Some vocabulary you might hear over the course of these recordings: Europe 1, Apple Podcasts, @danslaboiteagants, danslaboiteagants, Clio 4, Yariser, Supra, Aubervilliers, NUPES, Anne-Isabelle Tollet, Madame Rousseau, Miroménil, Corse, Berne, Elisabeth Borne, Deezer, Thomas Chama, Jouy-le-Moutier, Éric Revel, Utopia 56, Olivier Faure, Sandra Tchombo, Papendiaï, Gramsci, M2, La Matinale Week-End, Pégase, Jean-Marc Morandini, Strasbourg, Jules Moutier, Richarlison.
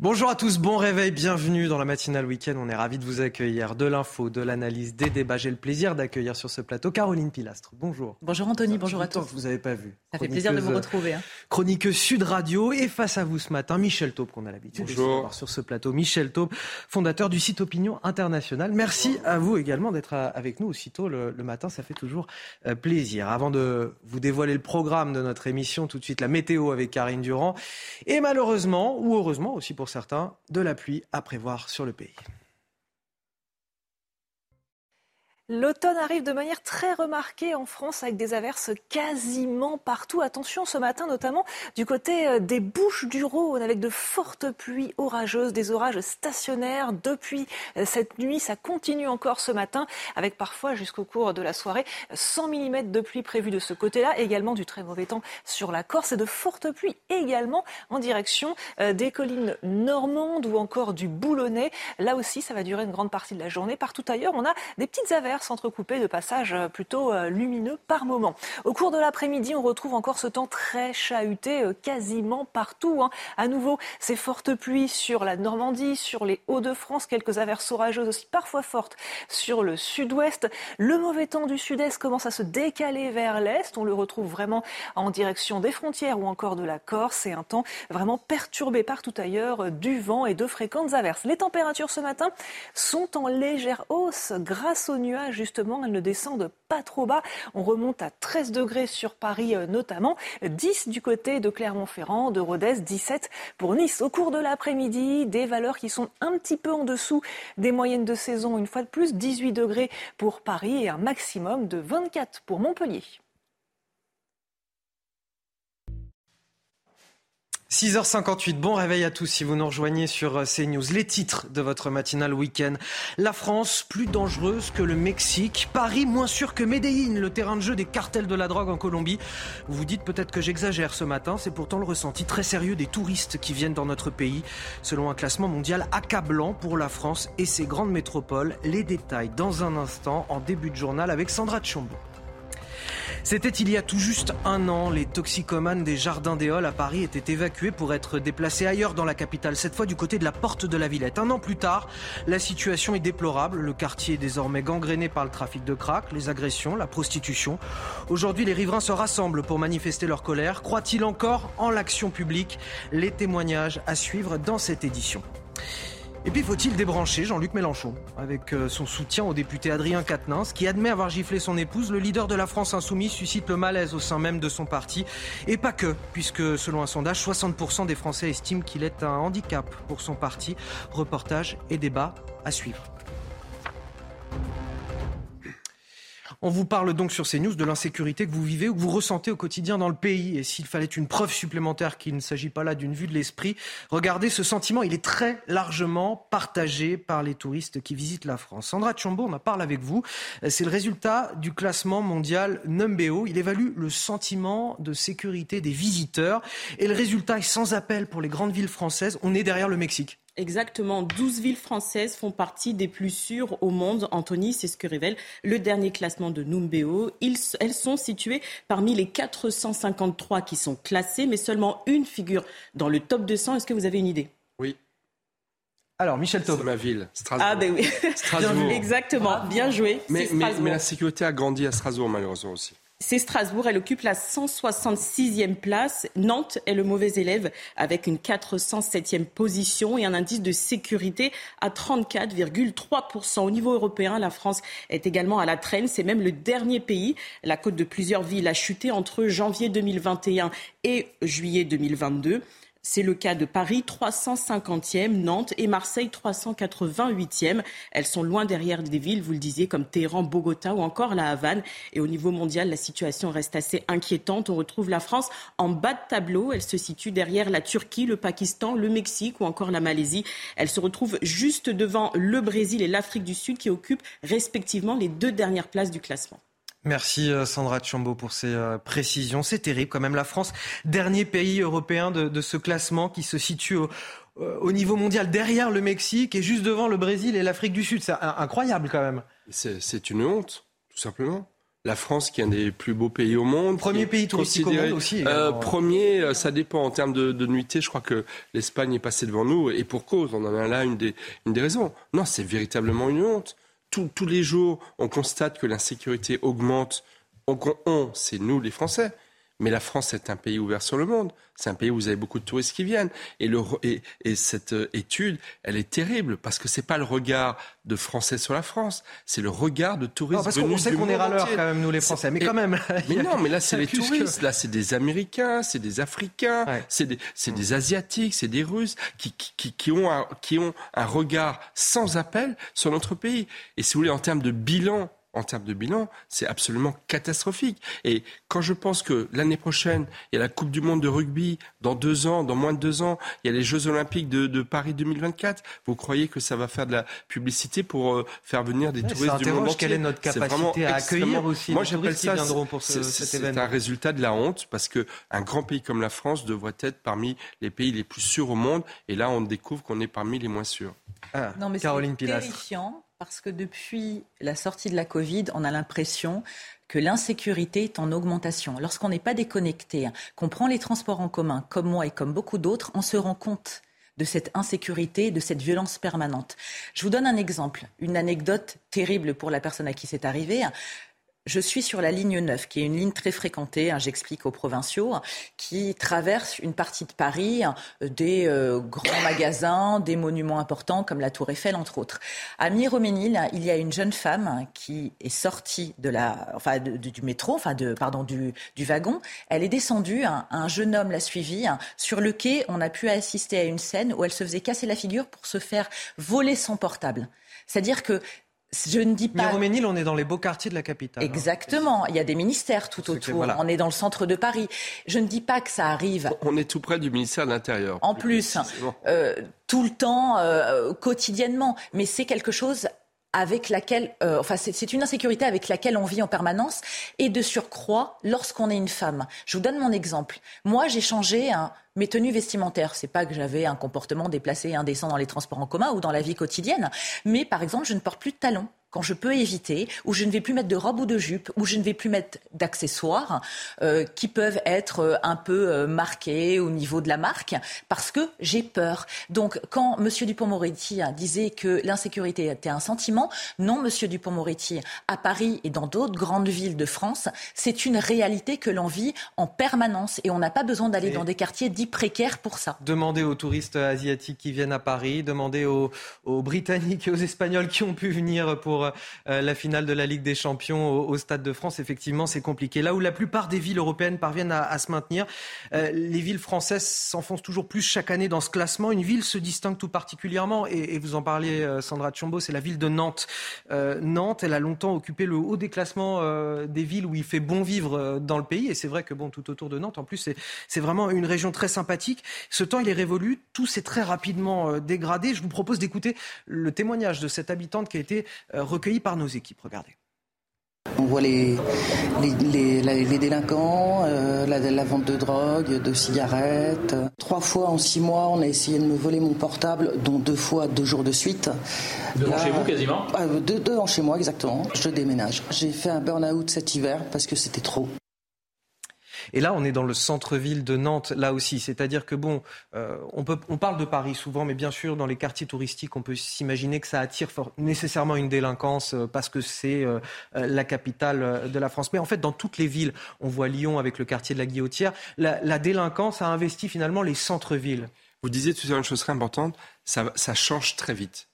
Bonjour à tous, bon réveil, bienvenue dans la matinale week-end. On est ravis de vous accueillir, de l'info, de l'analyse, des débats. J'ai le plaisir d'accueillir sur ce plateau Caroline Pilastre. Bonjour. Bonjour Anthony, bonjour à tous. Que vous n'avez pas vu. Ça fait plaisir de vous retrouver. Chroniqueuse Sud Radio et face à vous ce matin, Michel Taube, qu'on a l'habitude de voir sur ce plateau. Michel Taube, fondateur du site Opinion International. Merci à vous également d'être avec nous aussitôt le matin, ça fait toujours plaisir. Avant de vous dévoiler le programme de notre émission, tout de suite la météo avec Karine Durand. Et malheureusement, ou heureusement aussi pour certains, de la pluie à prévoir sur le pays. L'automne arrive de manière très remarquée en France avec des averses quasiment partout. Attention ce matin notamment du côté des Bouches-du-Rhône avec de fortes pluies orageuses, des orages stationnaires depuis cette nuit. Ça continue encore ce matin avec parfois jusqu'au cours de la soirée 100 mm de pluie prévue de ce côté-là. Également du très mauvais temps sur la Corse et de fortes pluies également en direction des collines normandes ou encore du Boulonnais. Là aussi ça va durer une grande partie de la journée. Partout ailleurs on a des petites averses s'entrecouper de passages plutôt lumineux par moment. Au cours de l'après-midi, on retrouve encore ce temps très chahuté quasiment partout. À nouveau, ces fortes pluies sur la Normandie, sur les Hauts-de-France, quelques averses orageuses aussi parfois fortes sur le sud-ouest. Le mauvais temps du sud-est commence à se décaler vers l'est. On le retrouve vraiment en direction des frontières ou encore de la Corse. Et un temps vraiment perturbé partout ailleurs, du vent et de fréquentes averses. Les températures ce matin sont en légère hausse grâce aux nuages. Justement, elles ne descendent pas trop bas. On remonte à 13 degrés sur Paris notamment, 10 du côté de Clermont-Ferrand, de Rodez, 17 pour Nice. Au cours de l'après-midi, des valeurs qui sont un petit peu en dessous des moyennes de saison, une fois de plus, 18 degrés pour Paris et un maximum de 24 pour Montpellier. 6h58, bon réveil à tous si vous nous rejoignez sur CNews. Les titres de votre matinale week-end. La France plus dangereuse que le Mexique. Paris moins sûr que Medellin, le terrain de jeu des cartels de la drogue en Colombie. Vous vous dites peut-être que j'exagère ce matin, c'est pourtant le ressenti très sérieux des touristes qui viennent dans notre pays. Selon un classement mondial accablant pour la France et ses grandes métropoles. Les détails dans un instant en début de journal avec Sandra Tchombo. C'était il y a tout juste un an. Les toxicomanes des Jardins des Halles à Paris étaient évacués pour être déplacés ailleurs dans la capitale, cette fois du côté de la Porte de la Villette. Un an plus tard, la situation est déplorable. Le quartier est désormais gangréné par le trafic de crack, les agressions, la prostitution. Aujourd'hui, les riverains se rassemblent pour manifester leur colère. Croient-ils encore en l'action publique? Les témoignages à suivre dans cette édition. Et puis faut-il débrancher Jean-Luc Mélenchon avec son soutien au député Adrien Quatennens qui admet avoir giflé son épouse. Le leader de la France insoumise suscite le malaise au sein même de son parti. Et pas que, puisque selon un sondage, 60% des Français estiment qu'il est un handicap pour son parti. Reportage et débat à suivre. On vous parle donc sur CNews de l'insécurité que vous vivez ou que vous ressentez au quotidien dans le pays. Et s'il fallait une preuve supplémentaire qu'il ne s'agit pas là d'une vue de l'esprit, regardez ce sentiment, il est très largement partagé par les touristes qui visitent la France. Sandra Tchombo, on en parle avec vous. C'est le résultat du classement mondial Numbeo. Il évalue le sentiment de sécurité des visiteurs. Et le résultat est sans appel pour les grandes villes françaises. On est derrière le Mexique. Exactement, 12 villes françaises font partie des plus sûres au monde. Anthony, c'est ce que révèle le dernier classement de Numbeo. Elles sont situées parmi les 453 qui sont classées, mais seulement une figure dans le top 200. Est-ce que vous avez une idée ? Oui. Alors, Michel Taube. C'est ma ville, Strasbourg. Ah ben oui, Strasbourg. Exactement, bien joué. Mais la sécurité a grandi à Strasbourg malheureusement aussi. C'est Strasbourg, elle occupe la 166e place. Nantes est le mauvais élève avec une 407e position et un indice de sécurité à 34,3%. Au niveau européen, la France est également à la traîne. C'est même le dernier pays. La cote de plusieurs villes a chuté entre janvier 2021 et juillet 2022. C'est le cas de Paris, 350e, Nantes et Marseille, 388e. Elles sont loin derrière des villes, vous le disiez, comme Téhéran, Bogota ou encore La Havane. Et au niveau mondial, la situation reste assez inquiétante. On retrouve la France en bas de tableau. Elle se situe derrière la Turquie, le Pakistan, le Mexique ou encore la Malaisie. Elle se retrouve juste devant le Brésil et l'Afrique du Sud qui occupent respectivement les deux dernières places du classement. Merci Sandra Tchombo pour ces précisions. C'est terrible quand même. La France, dernier pays européen de ce classement qui se situe au niveau mondial derrière le Mexique et juste devant le Brésil et l'Afrique du Sud. C'est incroyable quand même. C'est une honte, tout simplement. La France, qui est un des plus beaux pays au monde. Premier pays touristique au monde aussi. Premier, ça dépend. En termes de nuitée, je crois que l'Espagne est passée devant nous. Et pour cause, on en a là une des raisons. Non, c'est véritablement une honte. Tous les jours, on constate que l'insécurité augmente. C'est nous les Français. Mais la France est un pays ouvert sur le monde. C'est un pays où vous avez beaucoup de touristes qui viennent. Et cette étude, elle est terrible parce que c'est pas le regard de Français sur la France, c'est le regard de touristes venus du monde entier. Parce qu'on sait qu'on est râleurs quand même, nous les Français. Mais quand même. Mais non, mais là c'est les touristes. Là c'est des Américains, c'est des Africains, ouais. c'est des Asiatiques, c'est des Russes qui ont un regard sans appel sur notre pays. Et si vous voulez, en termes de bilan, c'est absolument catastrophique. Et quand je pense que l'année prochaine, il y a la Coupe du Monde de rugby, dans moins de deux ans, il y a les Jeux Olympiques de Paris 2024, vous croyez que ça va faire de la publicité pour faire venir des touristes du monde entier? Quelle est notre capacité à accueillir aussi les touristes qui viendront pour cet événement? C'est un résultat de la honte, parce qu'un grand pays comme la France devrait être parmi les pays les plus sûrs au monde, et là on découvre qu'on est parmi les moins sûrs. Non, mais Caroline Pilastre. Parce que depuis la sortie de la Covid, on a l'impression que l'insécurité est en augmentation. Lorsqu'on n'est pas déconnecté, qu'on prend les transports en commun, comme moi et comme beaucoup d'autres, on se rend compte de cette insécurité, de cette violence permanente. Je vous donne un exemple, une anecdote terrible pour la personne à qui c'est arrivé. Je suis sur la ligne 9, qui est une ligne très fréquentée, j'explique aux provinciaux, qui traverse une partie de Paris, des grands magasins, des monuments importants comme la Tour Eiffel, entre autres. À Miroménil, il y a une jeune femme qui est sortie du wagon. Elle est descendue, un jeune homme l'a suivie. Sur le quai, on a pu assister à une scène où elle se faisait casser la figure pour se faire voler son portable. C'est-à-dire que je ne dis pas. Miroménil, on est dans les beaux quartiers de la capitale. Exactement. Il y a des ministères tout autour. Voilà. On est dans le centre de Paris. Je ne dis pas que ça arrive. On est tout près du ministère de l'Intérieur. En plus, tout le temps, quotidiennement. Mais c'est quelque chose avec laquelle, c'est une insécurité avec laquelle on vit en permanence, et de surcroît lorsqu'on est une femme. Je vous donne mon exemple. Moi, j'ai changé mes tenues vestimentaires. C'est pas que j'avais un comportement déplacé et indécent dans les transports en commun ou dans la vie quotidienne, mais par exemple, je ne porte plus de talons quand je peux éviter, ou je ne vais plus mettre de robe ou de jupe, ou je ne vais plus mettre d'accessoires qui peuvent être un peu marqués au niveau de la marque, parce que j'ai peur. Donc, quand M. Dupond-Moretti disait que l'insécurité était un sentiment, non, M. Dupond-Moretti, à Paris et dans d'autres grandes villes de France, c'est une réalité que l'on vit en permanence, et on n'a pas besoin d'aller dans des quartiers dits précaires pour ça. Demandez aux touristes asiatiques qui viennent à Paris, demandez aux Britanniques et aux Espagnols qui ont pu venir pour la finale de la Ligue des Champions au Stade de France. Effectivement, c'est compliqué. Là où la plupart des villes européennes parviennent à se maintenir, les villes françaises s'enfoncent toujours plus chaque année dans ce classement. Une ville se distingue tout particulièrement, et vous en parliez, Sandra Tchombo, c'est la ville de Nantes. Nantes, elle a longtemps occupé le haut des classements des villes où il fait bon vivre dans le pays, et c'est vrai que tout autour de Nantes, en plus, c'est vraiment une région très sympathique. Ce temps, il est révolu, tout s'est très rapidement dégradé. Je vous propose d'écouter le témoignage de cette habitante qui a été recueillis par nos équipes. Regardez. On voit les délinquants, la vente de drogue, de cigarettes. 3 fois en 6 mois, on a essayé de me voler mon portable, dont 2 fois, 2 jours de suite. 2 ans chez vous quasiment ? 2 ans chez moi, exactement. Je déménage. J'ai fait un burn-out cet hiver parce que c'était trop. Et là, on est dans le centre-ville de Nantes, là aussi. C'est-à-dire que, on parle de Paris souvent, mais bien sûr, dans les quartiers touristiques, on peut s'imaginer que ça attire nécessairement une délinquance parce que c'est la capitale de la France. Mais en fait, dans toutes les villes, on voit Lyon avec le quartier de la Guillotière, la délinquance a investi finalement les centres-villes. Vous disiez tout à l'heure une chose très importante, ça change très vite.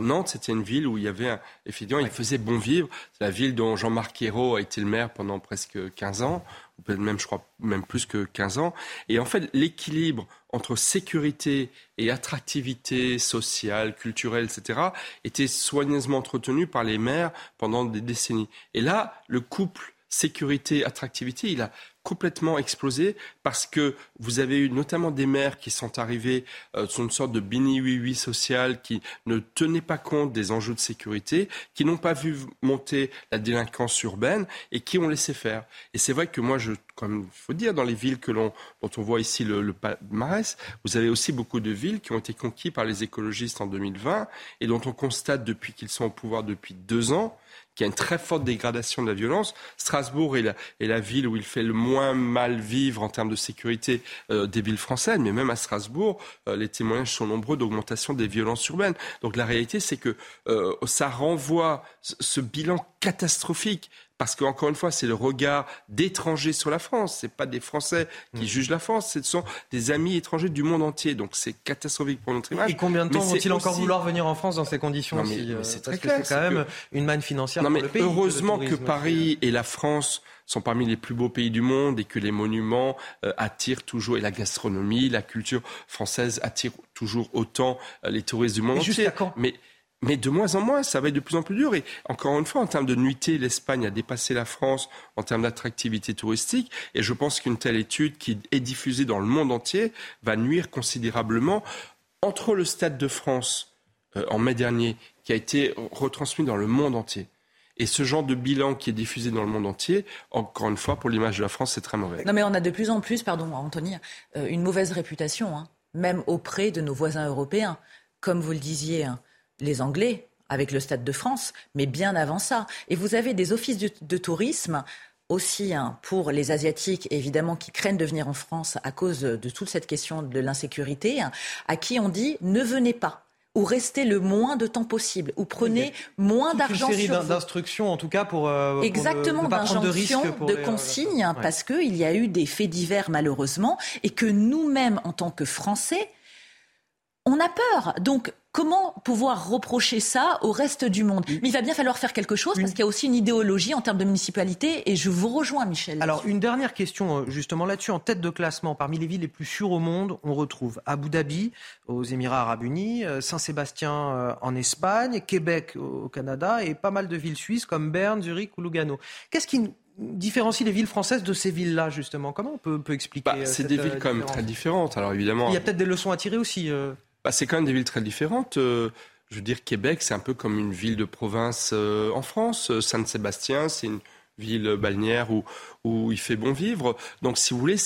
Nantes, c'était une ville où il y avait effectivement, il faisait bon vivre. C'est la ville dont Jean-Marc Ayrault a été le maire pendant presque 15 ans, ou peut-être même, je crois, même plus que 15 ans. Et en fait, l'équilibre entre sécurité et attractivité sociale, culturelle, etc., était soigneusement entretenu par les maires pendant des décennies. Et là, le couple sécurité-attractivité, il a complètement explosé parce que vous avez eu notamment des maires qui sont arrivés sur une sorte de bini-oui-oui social qui ne tenaient pas compte des enjeux de sécurité, qui n'ont pas vu monter la délinquance urbaine et qui ont laissé faire. Et c'est vrai que moi, comme il faut dire, dans les villes dont on voit ici le palmarès, vous avez aussi beaucoup de villes qui ont été conquises par les écologistes en 2020 et dont on constate depuis qu'ils sont au pouvoir depuis 2 ans qu'il y a une très forte dégradation de la violence. Strasbourg est la ville où il fait le moins mal vivre en termes de sécurité des villes françaises, mais même à Strasbourg, les témoignages sont nombreux d'augmentation des violences urbaines. Donc la réalité, c'est que ça renvoie ce bilan catastrophique. Parce qu'encore une fois, c'est le regard d'étrangers sur la France. Ce n'est pas des Français qui jugent la France, ce sont des amis étrangers du monde entier. Donc c'est catastrophique pour notre image. Et combien de temps vont-ils encore vouloir venir en France dans ces conditions? C'est très clair. Parce que c'est quand même une manne financière pour le pays. Heureusement que Paris et la France sont parmi les plus beaux pays du monde et que les monuments attirent toujours, et la gastronomie, la culture française attire toujours autant les touristes du monde entier. Jusqu'à quand? Mais de moins en moins, ça va être de plus en plus dur. Et encore une fois, en termes de nuitée, l'Espagne a dépassé la France en termes d'attractivité touristique. Et je pense qu'une telle étude qui est diffusée dans le monde entier va nuire considérablement. Entre le Stade de France, en mai dernier, qui a été retransmis dans le monde entier, et ce genre de bilan qui est diffusé dans le monde entier, encore une fois, pour l'image de la France, c'est très mauvais. Non mais on a de plus en plus, pardon Anthony, une mauvaise réputation, même auprès de nos voisins européens. Comme vous le disiez... les Anglais, avec le Stade de France, mais bien avant ça. Et vous avez des offices de tourisme aussi pour les Asiatiques, évidemment, qui craignent de venir en France à cause de toute cette question de l'insécurité, à qui on dit « ne venez pas ». Ou restez le moins de temps possible, ou prenez moins d'argent sur vous. Une série d'instructions, en tout cas, pour ne pas prendre de risques. Exactement, d'injonctions, de consignes, parce qu'il y a eu des faits divers, malheureusement, et que nous-mêmes, en tant que Français, on a peur. Donc, comment pouvoir reprocher ça au reste du monde? Mais il va bien falloir faire quelque chose parce qu'il y a aussi une idéologie en termes de municipalité et je vous rejoins, Michel. Alors, une dernière question justement là-dessus. En tête de classement, parmi les villes les plus sûres au monde, on retrouve Abu Dhabi aux Émirats Arabes Unis, Saint-Sébastien en Espagne, Québec au Canada et pas mal de villes suisses comme Berne, Zurich ou Lugano. Qu'est-ce qui différencie les villes françaises de ces villes-là, justement? Comment on peut expliquer c'est des villes quand même très différentes. Alors, évidemment, il y a peut-être des leçons à tirer aussi. C'est quand même des villes très différentes. Je veux dire, Québec, c'est un peu comme une ville de province en France. Saint-Sébastien, c'est une ville balnéaire où il fait bon vivre. Donc, si vous voulez,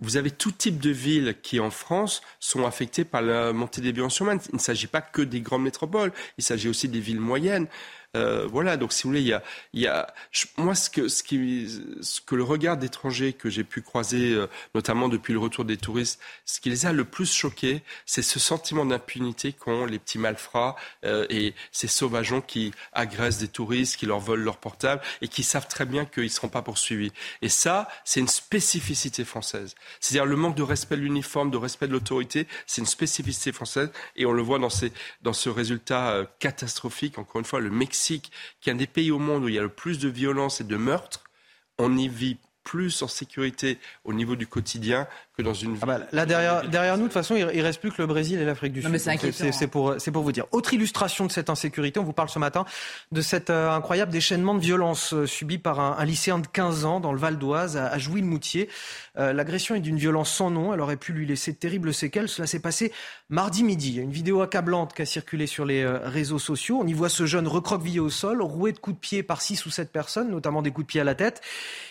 vous avez tout type de villes qui, en France, sont affectées par la montée des violences urbaines. Il ne s'agit pas que des grandes métropoles. Il s'agit aussi des villes moyennes. Donc si vous voulez, moi ce que le regard d'étrangers que j'ai pu croiser, notamment depuis le retour des touristes, ce qui les a le plus choqués, c'est ce sentiment d'impunité qu'ont les petits malfrats et ces sauvageons qui agressent des touristes, qui leur volent leur portable et qui savent très bien qu'ils ne seront pas poursuivis. Et ça, c'est une spécificité française. C'est-à-dire le manque de respect de l'uniforme, de respect de l'autorité, c'est une spécificité française et on le voit dans ce résultat catastrophique, encore une fois, le Mexique, qui est un des pays au monde où il y a le plus de violences et de meurtres, on y vit plus en sécurité au niveau du quotidien que dans une ville. Là, derrière nous, de toute façon, il ne reste plus que le Brésil et l'Afrique du Sud. Mais c'est pour vous dire. Autre illustration de cette insécurité, on vous parle ce matin de cet incroyable déchaînement de violence subi par un lycéen de 15 ans dans le Val d'Oise, à Jouy-le-Moutier. L'agression est d'une violence sans nom, elle aurait pu lui laisser de terribles séquelles. Cela s'est passé mardi midi. Il y a une vidéo accablante qui a circulé sur les réseaux sociaux. On y voit ce jeune recroquevillé au sol, roué de coups de pied par 6 ou 7 personnes, notamment des coups de pied à la tête.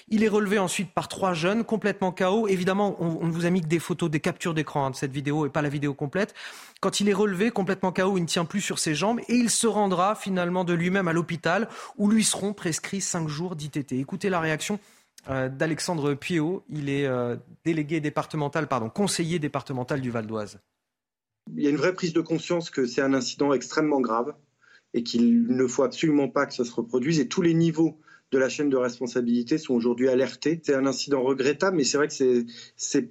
Il est relevé ensuite par 3 jeunes, complètement KO. Évidemment, on vous a mis que des photos, des captures d'écran de cette vidéo et pas la vidéo complète. Quand il est relevé, complètement KO, il ne tient plus sur ses jambes et il se rendra finalement de lui-même à l'hôpital où lui seront prescrits 5 jours d'ITT. Écoutez la réaction d'Alexandre Pueyo. Il est conseiller départemental du Val d'Oise. Il y a une vraie prise de conscience que c'est un incident extrêmement grave et qu'il ne faut absolument pas que ça se reproduise et tous les niveaux de la chaîne de responsabilité sont aujourd'hui alertés. C'est un incident regrettable, mais c'est vrai que c'est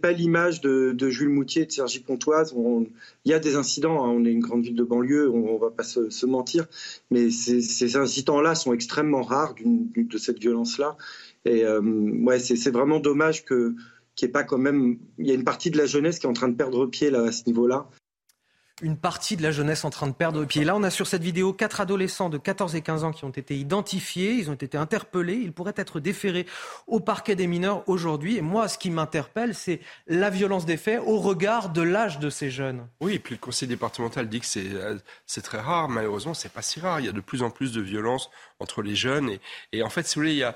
pas l'image de Jules Moutier, de Cergy-Pontoise. Il y a des incidents, on est une grande ville de banlieue, on va pas se mentir, mais ces incidents-là sont extrêmement rares de cette violence-là. Et c'est vraiment dommage qu'il n'y ait pas quand même... Il y a une partie de la jeunesse qui est en train de perdre pied là, à ce niveau-là. Une partie de la jeunesse en train de perdre pied. Là, on a sur cette vidéo 4 adolescents de 14 et 15 ans qui ont été identifiés, ils ont été interpellés, ils pourraient être déférés au parquet des mineurs aujourd'hui. Et moi, ce qui m'interpelle, c'est la violence des faits au regard de l'âge de ces jeunes. Oui, et puis le conseil départemental dit que c'est très rare. Malheureusement, c'est pas si rare. Il y a de plus en plus de violences entre les jeunes. Et en fait, si vous voulez, il y a,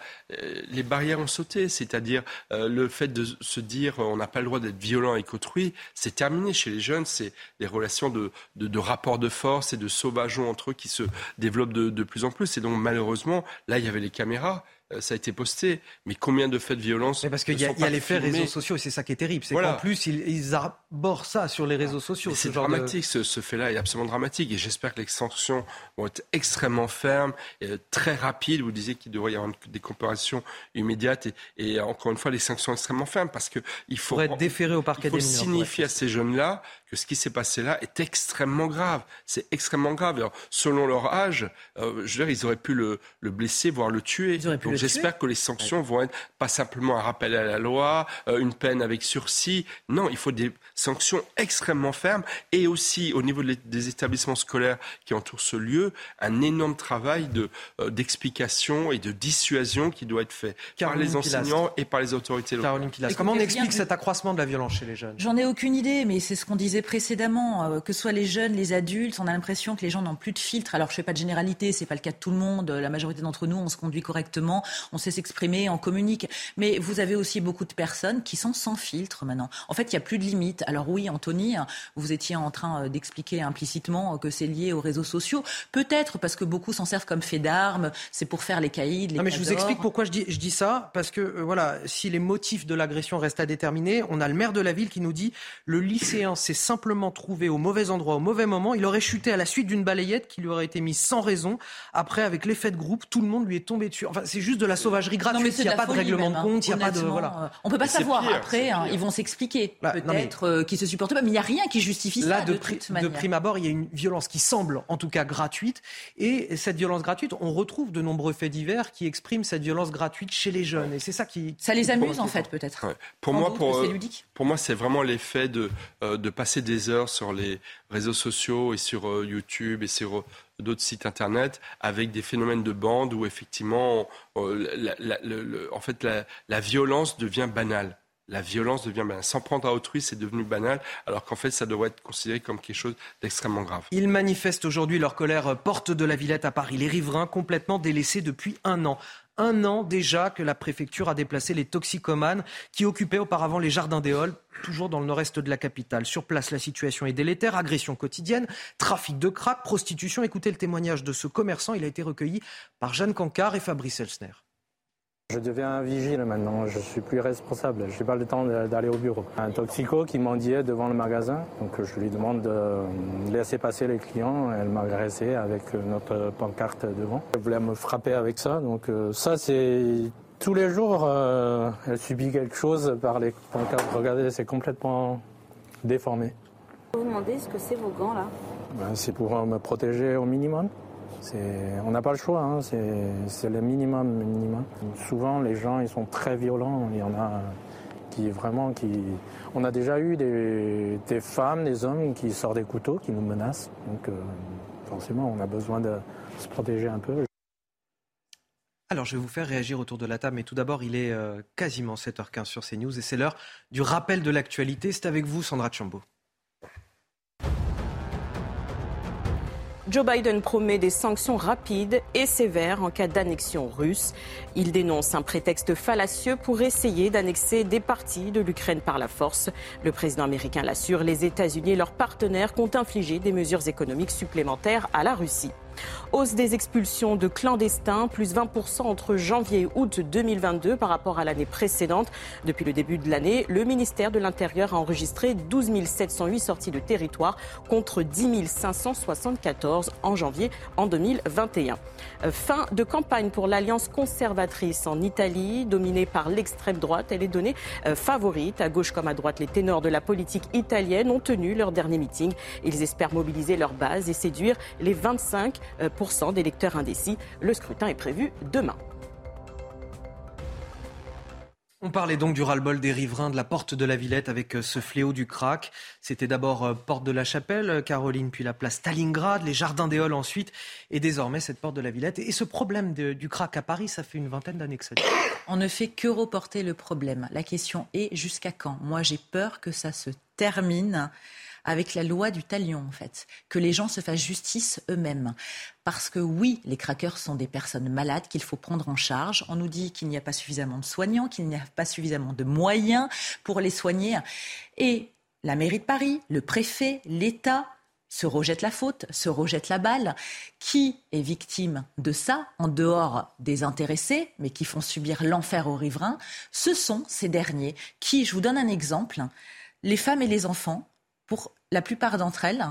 les barrières ont sauté. C'est-à-dire le fait de se dire on n'a pas le droit d'être violent avec autrui, c'est terminé chez les jeunes. C'est des relations de rapport de force et de sauvageons entre eux qui se développent de plus en plus. Et donc malheureusement, là, il y avait les caméras. Ça a été posté, mais combien de faits de violence mais parce qu'il y a, les faits réseaux sociaux, et c'est ça qui est terrible, c'est voilà. Qu'en plus, ils arborent ça sur les réseaux sociaux. C'est dramatique, ce fait-là est absolument dramatique, et j'espère que les sanctions vont être extrêmement fermes, très rapides. Vous disiez qu'il devrait y avoir des comparations immédiates, et encore une fois, les sanctions extrêmement fermes, parce qu'il faut être déféré au parquet des mineurs. Il faut signifier à ces jeunes-là que ce qui s'est passé là est extrêmement grave. C'est extrêmement grave. Alors, selon leur âge, je veux dire, ils auraient pu le blesser, voire le tuer. J'espère que les sanctions vont être pas simplement un rappel à la loi, une peine avec sursis. Non, il faut des sanctions extrêmement fermes et aussi au niveau des établissements scolaires qui entourent ce lieu, un énorme travail d'explication et de dissuasion qui doit être fait par les enseignants et par les autorités locales. Comment on explique cet accroissement de la violence chez les jeunes ? J'en ai aucune idée, mais c'est ce qu'on disait précédemment, que ce soit les jeunes, les adultes, on a l'impression que les gens n'ont plus de filtre. Alors je ne fais pas de généralité, c'est pas le cas de tout le monde. La majorité d'entre nous, on se conduit correctement. On sait s'exprimer, on communique. Mais vous avez aussi beaucoup de personnes qui sont sans filtre maintenant. En fait, il n'y a plus de limite. Alors oui, Anthony, vous étiez en train d'expliquer implicitement que c'est lié aux réseaux sociaux. Peut-être parce que beaucoup s'en servent comme fait d'armes. C'est pour faire les caïds, les cadors. Non mais je vous explique pourquoi je dis ça. Parce que voilà, si les motifs de l'agression restent à déterminer, on a le maire de la ville qui nous dit « Le lycéen s'est simplement trouvé au mauvais endroit, au mauvais moment. Il aurait chuté à la suite d'une balayette qui lui aurait été mise sans raison. Après, avec l'effet de groupe, tout le monde lui est tombé dessus. » Enfin, c'est juste de la sauvagerie gratuite, il n'y a pas de règlement de compte, il n'y a pas de... Voilà. On ne peut pas savoir, pire, après, hein, ils vont s'expliquer, là, peut-être qu'ils ne se supportent pas, mais il n'y a rien qui justifie là, ça de toute manière. De prime abord, il y a une violence qui semble, en tout cas, gratuite, et cette violence gratuite, on retrouve de nombreux faits divers qui expriment cette violence gratuite chez les jeunes, et c'est ça qui... Ça les amuse, en fait, peut-être. Ouais. Pour moi, c'est vraiment l'effet de passer des heures sur les réseaux sociaux et sur YouTube et sur... d'autres sites internet avec des phénomènes de bande où effectivement la violence devient banale. La violence devient banale. S'en prendre à autrui, c'est devenu banal, alors qu'en fait, ça devrait être considéré comme quelque chose d'extrêmement grave. Ils manifestent aujourd'hui leur colère porte de la Villette à Paris. Les riverains complètement délaissés depuis un an. Un an déjà que la préfecture a déplacé les toxicomanes qui occupaient auparavant les Jardins des Halles, toujours dans le nord-est de la capitale. Sur place, la situation est délétère, agression quotidienne, trafic de crack, prostitution. Écoutez le témoignage de ce commerçant, il a été recueilli par Jeanne Cancard et Fabrice Elsner. Je deviens un vigile maintenant, je suis plus responsable, je n'ai pas le temps d'aller au bureau. Un toxico qui mendiait devant le magasin, donc je lui demande de laisser passer les clients, elle m'a agressé avec notre pancarte devant. Elle voulait me frapper avec ça, donc ça c'est... Tous les jours, elle subit quelque chose par les pancartes, regardez, c'est complètement déformé. Vous vous demandez ce que c'est vos gants là ? Ben, c'est pour me protéger au minimum. On n'a pas le choix, hein. C'est le minimum. Souvent, les gens, ils sont très violents. Il y en a qui on a déjà eu des femmes, des hommes qui sortent des couteaux, qui nous menacent. Donc, forcément, on a besoin de se protéger un peu. Alors, je vais vous faire réagir autour de la table, mais tout d'abord, il est quasiment 7h15 sur CNews et c'est l'heure du rappel de l'actualité. C'est avec vous, Sandra Tchambaud. Joe Biden promet des sanctions rapides et sévères en cas d'annexion russe. Il dénonce un prétexte fallacieux pour essayer d'annexer des parties de l'Ukraine par la force. Le président américain l'assure, les États-Unis et leurs partenaires comptent infliger des mesures économiques supplémentaires à la Russie. Hausse des expulsions de clandestins, plus 20% entre janvier et août 2022 par rapport à l'année précédente. Depuis le début de l'année, le ministère de l'Intérieur a enregistré 12 708 sorties de territoire contre 10 574 en janvier en 2021. Fin de campagne pour l'alliance conservatrice en Italie, dominée par l'extrême droite. Elle est donnée favorite. À gauche comme à droite, les ténors de la politique italienne ont tenu leur dernier meeting. Ils espèrent mobiliser leur base et séduire les 25% d'électeurs indécis. Le scrutin est prévu demain. On parlait donc du ras-le-bol des riverains de la Porte de la Villette avec ce fléau du crack. C'était d'abord Porte de la Chapelle, Caroline, puis la place Stalingrad, les Jardins des Halles ensuite, et désormais cette Porte de la Villette. Et ce problème du crack à Paris, ça fait une vingtaine d'années que ça dure. On ne fait que reporter le problème. La question est jusqu'à quand ? Moi, j'ai peur que ça se termine. avec la loi du talion, en fait. Que les gens se fassent justice eux-mêmes. Parce que oui, les craqueurs sont des personnes malades qu'il faut prendre en charge. On nous dit qu'il n'y a pas suffisamment de soignants, qu'il n'y a pas suffisamment de moyens pour les soigner. Et la mairie de Paris, le préfet, l'État se rejettent la faute, se rejettent la balle. Qui est victime de ça, en dehors des intéressés, mais qui font subir l'enfer aux riverains? Ce sont ces derniers qui, je vous donne un exemple, les femmes et les enfants, pour la plupart d'entre elles,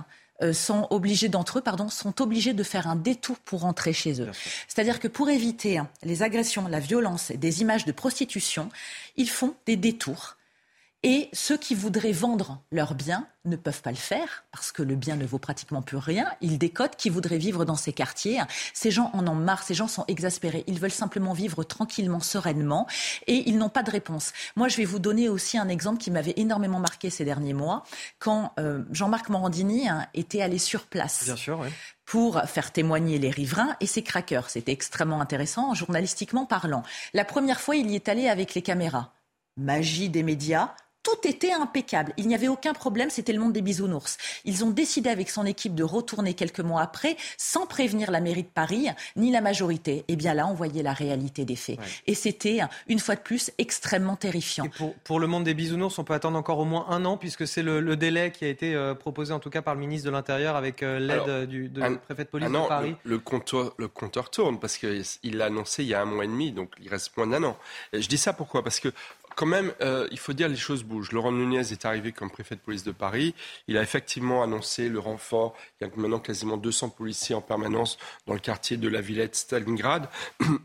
sont obligés de faire un détour pour rentrer chez eux. C'est-à-dire que pour éviter les agressions, la violence et des images de prostitution, ils font des détours. Et ceux qui voudraient vendre leurs biens ne peuvent pas le faire, parce que le bien ne vaut pratiquement plus rien. Ils décotent, qui voudraient vivre dans ces quartiers. Ces gens en ont marre, ces gens sont exaspérés. Ils veulent simplement vivre tranquillement, sereinement, et ils n'ont pas de réponse. Moi, je vais vous donner aussi un exemple qui m'avait énormément marqué ces derniers mois, quand Jean-Marc Morandini était allé sur place. Bien sûr, oui. Pour faire témoigner les riverains et ses craqueurs. C'était extrêmement intéressant, journalistiquement parlant. La première fois, il y est allé avec les caméras. Magie des médias. Tout était impeccable. Il n'y avait aucun problème, c'était le monde des bisounours. Ils ont décidé avec son équipe de retourner quelques mois après, sans prévenir la mairie de Paris, ni la majorité. Eh bien là, on voyait la réalité des faits. Ouais. Et c'était, une fois de plus, extrêmement terrifiant. Et pour le monde des bisounours, on peut attendre encore au moins un an, puisque c'est le délai qui a été proposé, en tout cas par le ministre de l'Intérieur, avec l'aide du préfet de police de Paris. Le compteur tourne, parce qu'il l'a annoncé il y a un mois et demi, donc il reste moins d'un an. Et je dis ça pourquoi ? Parce que quand même, il faut dire les choses bougent. Laurent Nunez est arrivé comme préfet de police de Paris. Il a effectivement annoncé le renfort. Il y a maintenant quasiment 200 policiers en permanence dans le quartier de la Villette, Stalingrad.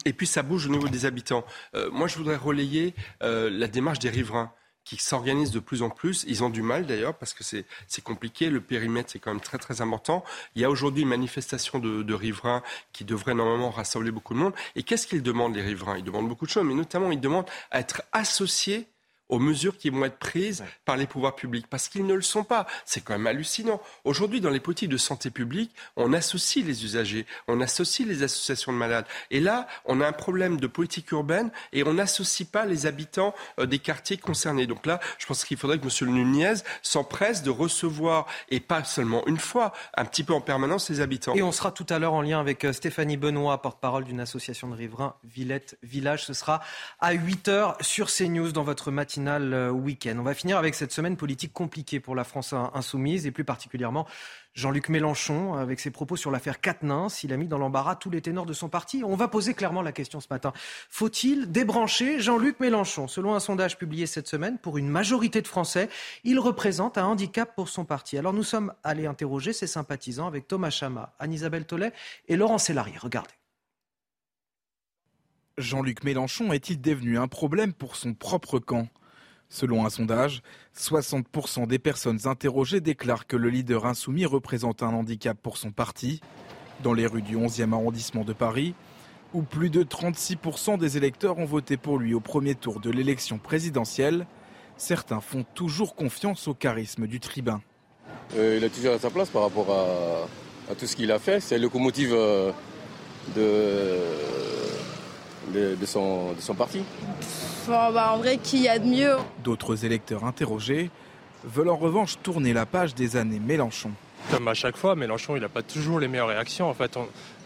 Et puis ça bouge au niveau des habitants. Moi, je voudrais relayer la démarche des riverains qui s'organisent de plus en plus. Ils ont du mal d'ailleurs parce que c'est compliqué. Le périmètre, c'est quand même très très important. Il y a aujourd'hui une manifestation de riverains qui devrait normalement rassembler beaucoup de monde. Et qu'est-ce qu'ils demandent, les riverains? Ils demandent beaucoup de choses, mais notamment ils demandent à être associés aux mesures qui vont être prises par les pouvoirs publics, parce qu'ils ne le sont pas. C'est quand même hallucinant. Aujourd'hui, dans les politiques de santé publique, on associe les usagers, on associe les associations de malades. Et là, on a un problème de politique urbaine et on n'associe pas les habitants des quartiers concernés. Donc là, je pense qu'il faudrait que M. Nunez s'empresse de recevoir, et pas seulement une fois, un petit peu en permanence, les habitants. Et on sera tout à l'heure en lien avec Stéphanie Benoît, porte-parole d'une association de riverains, Villette Village. Ce sera à 8h sur CNews dans votre matinée. Week-end. On va finir avec cette semaine politique compliquée pour la France insoumise et plus particulièrement Jean-Luc Mélenchon avec ses propos sur l'affaire Quatennens. Il a mis dans l'embarras tous les ténors de son parti. On va poser clairement la question ce matin. Faut-il débrancher Jean-Luc Mélenchon? Selon un sondage publié cette semaine, pour une majorité de Français, il représente un handicap pour son parti. Alors nous sommes allés interroger ses sympathisants avec Thomas Chama, Anne-Isabelle Tollet et Laurent Sélary. Regardez. Jean-Luc Mélenchon est-il devenu un problème pour son propre camp? Selon un sondage, 60% des personnes interrogées déclarent que le leader insoumis représente un handicap pour son parti. Dans les rues du 11e arrondissement de Paris, où plus de 36% des électeurs ont voté pour lui au premier tour de l'élection présidentielle, certains font toujours confiance au charisme du tribun. Il est toujours à sa place par rapport à tout ce qu'il a fait. C'est la locomotive de son parti. En vrai, qui y a de mieux? D'autres électeurs interrogés veulent en revanche tourner la page des années Mélenchon. Comme à chaque fois, Mélenchon, il n'a pas toujours les meilleures réactions. En fait,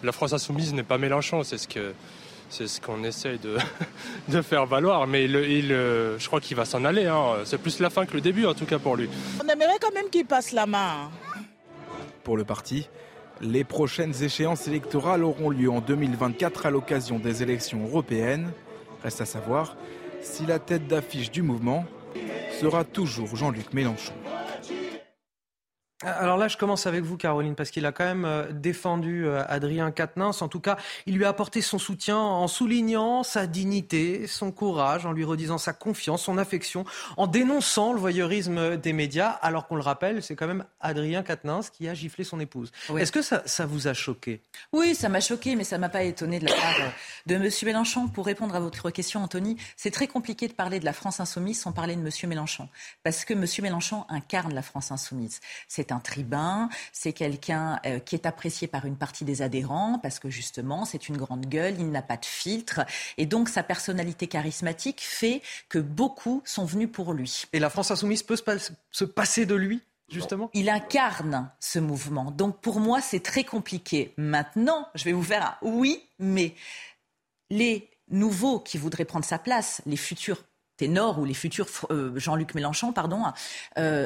la France insoumise n'est pas Mélenchon, c'est ce qu'on essaye de faire valoir. Mais je crois qu'il va s'en aller. C'est plus la fin que le début, en tout cas pour lui. On aimerait quand même qu'il passe la main. Pour le parti, les prochaines échéances électorales auront lieu en 2024 à l'occasion des élections européennes. Reste à savoir si la tête d'affiche du mouvement sera toujours Jean-Luc Mélenchon. Alors là, je commence avec vous, Caroline, parce qu'il a quand même défendu Adrien Quatennens. En tout cas, il lui a apporté son soutien en soulignant sa dignité, son courage, en lui redisant sa confiance, son affection, en dénonçant le voyeurisme des médias, alors qu'on le rappelle, c'est quand même Adrien Quatennens qui a giflé son épouse. Oui. Est-ce que ça vous a choqué? Oui, ça m'a choqué, mais ça ne m'a pas étonné de la part de M. Mélenchon. Pour répondre à votre question, Anthony, c'est très compliqué de parler de la France insoumise sans parler de M. Mélenchon, parce que M. Mélenchon incarne la France insoumise. C'est un tribun, c'est quelqu'un qui est apprécié par une partie des adhérents parce que justement c'est une grande gueule, il n'a pas de filtre et donc sa personnalité charismatique fait que beaucoup sont venus pour lui. Et la France insoumise peut se passer de lui ? Justement. Il incarne ce mouvement. Donc pour moi, c'est très compliqué. Maintenant, je vais vous faire un oui, mais les nouveaux qui voudraient prendre sa place, les futurs ténors ou les futurs Jean-Luc Mélenchon,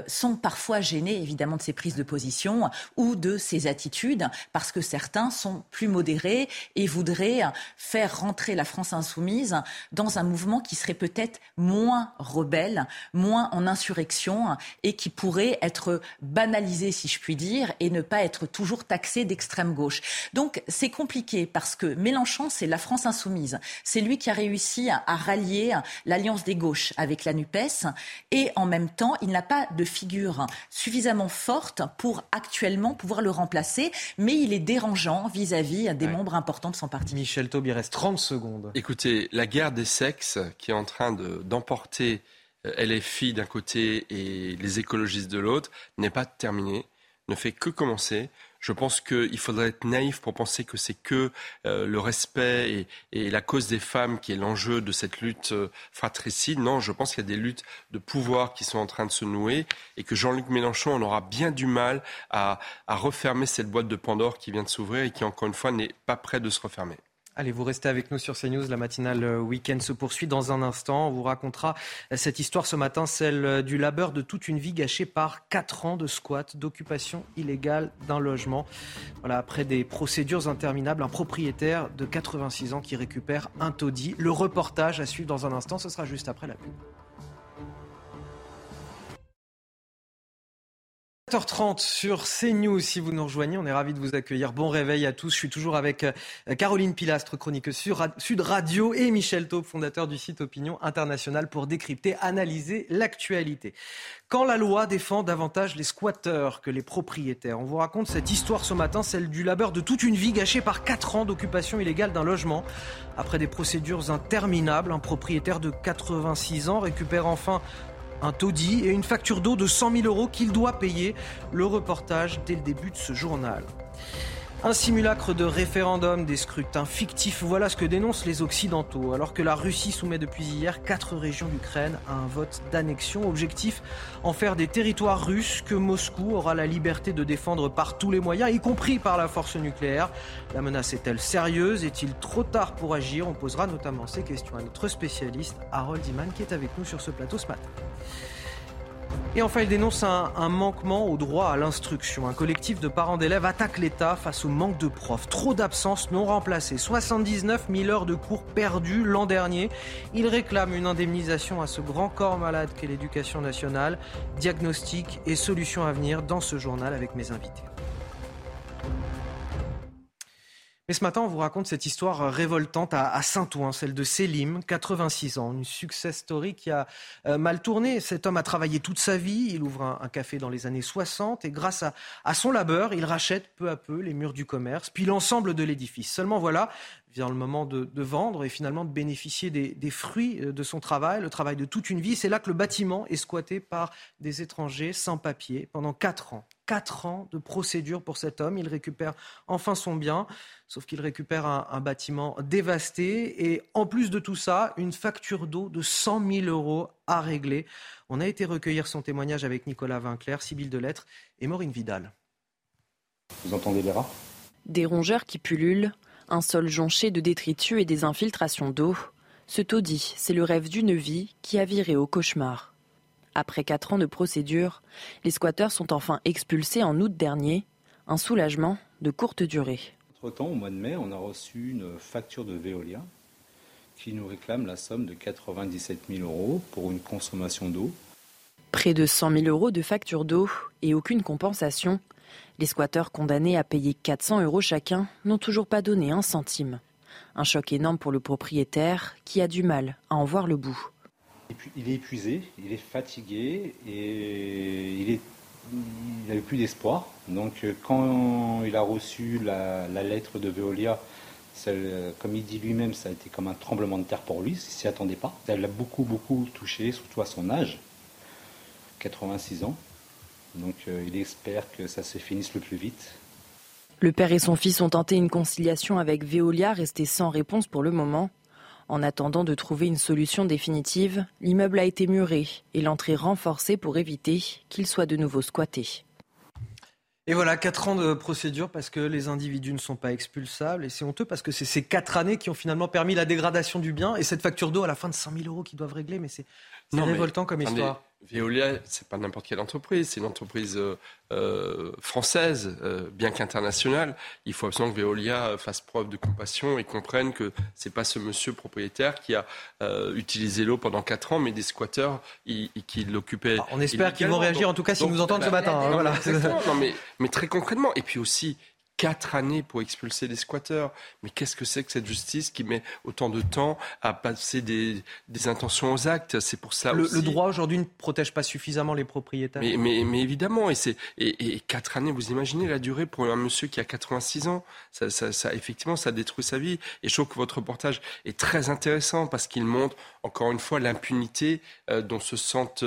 sont parfois gênés évidemment de ses prises de position ou de ses attitudes, parce que certains sont plus modérés et voudraient faire rentrer la France insoumise dans un mouvement qui serait peut-être moins rebelle, moins en insurrection et qui pourrait être banalisé, si je puis dire, et ne pas être toujours taxé d'extrême gauche. Donc c'est compliqué parce que Mélenchon, c'est la France insoumise. C'est lui qui a réussi à rallier l'alliance des gauche avec la NUPES et en même temps, il n'a pas de figure suffisamment forte pour actuellement pouvoir le remplacer, mais il est dérangeant vis-à-vis des membres importants de son parti. Michel Taubes, il reste 30 secondes. Écoutez, la guerre des sexes qui est en train d'emporter LFI d'un côté et les écologistes de l'autre n'est pas terminée, ne fait que commencer. Je pense qu'il faudrait être naïf pour penser que c'est que le respect et la cause des femmes qui est l'enjeu de cette lutte fratricide. Non, je pense qu'il y a des luttes de pouvoir qui sont en train de se nouer et que Jean-Luc Mélenchon, on aura bien du mal à refermer cette boîte de Pandore qui vient de s'ouvrir et qui, encore une fois, n'est pas près de se refermer. Allez, vous restez avec nous sur CNews. La matinale week-end se poursuit dans un instant. On vous racontera cette histoire ce matin, celle du labeur de toute une vie gâchée par 4 ans de squat, d'occupation illégale d'un logement. Voilà, après des procédures interminables, un propriétaire de 86 ans qui récupère un taudis. Le reportage à suivre dans un instant, ce sera juste après la pub. 7h30 sur CNews, si vous nous rejoignez, on est ravis de vous accueillir. Bon réveil à tous, je suis toujours avec Caroline Pilastre, chroniqueuse sur Sud Radio, et Michel Taubes, fondateur du site Opinion Internationale, pour décrypter, analyser l'actualité. Quand la loi défend davantage les squatteurs que les propriétaires, on vous raconte cette histoire ce matin, celle du labeur de toute une vie gâchée par 4 ans d'occupation illégale d'un logement. Après des procédures interminables, un propriétaire de 86 ans récupère enfin un taudis et une facture d'eau de 100 000 euros qu'il doit payer. Le reportage dès le début de ce journal. Un simulacre de référendum, des scrutins fictifs, voilà ce que dénoncent les Occidentaux. Alors que la Russie soumet depuis hier 4 régions d'Ukraine à un vote d'annexion. Objectif, en faire des territoires russes que Moscou aura la liberté de défendre par tous les moyens, y compris par la force nucléaire. La menace est-elle sérieuse ? Est-il trop tard pour agir ? On posera notamment ces questions à notre spécialiste Harold Iman qui est avec nous sur ce plateau ce matin. Et enfin, il dénonce un manquement au droit à l'instruction. Un collectif de parents d'élèves attaque l'État face au manque de profs. Trop d'absences non remplacées. 79 000 heures de cours perdues l'an dernier. Il réclame une indemnisation à ce grand corps malade qu'est l'éducation nationale. Diagnostic et solutions à venir dans ce journal avec mes invités. Mais ce matin, on vous raconte cette histoire révoltante à Saint-Ouen, celle de Selim, 86 ans, une success story qui a mal tourné. Cet homme a travaillé toute sa vie, il ouvre un café dans les années 60 et grâce à son labeur, il rachète peu à peu les murs du commerce, puis l'ensemble de l'édifice. Seulement voilà, vient le moment de vendre et finalement de bénéficier des fruits de son travail, le travail de toute une vie. C'est là que le bâtiment est squatté par des étrangers sans papier pendant 4 ans. 4 ans de procédure pour cet homme. Il récupère enfin son bien, sauf qu'il récupère un bâtiment dévasté. Et en plus de tout ça, une facture d'eau de 100 000 euros à régler. On a été recueillir son témoignage avec Nicolas Vinclair, Sybille Delettre et Maureen Vidal. Vous entendez les rats ? Des rongeurs qui pullulent, un sol jonché de détritus et des infiltrations d'eau. Ce taudis, c'est le rêve d'une vie qui a viré au cauchemar. Après 4 ans de procédure, les squatteurs sont enfin expulsés en août dernier. Un soulagement de courte durée. Entre-temps, au mois de mai, on a reçu une facture de Veolia qui nous réclame la somme de 97 000 euros pour une consommation d'eau. Près de 100 000 euros de facture d'eau et aucune compensation. Les squatteurs condamnés à payer 400 euros chacun n'ont toujours pas donné un centime. Un choc énorme pour le propriétaire qui a du mal à en voir le bout. Il est épuisé, il est fatigué et il n'avait plus d'espoir. Donc quand il a reçu la lettre de Veolia, comme il dit lui-même, ça a été comme un tremblement de terre pour lui, il ne s'y attendait pas. Ça l'a beaucoup touché, surtout à son âge, 86 ans. Donc il espère que ça se finisse le plus vite. Le père et son fils ont tenté une conciliation avec Veolia, restée sans réponse pour le moment. En attendant de trouver une solution définitive, l'immeuble a été muré et l'entrée renforcée pour éviter qu'il soit de nouveau squatté. Et voilà, 4 ans de procédure parce que les individus ne sont pas expulsables. Et c'est honteux parce que c'est ces 4 années qui ont finalement permis la dégradation du bien et cette facture d'eau à la fin de 100 000 euros qu'ils doivent régler. Mais c'est révoltant comme histoire. Veolia, c'est pas n'importe quelle entreprise. C'est une entreprise française, bien qu'internationale. Il faut absolument que Veolia fasse preuve de compassion et comprenne que c'est pas ce monsieur propriétaire qui a utilisé l'eau pendant 4 ans, mais des squatteurs qui l'occupaient. On espère qu'ils vont réagir, en tout cas, s'ils nous entendent ce matin. Non, voilà. mais très concrètement. Et puis aussi, 4 années pour expulser des squatteurs. Mais qu'est-ce que c'est que cette justice qui met autant de temps à passer des intentions aux actes? C'est pour ça aussi. Le droit aujourd'hui ne protège pas suffisamment les propriétaires. Mais évidemment, et 4 années, vous imaginez la durée pour un monsieur qui a 86 ans. Ça, effectivement, ça détruit sa vie. Et je trouve que votre reportage est très intéressant parce qu'il montre, encore une fois, l'impunité dont se sentent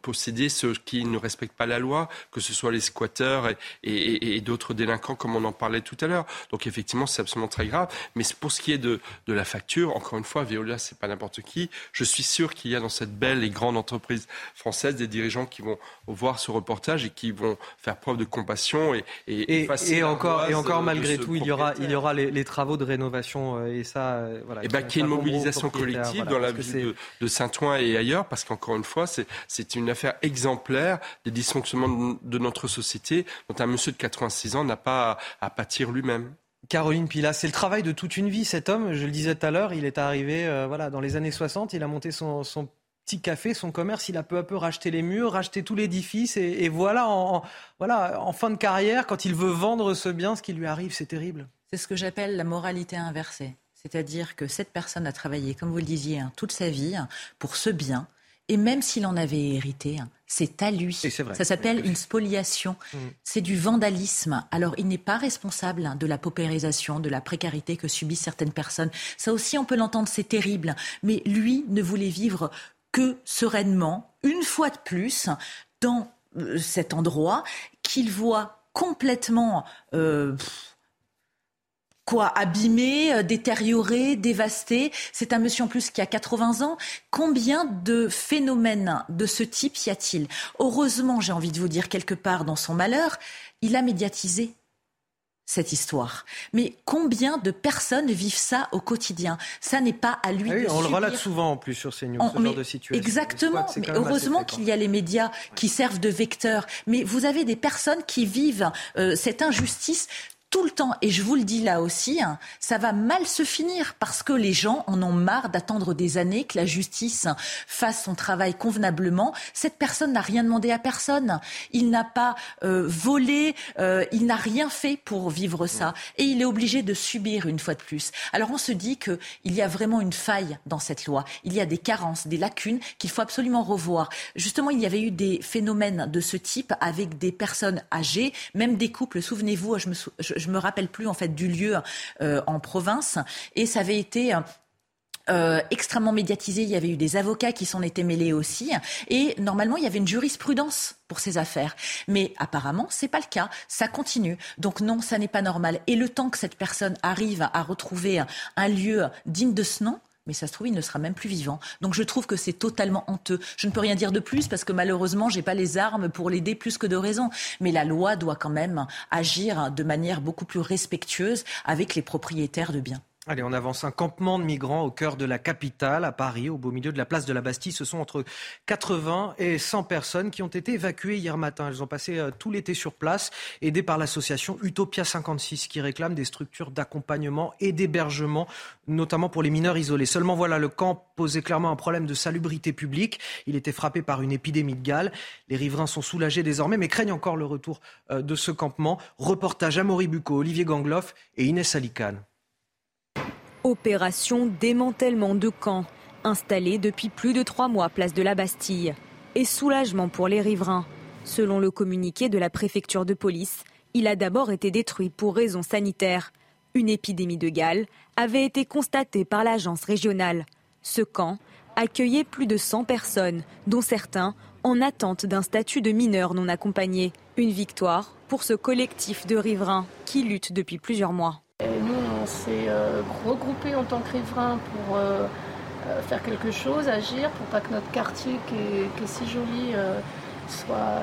possédés ceux qui ne respectent pas la loi, que ce soit les squatteurs et d'autres délinquants comme on en parlait tout à l'heure. Donc effectivement, c'est absolument très grave. Mais pour ce qui est de la facture, encore une fois, Veolia, c'est pas n'importe qui. Je suis sûr qu'il y a dans cette belle et grande entreprise française des dirigeants qui vont voir ce reportage et qui vont faire preuve de compassion et encore malgré tout, il y aura les travaux de rénovation et ça. Voilà. Et bien qu'il y ait une mobilisation collective dans la ville de Saint-Ouen et ailleurs, parce qu'encore une fois, c'est une affaire exemplaire des dysfonctionnements de notre société dont un monsieur de 86 ans n'a pas à pâtir lui-même. Caroline Pilas, c'est le travail de toute une vie, cet homme. Je le disais tout à l'heure, il est arrivé dans les années 60, il a monté son petit café, son commerce, il a peu à peu racheté les murs, racheté tout l'édifice et voilà, en fin de carrière, quand il veut vendre ce bien, ce qui lui arrive, c'est terrible. C'est ce que j'appelle la moralité inversée. C'est-à-dire que cette personne a travaillé, comme vous le disiez, toute sa vie pour ce bien. Et même s'il en avait hérité, c'est à lui. C'est vrai. Ça s'appelle une spoliation. C'est du vandalisme. Alors, il n'est pas responsable de la paupérisation, de la précarité que subissent certaines personnes. Ça aussi, on peut l'entendre, c'est terrible. Mais lui ne voulait vivre que sereinement, une fois de plus, dans cet endroit qu'il voit complètement... abîmé, détérioré, dévasté. C'est un monsieur en plus qui a 80 ans. Combien de phénomènes de ce type y a-t-il ? Heureusement, j'ai envie de vous dire, quelque part dans son malheur, il a médiatisé cette histoire. Mais combien de personnes vivent ça au quotidien ? Ça n'est pas à lui de subir. On le relate souvent en plus sur CNews, ce genre de situation. Exactement, mais heureusement qu'il y a les médias qui servent de vecteurs. Mais vous avez des personnes qui vivent cette injustice tout le temps, et je vous le dis là aussi, ça va mal se finir parce que les gens en ont marre d'attendre des années que la justice fasse son travail convenablement. Cette personne n'a rien demandé à personne. Il n'a pas volé, il n'a rien fait pour vivre ça. Et il est obligé de subir une fois de plus. Alors on se dit qu'il y a vraiment une faille dans cette loi. Il y a des carences, des lacunes qu'il faut absolument revoir. Justement, il y avait eu des phénomènes de ce type avec des personnes âgées, même des couples. Souvenez-vous, je me rappelle plus en fait du lieu en province et ça avait été extrêmement médiatisé. Il y avait eu des avocats qui s'en étaient mêlés aussi et normalement il y avait une jurisprudence pour ces affaires. Mais apparemment c'est pas le cas, ça continue. Donc non, ça n'est pas normal. Et le temps que cette personne arrive à retrouver un lieu digne de ce nom, mais ça se trouve, il ne sera même plus vivant. Donc je trouve que c'est totalement honteux. Je ne peux rien dire de plus parce que malheureusement, je n'ai pas les armes pour l'aider plus que de raison. Mais la loi doit quand même agir de manière beaucoup plus respectueuse avec les propriétaires de biens. Allez, on avance. Un campement de migrants au cœur de la capitale, à Paris, au beau milieu de la place de la Bastille. Ce sont entre 80 et 100 personnes qui ont été évacuées hier matin. Elles ont passé tout l'été sur place, aidées par l'association Utopia 56, qui réclame des structures d'accompagnement et d'hébergement, notamment pour les mineurs isolés. Seulement, voilà, le camp posait clairement un problème de salubrité publique. Il était frappé par une épidémie de gale. Les riverains sont soulagés désormais, mais craignent encore le retour de ce campement. Reportage à Amaury Bucco, Olivier Gangloff et Inès Alicane. Opération démantèlement de camp, installée depuis plus de 3 mois place de la Bastille. Et soulagement pour les riverains. Selon le communiqué de la préfecture de police, il a d'abord été détruit pour raisons sanitaires. Une épidémie de gale avait été constatée par l'agence régionale. Ce camp accueillait plus de 100 personnes, dont certains en attente d'un statut de mineur non accompagné. Une victoire pour ce collectif de riverains qui lutte depuis plusieurs mois. Nous, on s'est regroupé en tant que riverain pour faire quelque chose, agir, pour pas que notre quartier qui est si joli soit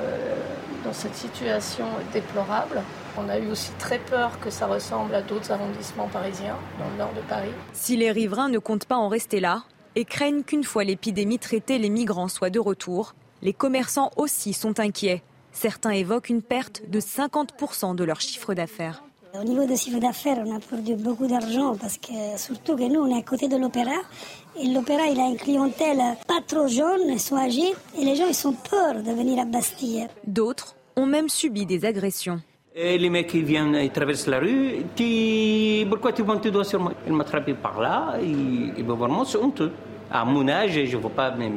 dans cette situation déplorable. On a eu aussi très peur que ça ressemble à d'autres arrondissements parisiens, dans le nord de Paris. Si les riverains ne comptent pas en rester là et craignent qu'une fois l'épidémie traitée, les migrants soient de retour, les commerçants aussi sont inquiets. Certains évoquent une perte de 50% de leur chiffre d'affaires. Au niveau du chiffre d'affaires, on a perdu beaucoup d'argent parce que surtout que nous, on est à côté de l'opéra. Et l'opéra, il a une clientèle pas trop jeune, ils sont âgés et les gens, ils sont peur de venir à Bastille. D'autres ont même subi des agressions. Et les mecs, ils viennent, ils traversent la rue. Pourquoi tu montes tes doigts sur moi? Ils m'ont attrapé par là. Et vraiment, c'est honteux. À mon âge, je ne veux pas me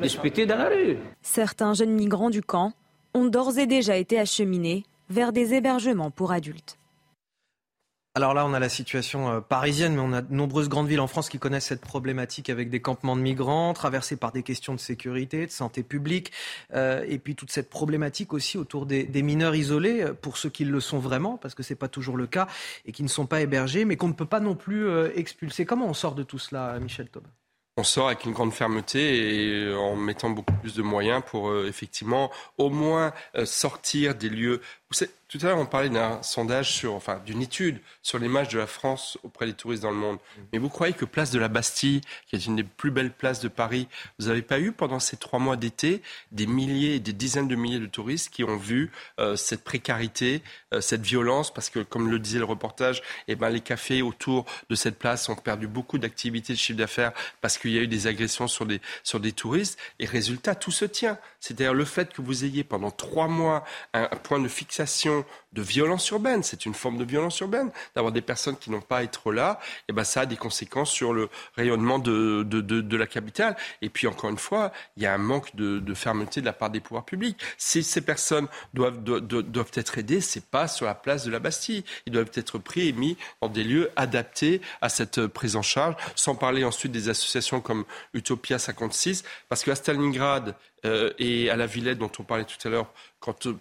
disputer dans la rue. Certains jeunes migrants du camp ont d'ores et déjà été acheminés vers des hébergements pour adultes. Alors là, on a la situation parisienne, mais on a de nombreuses grandes villes en France qui connaissent cette problématique avec des campements de migrants, traversés par des questions de sécurité, de santé publique, et puis toute cette problématique aussi autour des mineurs isolés, pour ceux qui le sont vraiment, parce que ce n'est pas toujours le cas, et qui ne sont pas hébergés, mais qu'on ne peut pas non plus expulser. Comment on sort de tout cela, Michel Taubin ? On sort avec une grande fermeté et en mettant beaucoup plus de moyens pour effectivement au moins sortir des lieux. Vous savez, tout à l'heure, on parlait d'un sondage, d'une étude sur l'image de la France auprès des touristes dans le monde. Mais vous croyez que Place de la Bastille, qui est une des plus belles places de Paris, vous n'avez pas eu pendant ces 3 mois d'été des milliers et des dizaines de milliers de touristes qui ont vu cette précarité, cette violence, parce que comme le disait le reportage, les cafés autour de cette place ont perdu beaucoup d'activités, de chiffre d'affaires, parce qu'il y a eu des agressions sur des touristes. Et résultat, tout se tient. C'est-à-dire le fait que vous ayez pendant 3 mois un point de fixation de violence urbaine, c'est une forme de violence urbaine, d'avoir des personnes qui n'ont pas à être là, ça a des conséquences sur le rayonnement de la capitale. Et puis encore une fois, il y a un manque de fermeté de la part des pouvoirs publics. Si ces personnes doivent être aidées, c'est pas sur la place de la Bastille. Ils doivent être pris et mis dans des lieux adaptés à cette prise en charge, sans parler ensuite des associations comme Utopia 56, parce qu'à Stalingrad et à la Villette dont on parlait tout à l'heure,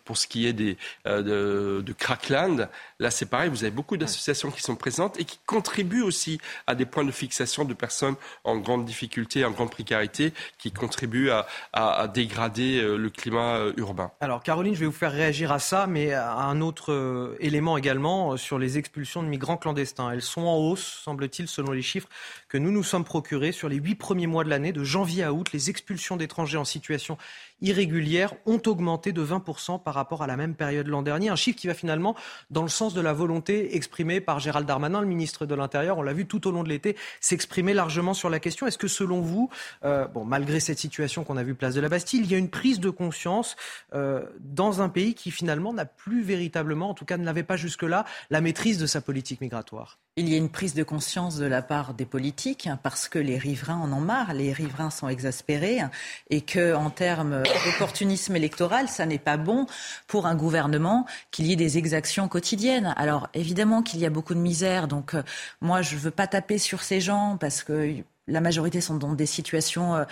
pour ce qui est de Crackland, là c'est pareil, vous avez beaucoup d'associations qui sont présentes et qui contribuent aussi à des points de fixation de personnes en grande difficulté, en grande précarité, qui contribuent à dégrader le climat urbain. Alors Caroline, je vais vous faire réagir à ça, mais à un autre élément également sur les expulsions de migrants clandestins. Elles sont en hausse, semble-t-il, selon les chiffres que nous sommes procurés. Sur les 8 premiers mois de l'année, de janvier à août, les expulsions d'étrangers en situation irrégulières ont augmenté de 20% par rapport à la même période l'an dernier. Un chiffre qui va finalement dans le sens de la volonté exprimée par Gérald Darmanin, le ministre de l'Intérieur. On l'a vu tout au long de l'été s'exprimer largement sur la question. Est-ce que selon vous, malgré cette situation qu'on a vue place de la Bastille, il y a une prise de conscience dans un pays qui finalement n'a plus véritablement, en tout cas ne l'avait pas jusque-là, la maîtrise de sa politique migratoire ? Il y a une prise de conscience de la part des politiques parce que les riverains en ont marre, les riverains sont exaspérés et qu'en termes d'opportunisme électoral, ça n'est pas bon pour un gouvernement qu'il y ait des exactions quotidiennes. Alors évidemment qu'il y a beaucoup de misère, donc moi je ne veux pas taper sur ces gens parce que la majorité sont dans des situations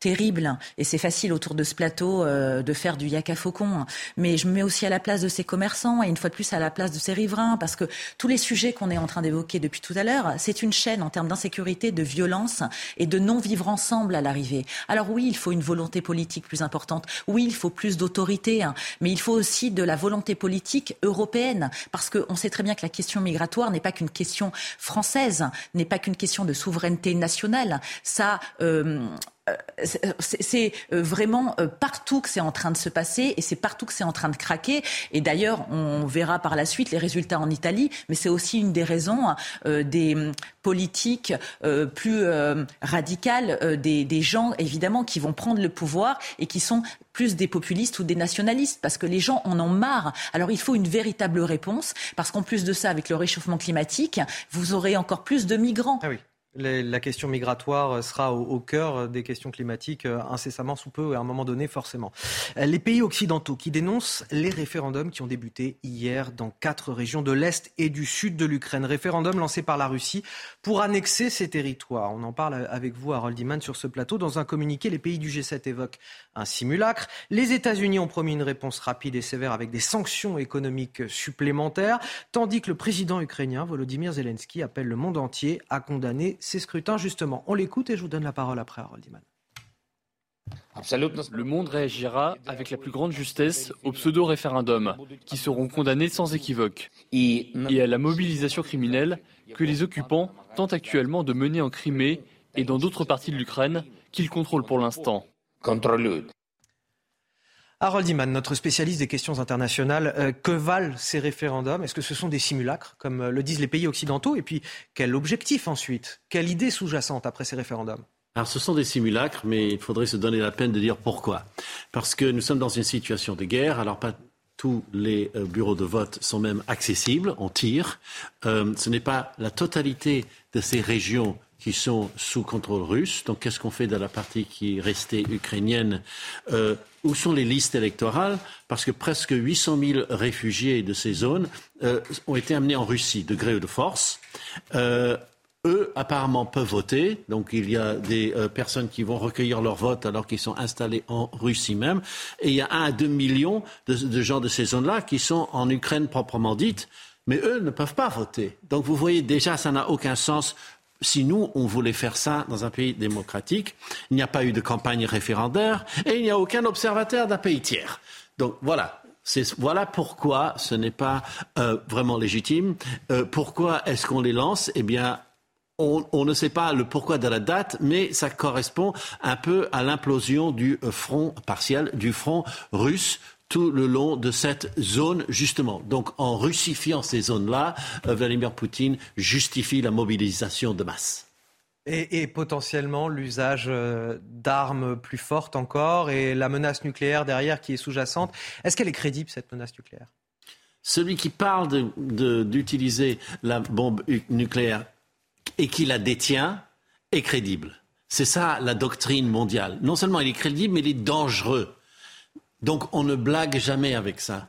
terrible et c'est facile autour de ce plateau de faire du yak à faucon, mais je me mets aussi à la place de ces commerçants et une fois de plus à la place de ces riverains parce que tous les sujets qu'on est en train d'évoquer depuis tout à l'heure, c'est une chaîne en termes d'insécurité, de violence et de non-vivre ensemble à l'arrivée. Alors oui, il faut une volonté politique plus importante, oui, il faut plus d'autorité, mais il faut aussi de la volonté politique européenne parce qu'on sait très bien que la question migratoire n'est pas qu'une question française, n'est pas qu'une question de souveraineté nationale. Ça... c'est vraiment partout que c'est en train de se passer et c'est partout que c'est en train de craquer. Et d'ailleurs, on verra par la suite les résultats en Italie, mais c'est aussi une des raisons des politiques plus radicales des gens, évidemment, qui vont prendre le pouvoir et qui sont plus des populistes ou des nationalistes, parce que les gens en ont marre. Alors il faut une véritable réponse, parce qu'en plus de ça, avec le réchauffement climatique, vous aurez encore plus de migrants. Ah oui. la question migratoire sera au cœur des questions climatiques incessamment sous peu et à un moment donné forcément. Les pays occidentaux qui dénoncent les référendums qui ont débuté hier dans 4 régions de l'Est et du Sud de l'Ukraine. Référendum lancé par la Russie pour annexer ces territoires. On en parle avec vous, Harold Iman, sur ce plateau. Dans un communiqué, les pays du G7 évoquent un simulacre. Les États-Unis ont promis une réponse rapide et sévère avec des sanctions économiques supplémentaires, tandis que le président ukrainien Volodymyr Zelensky appelle le monde entier à condamner ces scrutins. Justement, on l'écoute et je vous donne la parole après, Harold Iman. Le monde réagira avec la plus grande justesse aux pseudo-référendums qui seront condamnés sans équivoque et à la mobilisation criminelle que les occupants tentent actuellement de mener en Crimée et dans d'autres parties de l'Ukraine qu'ils contrôlent pour l'instant. Harold Iman, notre spécialiste des questions internationales, que valent ces référendums? Est-ce que ce sont des simulacres, comme le disent les pays occidentaux? Et puis, quel objectif ensuite? Quelle idée sous-jacente après ces référendums? Alors, ce sont des simulacres, mais il faudrait se donner la peine de dire pourquoi. Parce que nous sommes dans une situation de guerre, alors pas tous les bureaux de vote sont même accessibles, on tire. Ce n'est pas la totalité de ces régions qui sont sous contrôle russe. Donc, qu'est-ce qu'on fait de la partie qui est restée ukrainienne? Où sont les listes électorales? Parce que presque 800 000 réfugiés de ces zones ont été amenés en Russie, de gré ou de force. Eux, apparemment, peuvent voter. Donc, il y a des personnes qui vont recueillir leur vote alors qu'ils sont installés en Russie même. Et il y a 1 à 2 millions de gens de ces zones-là qui sont en Ukraine proprement dite. Mais eux ne peuvent pas voter. Donc, vous voyez, déjà, ça n'a aucun sens. Si nous, on voulait faire ça dans un pays démocratique, il n'y a pas eu de campagne référendaire et il n'y a aucun observateur d'un pays tiers. Donc voilà, voilà pourquoi ce n'est pas vraiment légitime. Pourquoi est-ce qu'on les lance? Eh bien, on ne sait pas le pourquoi de la date, mais ça correspond un peu à l'implosion du front partiel, du front russe, tout le long de cette zone, justement. Donc, en russifiant ces zones-là, Vladimir Poutine justifie la mobilisation de masse. Et potentiellement l'usage d'armes plus fortes encore et la menace nucléaire derrière qui est sous-jacente. Est-ce qu'elle est crédible, cette menace nucléaire? Celui qui parle d'utiliser la bombe nucléaire et qui la détient est crédible. C'est ça, la doctrine mondiale. Non seulement il est crédible, mais il est dangereux. Donc on ne blague jamais avec ça.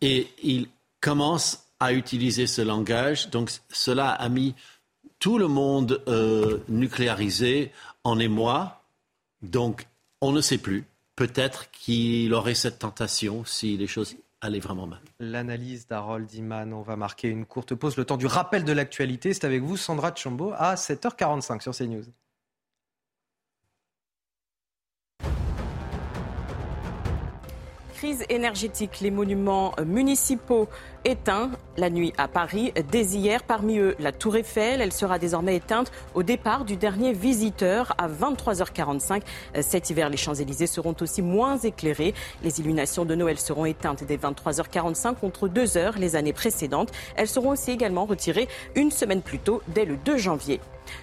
Et il commence à utiliser ce langage. Donc cela a mis tout le monde nucléarisé en émoi. Donc on ne sait plus. Peut-être qu'il aurait cette tentation si les choses allaient vraiment mal. L'analyse d'Harold Iman. On va marquer une courte pause. Le temps du rappel de l'actualité. C'est avec vous, Sandra Tchombo, à 7h45 sur CNews. Crise énergétique, les monuments municipaux éteints la nuit à Paris. Dès hier, parmi eux, la Tour Eiffel. Elle sera désormais éteinte au départ du dernier visiteur à 23h45. Cet hiver, les Champs-Élysées seront aussi moins éclairés. Les illuminations de Noël seront éteintes dès 23h45 contre 2h les années précédentes. Elles seront aussi également retirées une semaine plus tôt, dès le 2 janvier.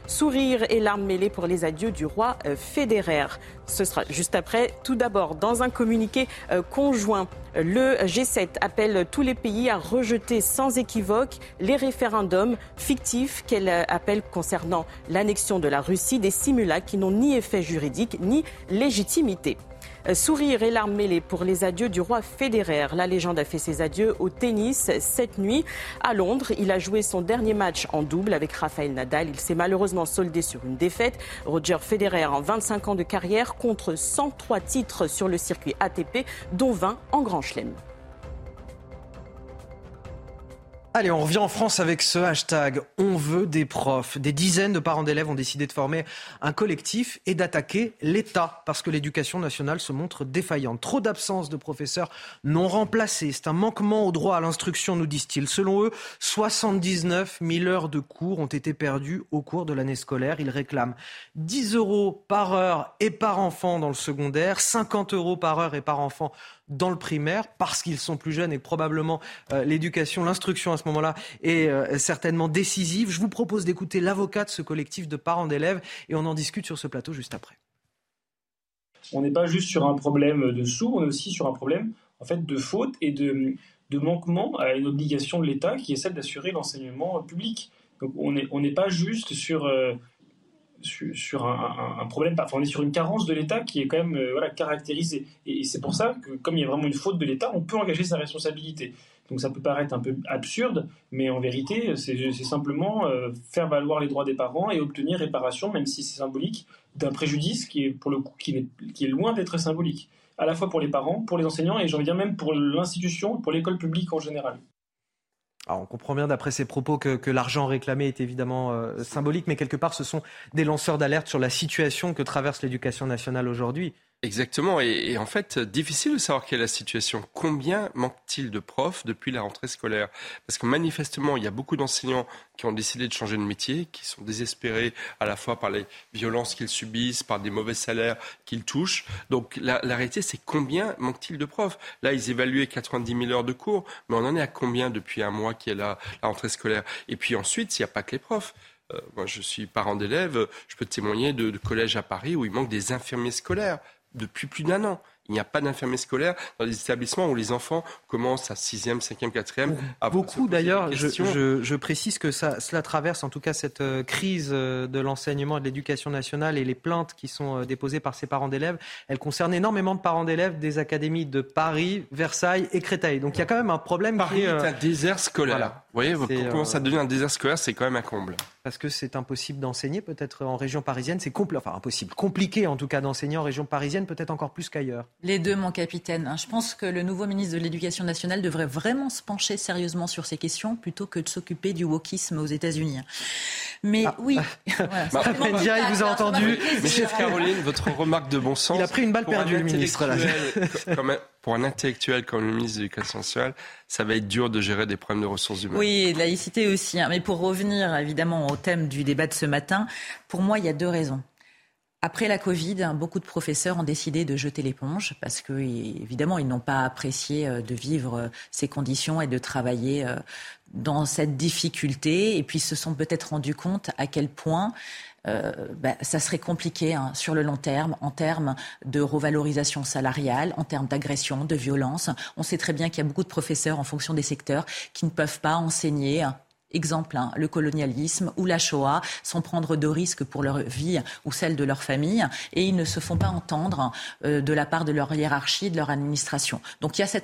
Sourire et larmes mêlées pour les adieux du roi Federer. Ce sera juste après. Tout d'abord, dans un communiqué conjoint, le G7 appelle tous les pays à rejeter sans équivoque les référendums fictifs qu'elle appelle concernant l'annexion de la Russie, des simulacres qui n'ont ni effet juridique ni légitimité. Sourire et larmes mêlées pour les adieux du roi Federer. La légende a fait ses adieux au tennis cette nuit à Londres. Il a joué son dernier match en double avec Rafael Nadal. Il s'est malheureusement soldé sur une défaite. Roger Federer en 25 ans de carrière contre 103 titres sur le circuit ATP, dont 20 en Grand Chelem. Allez, on revient en France avec ce hashtag « On veut des profs ». Des dizaines de parents d'élèves ont décidé de former un collectif et d'attaquer l'État parce que l'éducation nationale se montre défaillante. Trop d'absence de professeurs non remplacés. C'est un manquement au droit à l'instruction, nous disent-ils. Selon eux, 79 000 heures de cours ont été perdues au cours de l'année scolaire. Ils réclament 10 € par heure et par enfant dans le secondaire, 50 € par heure et par enfant dans le primaire, parce qu'ils sont plus jeunes et probablement l'éducation, l'instruction à ce moment-là est certainement décisive. Je vous propose d'écouter l'avocat de ce collectif de parents d'élèves et on en discute sur ce plateau juste après. On n'est pas juste sur un problème de sous, on est aussi sur un problème en fait, de faute et de manquement à une obligation de l'État qui est celle d'assurer l'enseignement public. Donc on n'est pas juste sur sur un problème, enfin on est sur une carence de l'État qui est quand même caractérisée. Et c'est pour ça que, comme il y a vraiment une faute de l'État, on peut engager sa responsabilité. Donc ça peut paraître un peu absurde, mais en vérité, c'est simplement faire valoir les droits des parents et obtenir réparation, même si c'est symbolique, d'un préjudice qui est, pour le coup, qui est loin d'être symbolique, à la fois pour les parents, pour les enseignants et j'ai envie de dire même pour l'institution, pour l'école publique en général. Alors on comprend bien d'après ces propos que l'argent réclamé est évidemment symbolique, mais quelque part ce sont des lanceurs d'alerte sur la situation que traverse l'éducation nationale aujourd'hui. Exactement, et en fait, difficile de savoir quelle est la situation. Combien manque-t-il de profs depuis la rentrée scolaire ? Parce que manifestement, il y a beaucoup d'enseignants qui ont décidé de changer de métier, qui sont désespérés à la fois par les violences qu'ils subissent, par des mauvais salaires qu'ils touchent. Donc la réalité, c'est combien manque-t-il de profs ? Là, ils évaluaient 90 000 heures de cours, mais on en est à combien depuis un mois qu'il y a la rentrée scolaire ? Et puis ensuite, il n'y a pas que les profs. Moi, je suis parent d'élèves, je peux témoigner de collèges à Paris où il manque des infirmiers scolaires. Depuis plus d'un an, il n'y a pas d'infirmiers scolaires dans des établissements où les enfants commencent à 6e, 5e, 4e. Beaucoup d'ailleurs, je précise que cela traverse en tout cas cette crise de l'enseignement et de l'éducation nationale et les plaintes qui sont déposées par ces parents d'élèves. Elles concernent énormément de parents d'élèves des académies de Paris, Versailles et Créteil. Donc il y a quand même un problème. Paris est un désert scolaire. Voilà. Vous voyez, comment ça devient un désert scolaire, c'est quand même un comble. Parce que c'est impossible d'enseigner peut-être en région parisienne, c'est compliqué en tout cas d'enseigner en région parisienne, peut-être encore plus qu'ailleurs. Les deux, mon capitaine. Je pense que le nouveau ministre de l'Éducation nationale devrait vraiment se pencher sérieusement sur ces questions plutôt que de s'occuper du wokisme aux États-Unis. Mais oui. Voilà, Média, il vous a entendu. Mais chef Caroline, votre remarque de bon sens. Il a pris une balle perdue, le ministre. Là. Pour un intellectuel comme le ministre de l'Éducation nationale, ça va être dur de gérer des problèmes de ressources humaines. Oui, et de laïcité aussi. Mais pour revenir évidemment au thème du débat de ce matin, pour moi, il y a deux raisons. Après la Covid, beaucoup de professeurs ont décidé de jeter l'éponge parce que, évidemment, ils n'ont pas apprécié de vivre ces conditions et de travailler dans cette difficulté. Et puis, ils se sont peut-être rendus compte à quel point ça serait compliqué sur le long terme, en termes de revalorisation salariale, en termes d'agression, de violence. On sait très bien qu'il y a beaucoup de professeurs, en fonction des secteurs, qui ne peuvent pas enseigner. Exemple, le colonialisme ou la Shoah, sans prendre de risques pour leur vie ou celle de leur famille, et ils ne se font pas entendre de la part de leur hiérarchie, de leur administration. Donc il y a ces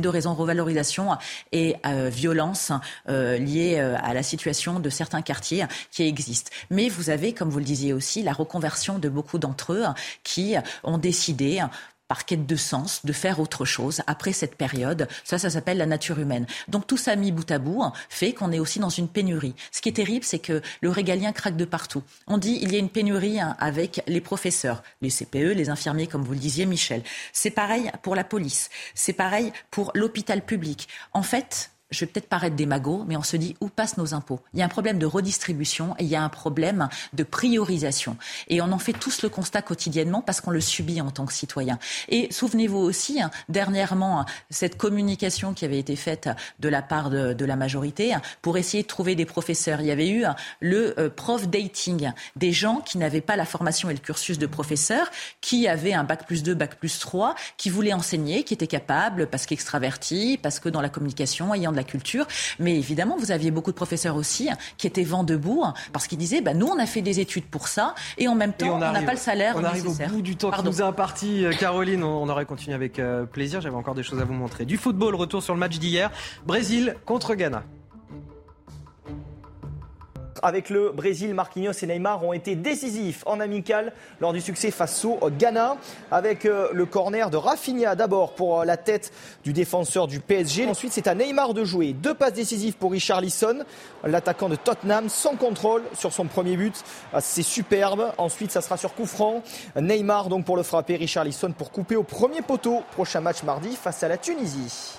deux raisons, revalorisation et violence liées à la situation de certains quartiers qui existent. Mais vous avez, comme vous le disiez aussi, la reconversion de beaucoup d'entre eux qui ont décidé, par quête de sens, de faire autre chose après cette période. Ça s'appelle la nature humaine. Donc tout ça mis bout à bout fait qu'on est aussi dans une pénurie. Ce qui est terrible, c'est que le régalien craque de partout. On dit il y a une pénurie avec les professeurs, les CPE, les infirmiers, comme vous le disiez, Michel. C'est pareil pour la police. C'est pareil pour l'hôpital public. En fait, je vais peut-être paraître démago, mais on se dit où passent nos impôts ? Il y a un problème de redistribution et il y a un problème de priorisation. Et on en fait tous le constat quotidiennement parce qu'on le subit en tant que citoyen. Et souvenez-vous aussi, dernièrement, cette communication qui avait été faite de la part de la majorité pour essayer de trouver des professeurs. Il y avait eu le prof dating, des gens qui n'avaient pas la formation et le cursus de professeur, qui avaient un bac+2, bac+3, qui voulaient enseigner, qui étaient capables parce qu'extravertis, parce que dans la communication, ayant de la culture, mais évidemment vous aviez beaucoup de professeurs aussi qui étaient vent debout parce qu'ils disaient nous on a fait des études pour ça et en même temps on n'a pas le salaire nécessaire. On arrive nécessaire. Au bout du temps qui nous est imparti, Caroline, on aurait continué avec plaisir, j'avais encore des choses à vous montrer. Du football, retour sur le match d'hier, Brésil contre Ghana. Avec le Brésil, Marquinhos et Neymar ont été décisifs en amical lors du succès face au Ghana. Avec le corner de Rafinha d'abord pour la tête du défenseur du PSG. Ensuite, c'est à Neymar de jouer. 2 passes décisives pour Richarlison, l'attaquant de Tottenham, sans contrôle sur son premier but. C'est superbe. Ensuite, ça sera sur coup franc. Neymar donc pour le frapper, Richarlison pour couper au premier poteau. Prochain match mardi face à la Tunisie.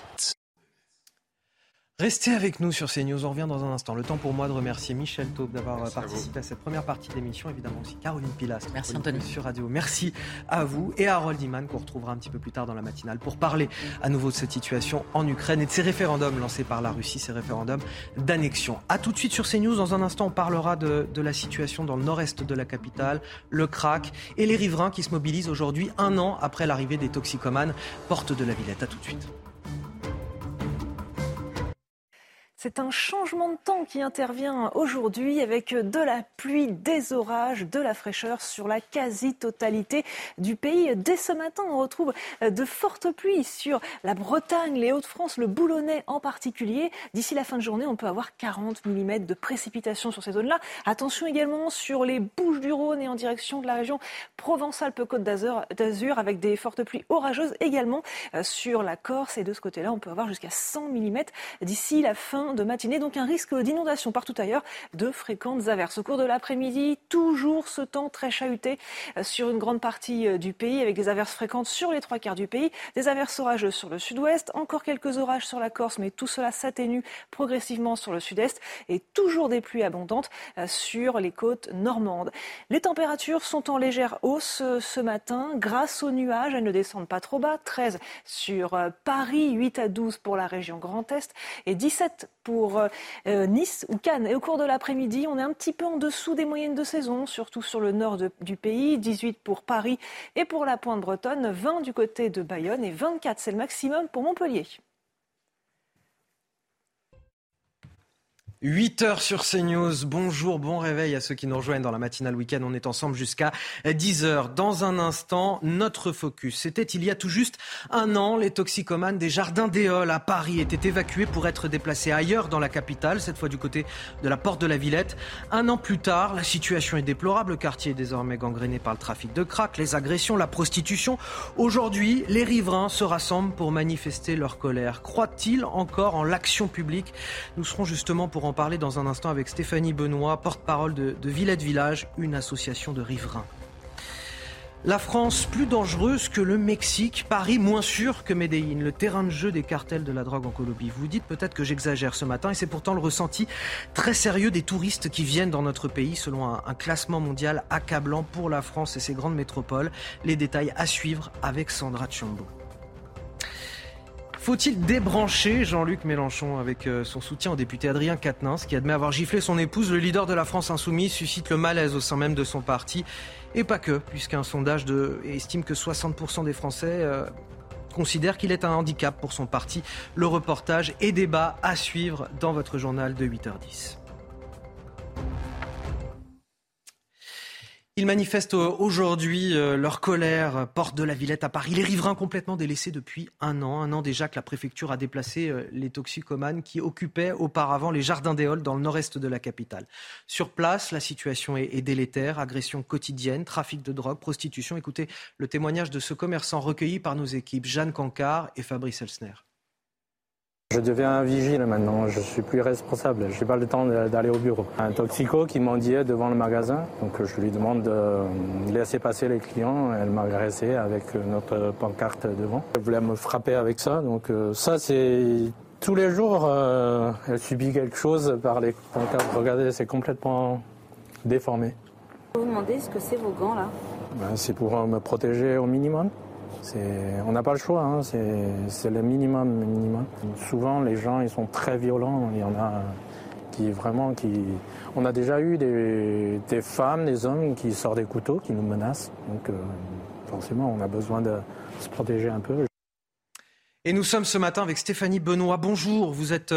Restez avec nous sur CNews, on revient dans un instant. Le temps pour moi de remercier Michel Taube d'avoir participé à cette première partie de l'émission. Évidemment aussi Caroline Pilastre. Merci Anthony. Sur Radio. Merci à vous et à Harold Iman qu'on retrouvera un petit peu plus tard dans la matinale pour parler à nouveau de cette situation en Ukraine et de ces référendums lancés par la Russie, ces référendums d'annexion. A tout de suite sur CNews. Dans un instant, on parlera de la situation dans le nord-est de la capitale, le crack et les riverains qui se mobilisent aujourd'hui 1 an après l'arrivée des toxicomanes Porte de la Villette. A tout de suite. C'est un changement de temps qui intervient aujourd'hui avec de la pluie, des orages, de la fraîcheur sur la quasi-totalité du pays. Dès ce matin, on retrouve de fortes pluies sur la Bretagne, les Hauts-de-France, le Boulonnais en particulier. D'ici la fin de journée, on peut avoir 40 mm de précipitations sur ces zones-là. Attention également sur les Bouches-du-Rhône et en direction de la région Provence-Alpes-Côte d'Azur avec des fortes pluies orageuses également sur la Corse. Et de ce côté-là, on peut avoir jusqu'à 100 mm d'ici la fin de matinée, donc un risque d'inondation partout ailleurs, de fréquentes averses. Au cours de l'après-midi, toujours ce temps très chahuté sur une grande partie du pays, avec des averses fréquentes sur les trois quarts du pays, des averses orageuses sur le sud-ouest, encore quelques orages sur la Corse, mais tout cela s'atténue progressivement sur le sud-est et toujours des pluies abondantes sur les côtes normandes. Les températures sont en légère hausse ce matin, grâce aux nuages, elles ne descendent pas trop bas, 13 sur Paris, 8 à 12 pour la région Grand Est et 17 pour Nice ou Cannes. Et au cours de l'après-midi, on est un petit peu en dessous des moyennes de saison, surtout sur le nord du pays. 18 pour Paris et pour la pointe bretonne, 20 du côté de Bayonne et 24, c'est le maximum pour Montpellier. 8h sur CNews, bonjour, bon réveil à ceux qui nous rejoignent dans la matinale week-end. On est ensemble jusqu'à 10h. Dans un instant, notre focus. C'était il y a tout juste un an, les toxicomanes des Jardins des Halles à Paris étaient évacués pour être déplacés ailleurs dans la capitale, cette fois du côté de la Porte de la Villette. Un an plus tard, la situation est déplorable. Le quartier est désormais gangréné par le trafic de crack, les agressions, la prostitution. Aujourd'hui, les riverains se rassemblent pour manifester leur colère. Croient-ils encore en l'action publique? Nous serons justement pour en parler dans un instant avec Stéphanie Benoît, porte-parole de Villette Village, une association de riverains. La France plus dangereuse que le Mexique, Paris moins sûr que Medellin, le terrain de jeu des cartels de la drogue en Colombie. Vous dites peut-être que j'exagère ce matin et c'est pourtant le ressenti très sérieux des touristes qui viennent dans notre pays selon un classement mondial accablant pour la France et ses grandes métropoles. Les détails à suivre avec Sandra Tchombo. Faut-il débrancher Jean-Luc Mélenchon avec son soutien au député Adrien Quatennens qui admet avoir giflé son épouse? Le leader de la France insoumise suscite le malaise au sein même de son parti. Et pas que, puisqu'un sondage estime que 60% des Français considèrent qu'il est un handicap pour son parti. Le reportage et débat à suivre dans votre journal de 8h10. Ils manifestent aujourd'hui leur colère, porte de la Villette à Paris. Les riverains complètement délaissés depuis un an déjà que la préfecture a déplacé les toxicomanes qui occupaient auparavant les Jardins des Halles dans le nord-est de la capitale. Sur place, la situation est délétère, agressions quotidiennes, trafic de drogue, prostitution. Écoutez le témoignage de ce commerçant recueilli par nos équipes, Jeanne Cancard et Fabrice Elsner. Je deviens un vigile maintenant, je suis plus responsable, je n'ai pas le temps d'aller au bureau. Un toxico qui mendiait devant le magasin, donc je lui demande de laisser passer les clients, elle m'a agressé avec notre pancarte devant. Elle voulait me frapper avec ça, donc ça c'est... Tous les jours, elle subit quelque chose par les pancartes, regardez, c'est complètement déformé. Vous vous demandez ce que c'est vos gants là? Ben, c'est pour me protéger au minimum. On n'a pas le choix, hein. C'est le minimum. Souvent, les gens, ils sont très violents. Il y en a qui on a déjà eu des femmes, des hommes qui sortent des couteaux, qui nous menacent. Donc, forcément, on a besoin de se protéger un peu. Et nous sommes ce matin avec Stéphanie Benoît. Bonjour, vous êtes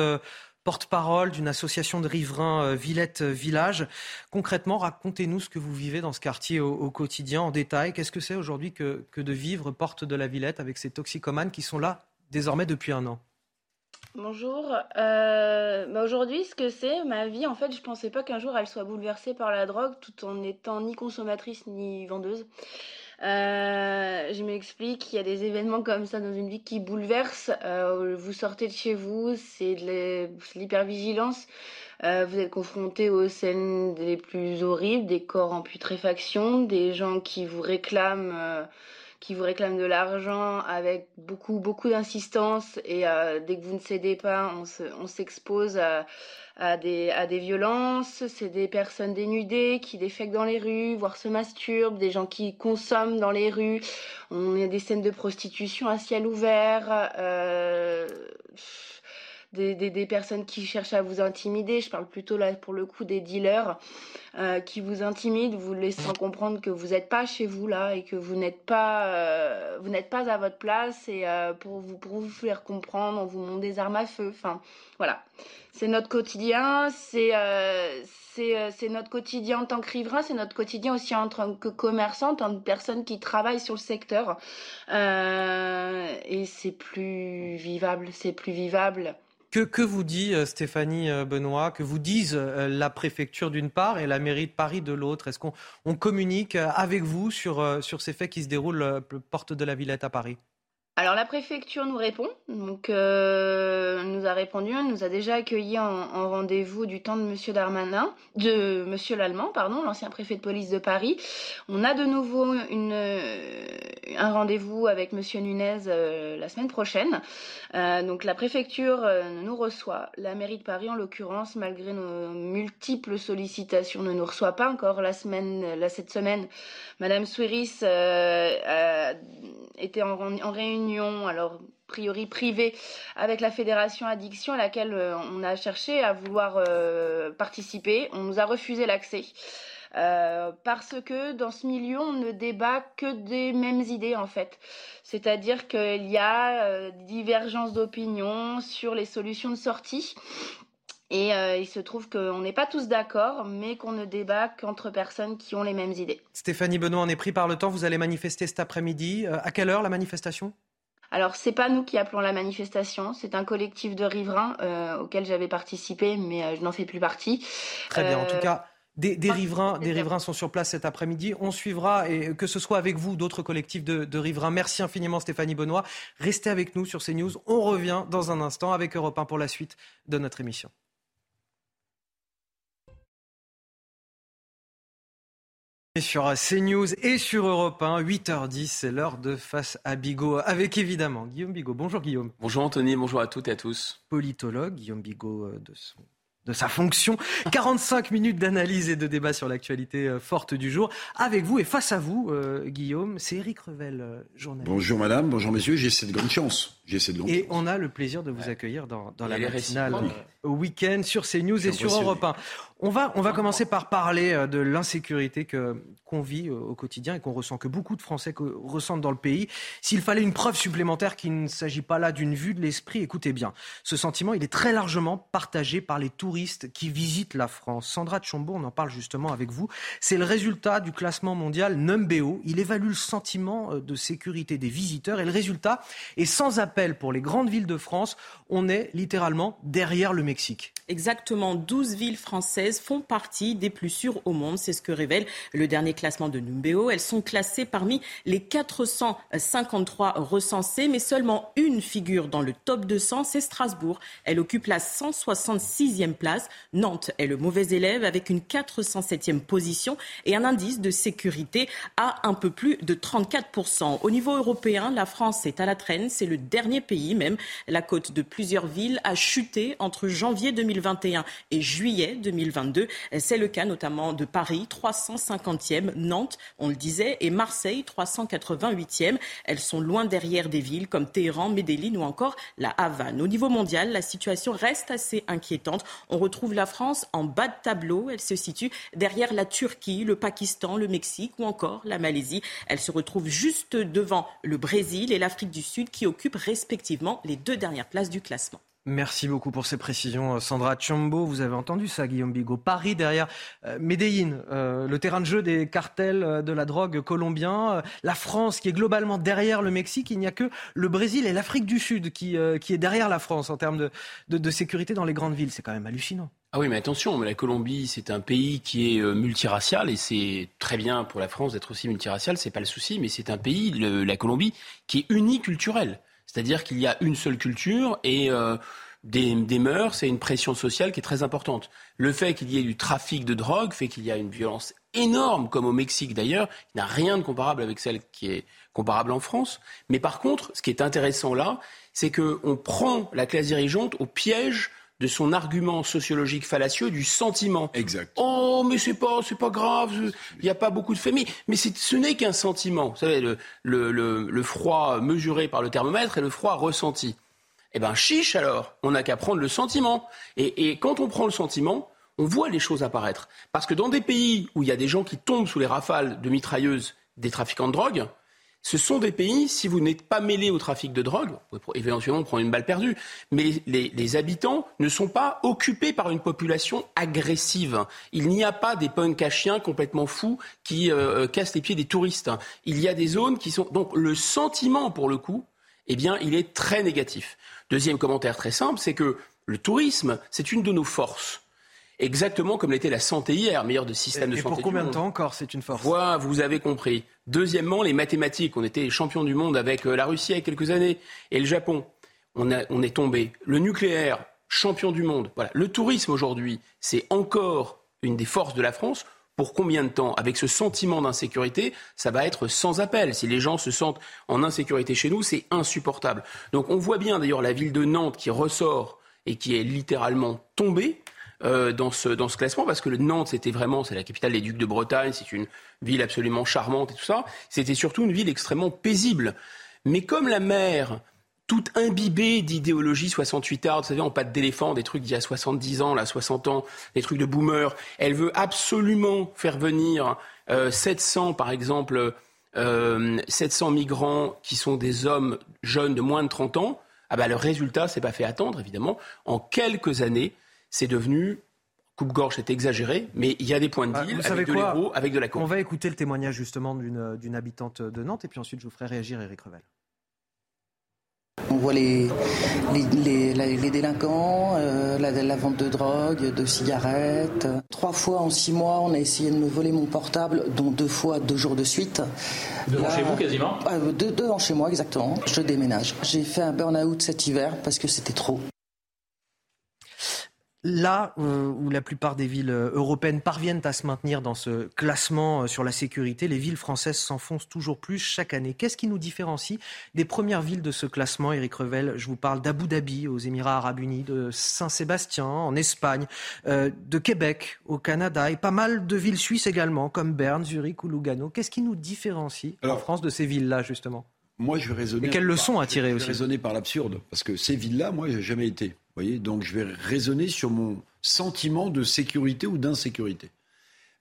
porte-parole d'une association de riverains Villette Village. Concrètement, racontez-nous ce que vous vivez dans ce quartier au quotidien, en détail. Qu'est-ce que c'est aujourd'hui que de vivre porte de la Villette avec ces toxicomanes qui sont là désormais depuis un an? Bonjour. Aujourd'hui, ce que c'est, ma vie, en fait, je ne pensais pas qu'un jour elle soit bouleversée par la drogue tout en étant ni consommatrice ni vendeuse. Je m'explique, il y a des événements comme ça dans une vie qui bouleversent, vous sortez de chez vous, c'est de l'hypervigilance, vous êtes confronté aux scènes les plus horribles, des corps en putréfaction, des gens qui vous réclament de l'argent avec beaucoup d'insistance et dès que vous ne cédez pas, on s'expose à des violences. C'est des personnes dénudées qui défèquent dans les rues, voire se masturbent, des gens qui consomment dans les rues. On a des scènes de prostitution à ciel ouvert. des personnes qui cherchent à vous intimider. Je parle plutôt là pour le coup des dealers qui vous intimident, vous laissant comprendre que vous n'êtes pas chez vous là et que vous n'êtes pas à votre place, et pour vous faire comprendre, on vous montre des armes à feu. Enfin, voilà. C'est notre quotidien, c'est notre quotidien en tant que riverain, c'est notre quotidien aussi en tant que commerçant, en tant que personne qui travaille sur le secteur. Et c'est plus vivable, c'est plus vivable. Que vous dit Stéphanie Benoît, que vous disent la préfecture d'une part et la mairie de Paris de l'autre? Est-ce qu'on communique avec vous sur ces faits qui se déroulent porte de la Villette à Paris? Alors la préfecture nous répond, donc elle nous a répondu, elle nous a déjà accueillis en rendez-vous du temps de Monsieur Darmanin, de Monsieur Lallemand, pardon, l'ancien préfet de police de Paris. On a de nouveau un rendez-vous avec Monsieur Nunez la semaine prochaine. Donc la préfecture nous reçoit, la mairie de Paris en l'occurrence, malgré nos multiples sollicitations, ne nous reçoit pas encore cette semaine. Madame Souiris était en réunion, alors a priori privée, avec la fédération addiction à laquelle on a cherché à vouloir participer. On nous a refusé l'accès parce que dans ce milieu, on ne débat que des mêmes idées en fait. C'est-à-dire qu'il y a divergence d'opinion sur les solutions de sortie. Et il se trouve qu'on n'est pas tous d'accord, mais qu'on ne débat qu'entre personnes qui ont les mêmes idées. Stéphanie Benoît, on est pris par le temps. Vous allez manifester cet après-midi. À quelle heure la manifestation ? Alors, c'est pas nous qui appelons la manifestation. C'est un collectif de riverains auquel j'avais participé, mais je n'en fais plus partie. Très bien. En tout cas, des riverains sont sur place cet après-midi. On suivra, et que ce soit avec vous ou d'autres collectifs de riverains. Merci infiniment, Stéphanie Benoît. Restez avec nous sur CNews. On revient dans un instant avec Europe 1 pour la suite de notre émission. Sur CNews et sur Europe 1, 8h10, c'est l'heure de Face à Bigot, avec évidemment Guillaume Bigot. Bonjour Guillaume. Bonjour Anthony, bonjour à toutes et à tous. Politologue, Guillaume Bigot de sa fonction. 45 minutes d'analyse et de débat sur l'actualité forte du jour. Avec vous et face à vous, Guillaume, c'est Éric Revel, journaliste. Bonjour madame, bonjour messieurs, j'ai cette grande chance. Et on a le plaisir de vous accueillir dans la matinale au week-end sur CNews et sur Europe 1. On va commencer par parler de l'insécurité qu'on vit au quotidien et qu'on ressent, que beaucoup de Français ressentent dans le pays. S'il fallait une preuve supplémentaire qu'il ne s'agit pas là d'une vue de l'esprit, écoutez bien. Ce sentiment, il est très largement partagé par les touristes qui visitent la France. Sandra Tchombo, on en parle justement avec vous. C'est le résultat du classement mondial Numbeo. Il évalue le sentiment de sécurité des visiteurs et le résultat est sans appel. Pour les grandes villes de France, on est littéralement derrière le Mexique. Exactement, 12 villes françaises font partie des plus sûres au monde. C'est ce que révèle le dernier classement de Numbeo. Elles sont classées parmi les 453 recensées, mais seulement une figure dans le top 200, c'est Strasbourg. Elle occupe la 166e place. Nantes est le mauvais élève avec une 407e position et un indice de sécurité à un peu plus de 34%. Au niveau européen, la France est à la traîne. C'est le dernier pays même. La cote de plusieurs villes a chuté entre janvier 2021 et juillet 2022. C'est le cas notamment de Paris, 350e, Nantes, on le disait, et Marseille, 388e. Elles sont loin derrière des villes comme Téhéran, Medellin ou encore La Havane. Au niveau mondial, la situation reste assez inquiétante. On retrouve la France en bas de tableau. Elle se situe derrière la Turquie, le Pakistan, le Mexique ou encore la Malaisie. Elle se retrouve juste devant le Brésil et l'Afrique du Sud qui occupent respectivement les deux dernières places du classement. Merci beaucoup pour ces précisions, Sandra Tchombo. Vous avez entendu ça, Guillaume Bigot. Paris derrière Medellin, le terrain de jeu des cartels de la drogue colombiens. La France qui est globalement derrière le Mexique. Il n'y a que le Brésil et l'Afrique du Sud qui est derrière la France en termes de sécurité dans les grandes villes. C'est quand même hallucinant. Ah oui, mais attention, mais la Colombie, c'est un pays qui est multiracial et c'est très bien pour la France d'être aussi multiracial, c'est pas le souci, mais c'est un pays, la Colombie, qui est uniculturel. C'est-à-dire qu'il y a une seule culture et des mœurs et une pression sociale qui est très importante. Le fait qu'il y ait du trafic de drogue fait qu'il y a une violence énorme, comme au Mexique d'ailleurs, qui n'a rien de comparable avec celle qui est comparable en France. Mais par contre, ce qui est intéressant là, c'est qu'on prend la classe dirigeante au piège de son argument sociologique fallacieux, du sentiment. Exact. Oh, mais c'est pas grave, il n'y a pas beaucoup de faits. Mais ce n'est qu'un sentiment. Vous savez, le froid mesuré par le thermomètre et le froid ressenti. Eh ben chiche alors, on n'a qu'à prendre le sentiment. Et quand on prend le sentiment, on voit les choses apparaître. Parce que dans des pays où il y a des gens qui tombent sous les rafales de mitrailleuses des trafiquants de drogue, ce sont des pays, si vous n'êtes pas mêlé au trafic de drogue, éventuellement on prend une balle perdue, mais les habitants ne sont pas occupés par une population agressive. Il n'y a pas des punks à chiens complètement fous qui cassent les pieds des touristes. Il y a des zones qui sont... Donc le sentiment, pour le coup, eh bien, il est très négatif. Deuxième commentaire très simple, c'est que le tourisme, c'est une de nos forces. Exactement comme l'était la santé hier, meilleur de système de santé. Et pour combien de temps encore c'est une force ? Voilà, vous avez compris. Deuxièmement, les mathématiques. On était champion du monde avec la Russie il y a quelques années et le Japon. On est tombé. Le nucléaire, champion du monde. Voilà. Le tourisme aujourd'hui, c'est encore une des forces de la France. Pour combien de temps ? Avec ce sentiment d'insécurité, ça va être sans appel. Si les gens se sentent en insécurité chez nous, c'est insupportable. Donc on voit bien d'ailleurs la ville de Nantes qui ressort et qui est littéralement tombée. Dans ce classement, parce que Nantes, c'était vraiment, c'est la capitale des ducs de Bretagne, c'est une ville absolument charmante et tout ça, c'était surtout une ville extrêmement paisible. Mais comme la mer, toute imbibée d'idéologie 68arde, vous savez, en pattes d'éléphant, des trucs d'il y a 70 ans, là, 60 ans, des trucs de boomer, elle veut absolument faire venir 700, par exemple, 700 migrants qui sont des hommes jeunes de moins de 30 ans, ah bah, le résultat, c'est pas fait attendre, évidemment. En quelques années, c'est devenu, coupe-gorge, c'est exagéré, mais il y a des points de deal avec de l'héros, avec de la cour. On va écouter le témoignage justement d'une habitante de Nantes et puis ensuite je vous ferai réagir Éric Revel. On voit les délinquants, la vente de drogue, de cigarettes. 3 fois en 6 mois, on a essayé de me voler mon portable, dont 2 fois, 2 jours de suite. 2 en chez vous quasiment ? 2 en chez moi, exactement. Je déménage. J'ai fait un burn-out cet hiver parce que c'était trop. Là où la plupart des villes européennes parviennent à se maintenir dans ce classement sur la sécurité, les villes françaises s'enfoncent toujours plus chaque année. Qu'est-ce qui nous différencie des premières villes de ce classement, Éric Revel ? Je vous parle d'Abu Dhabi, aux Émirats Arabes Unis, de Saint-Sébastien, en Espagne, de Québec, au Canada, et pas mal de villes suisses également, comme Berne, Zurich ou Lugano. Qu'est-ce qui nous différencie en France de ces villes-là, justement ? Moi, je vais raisonner. Et quelles leçons à tirer aussi ? Je vais raisonner par l'absurde, parce que ces villes-là, moi, je n'ai jamais été. Voyez, donc je vais raisonner sur mon sentiment de sécurité ou d'insécurité.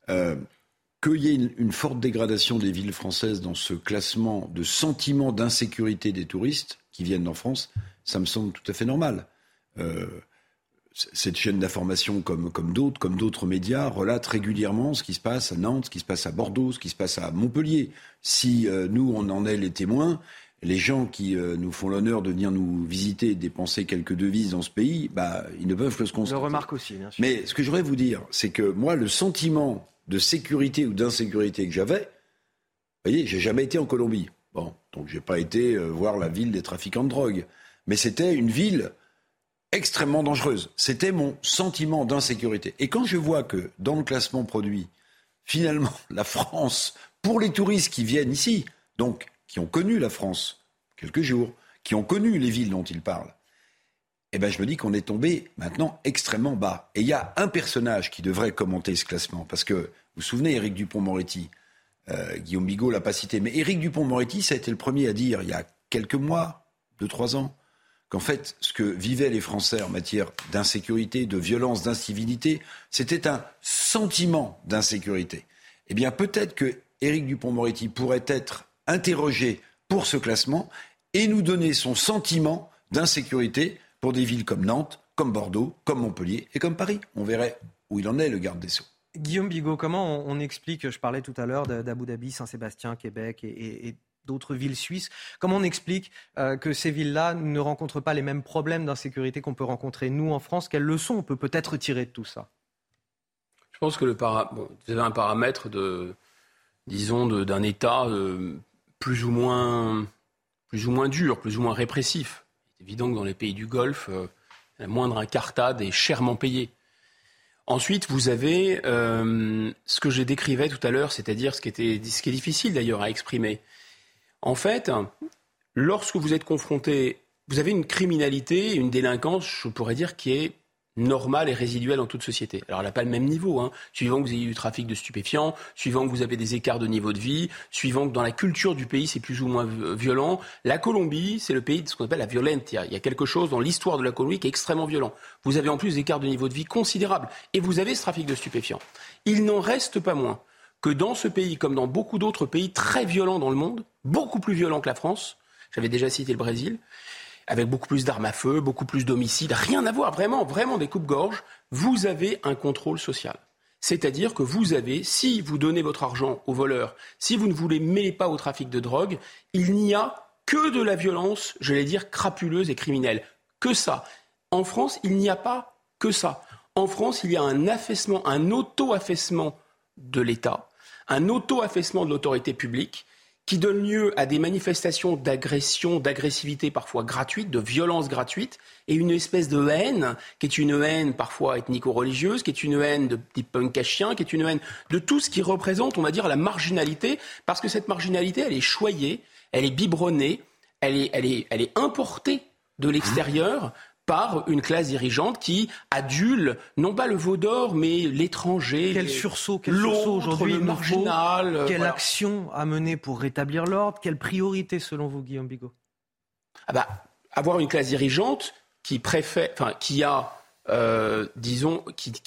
Qu'il y ait une forte dégradation des villes françaises dans ce classement de sentiment d'insécurité des touristes qui viennent en France, ça me semble tout à fait normal. Cette chaîne d'information, comme d'autres médias, relate régulièrement ce qui se passe à Nantes, ce qui se passe à Bordeaux, ce qui se passe à Montpellier. Si nous, on en est les témoins... Les gens qui nous font l'honneur de venir nous visiter et dépenser quelques devises dans ce pays, bah, ils ne peuvent que se constater. Je le remarque aussi, bien sûr. Mais ce que je voudrais vous dire, c'est que moi, le sentiment de sécurité ou d'insécurité que j'avais, vous voyez, j'ai jamais été en Colombie. Bon, donc j'ai pas été voir la ville des trafiquants de drogue. Mais c'était une ville extrêmement dangereuse. C'était mon sentiment d'insécurité. Et quand je vois que, dans le classement produit, finalement, la France, pour les touristes qui viennent ici, donc... qui ont connu la France quelques jours, qui ont connu les villes dont ils parlent, eh ben je me dis qu'on est tombé maintenant extrêmement bas. Et il y a un personnage qui devrait commenter ce classement, parce que, vous vous souvenez, Éric Dupond-Moretti, Guillaume Bigot l'a pas cité, mais Éric Dupond-Moretti, ça a été le premier à dire, il y a quelques mois, 2-3 ans, qu'en fait, ce que vivaient les Français en matière d'insécurité, de violence, d'incivilité, c'était un sentiment d'insécurité. Eh bien, peut-être que Éric Dupond-Moretti pourrait être interrogé pour ce classement et nous donner son sentiment d'insécurité pour des villes comme Nantes, comme Bordeaux, comme Montpellier et comme Paris. On verrait où il en est, le garde des Sceaux. Guillaume Bigot, comment on explique, je parlais tout à l'heure d'Abu Dhabi, Saint-Sébastien, Québec et d'autres villes suisses, comment on explique que ces villes-là ne rencontrent pas les mêmes problèmes d'insécurité qu'on peut rencontrer nous en France ? Quelles leçons on peut peut-être tirer de tout ça ? Je pense que vous avez un paramètre d'un État... plus ou moins dur, plus ou moins répressif. C'est évident que dans les pays du Golfe, la moindre incartade est chèrement payée. Ensuite, vous avez ce que je décrivais tout à l'heure, c'est-à-dire ce qui est difficile d'ailleurs à exprimer. En fait, lorsque vous êtes confronté, vous avez une criminalité, une délinquance, je pourrais dire, qui est normale et résiduelle en toute société. Alors, elle n'a pas le même niveau, hein. Suivant que vous ayez du trafic de stupéfiants, suivant que vous avez des écarts de niveau de vie, suivant que dans la culture du pays, c'est plus ou moins violent. La Colombie, c'est le pays de ce qu'on appelle la violentia. Il y a quelque chose dans l'histoire de la Colombie qui est extrêmement violent. Vous avez en plus des écarts de niveau de vie considérables. Et vous avez ce trafic de stupéfiants. Il n'en reste pas moins que dans ce pays, comme dans beaucoup d'autres pays très violents dans le monde, beaucoup plus violents que la France, j'avais déjà cité le Brésil, avec beaucoup plus d'armes à feu, beaucoup plus d'homicides, rien à voir, vraiment des coupes-gorges, vous avez un contrôle social. C'est-à-dire que vous avez, si vous donnez votre argent aux voleurs, si vous ne vous les mêlez pas au trafic de drogue, il n'y a que de la violence, j'allais dire, crapuleuse et criminelle. Que ça. En France, il n'y a pas que ça. En France, il y a un affaissement, un auto-affaissement de l'État, un auto-affaissement de l'autorité publique, qui donne lieu à des manifestations d'agression, d'agressivité parfois gratuite, de violence gratuite, et une espèce de haine, qui est une haine parfois ethnico-religieuse, qui est une haine de petits punks à chiens, qui est une haine de tout ce qui représente, on va dire, la marginalité, parce que cette marginalité, elle est choyée, elle est biberonnée, elle est importée de l'extérieur par une classe dirigeante qui adule, non pas le veau d'or, mais l'étranger. Quel sursaut aujourd'hui, le marginal. Quelle action à mener pour rétablir l'ordre ? Quelle priorité, selon vous, Guillaume Bigot ? Avoir une classe dirigeante qui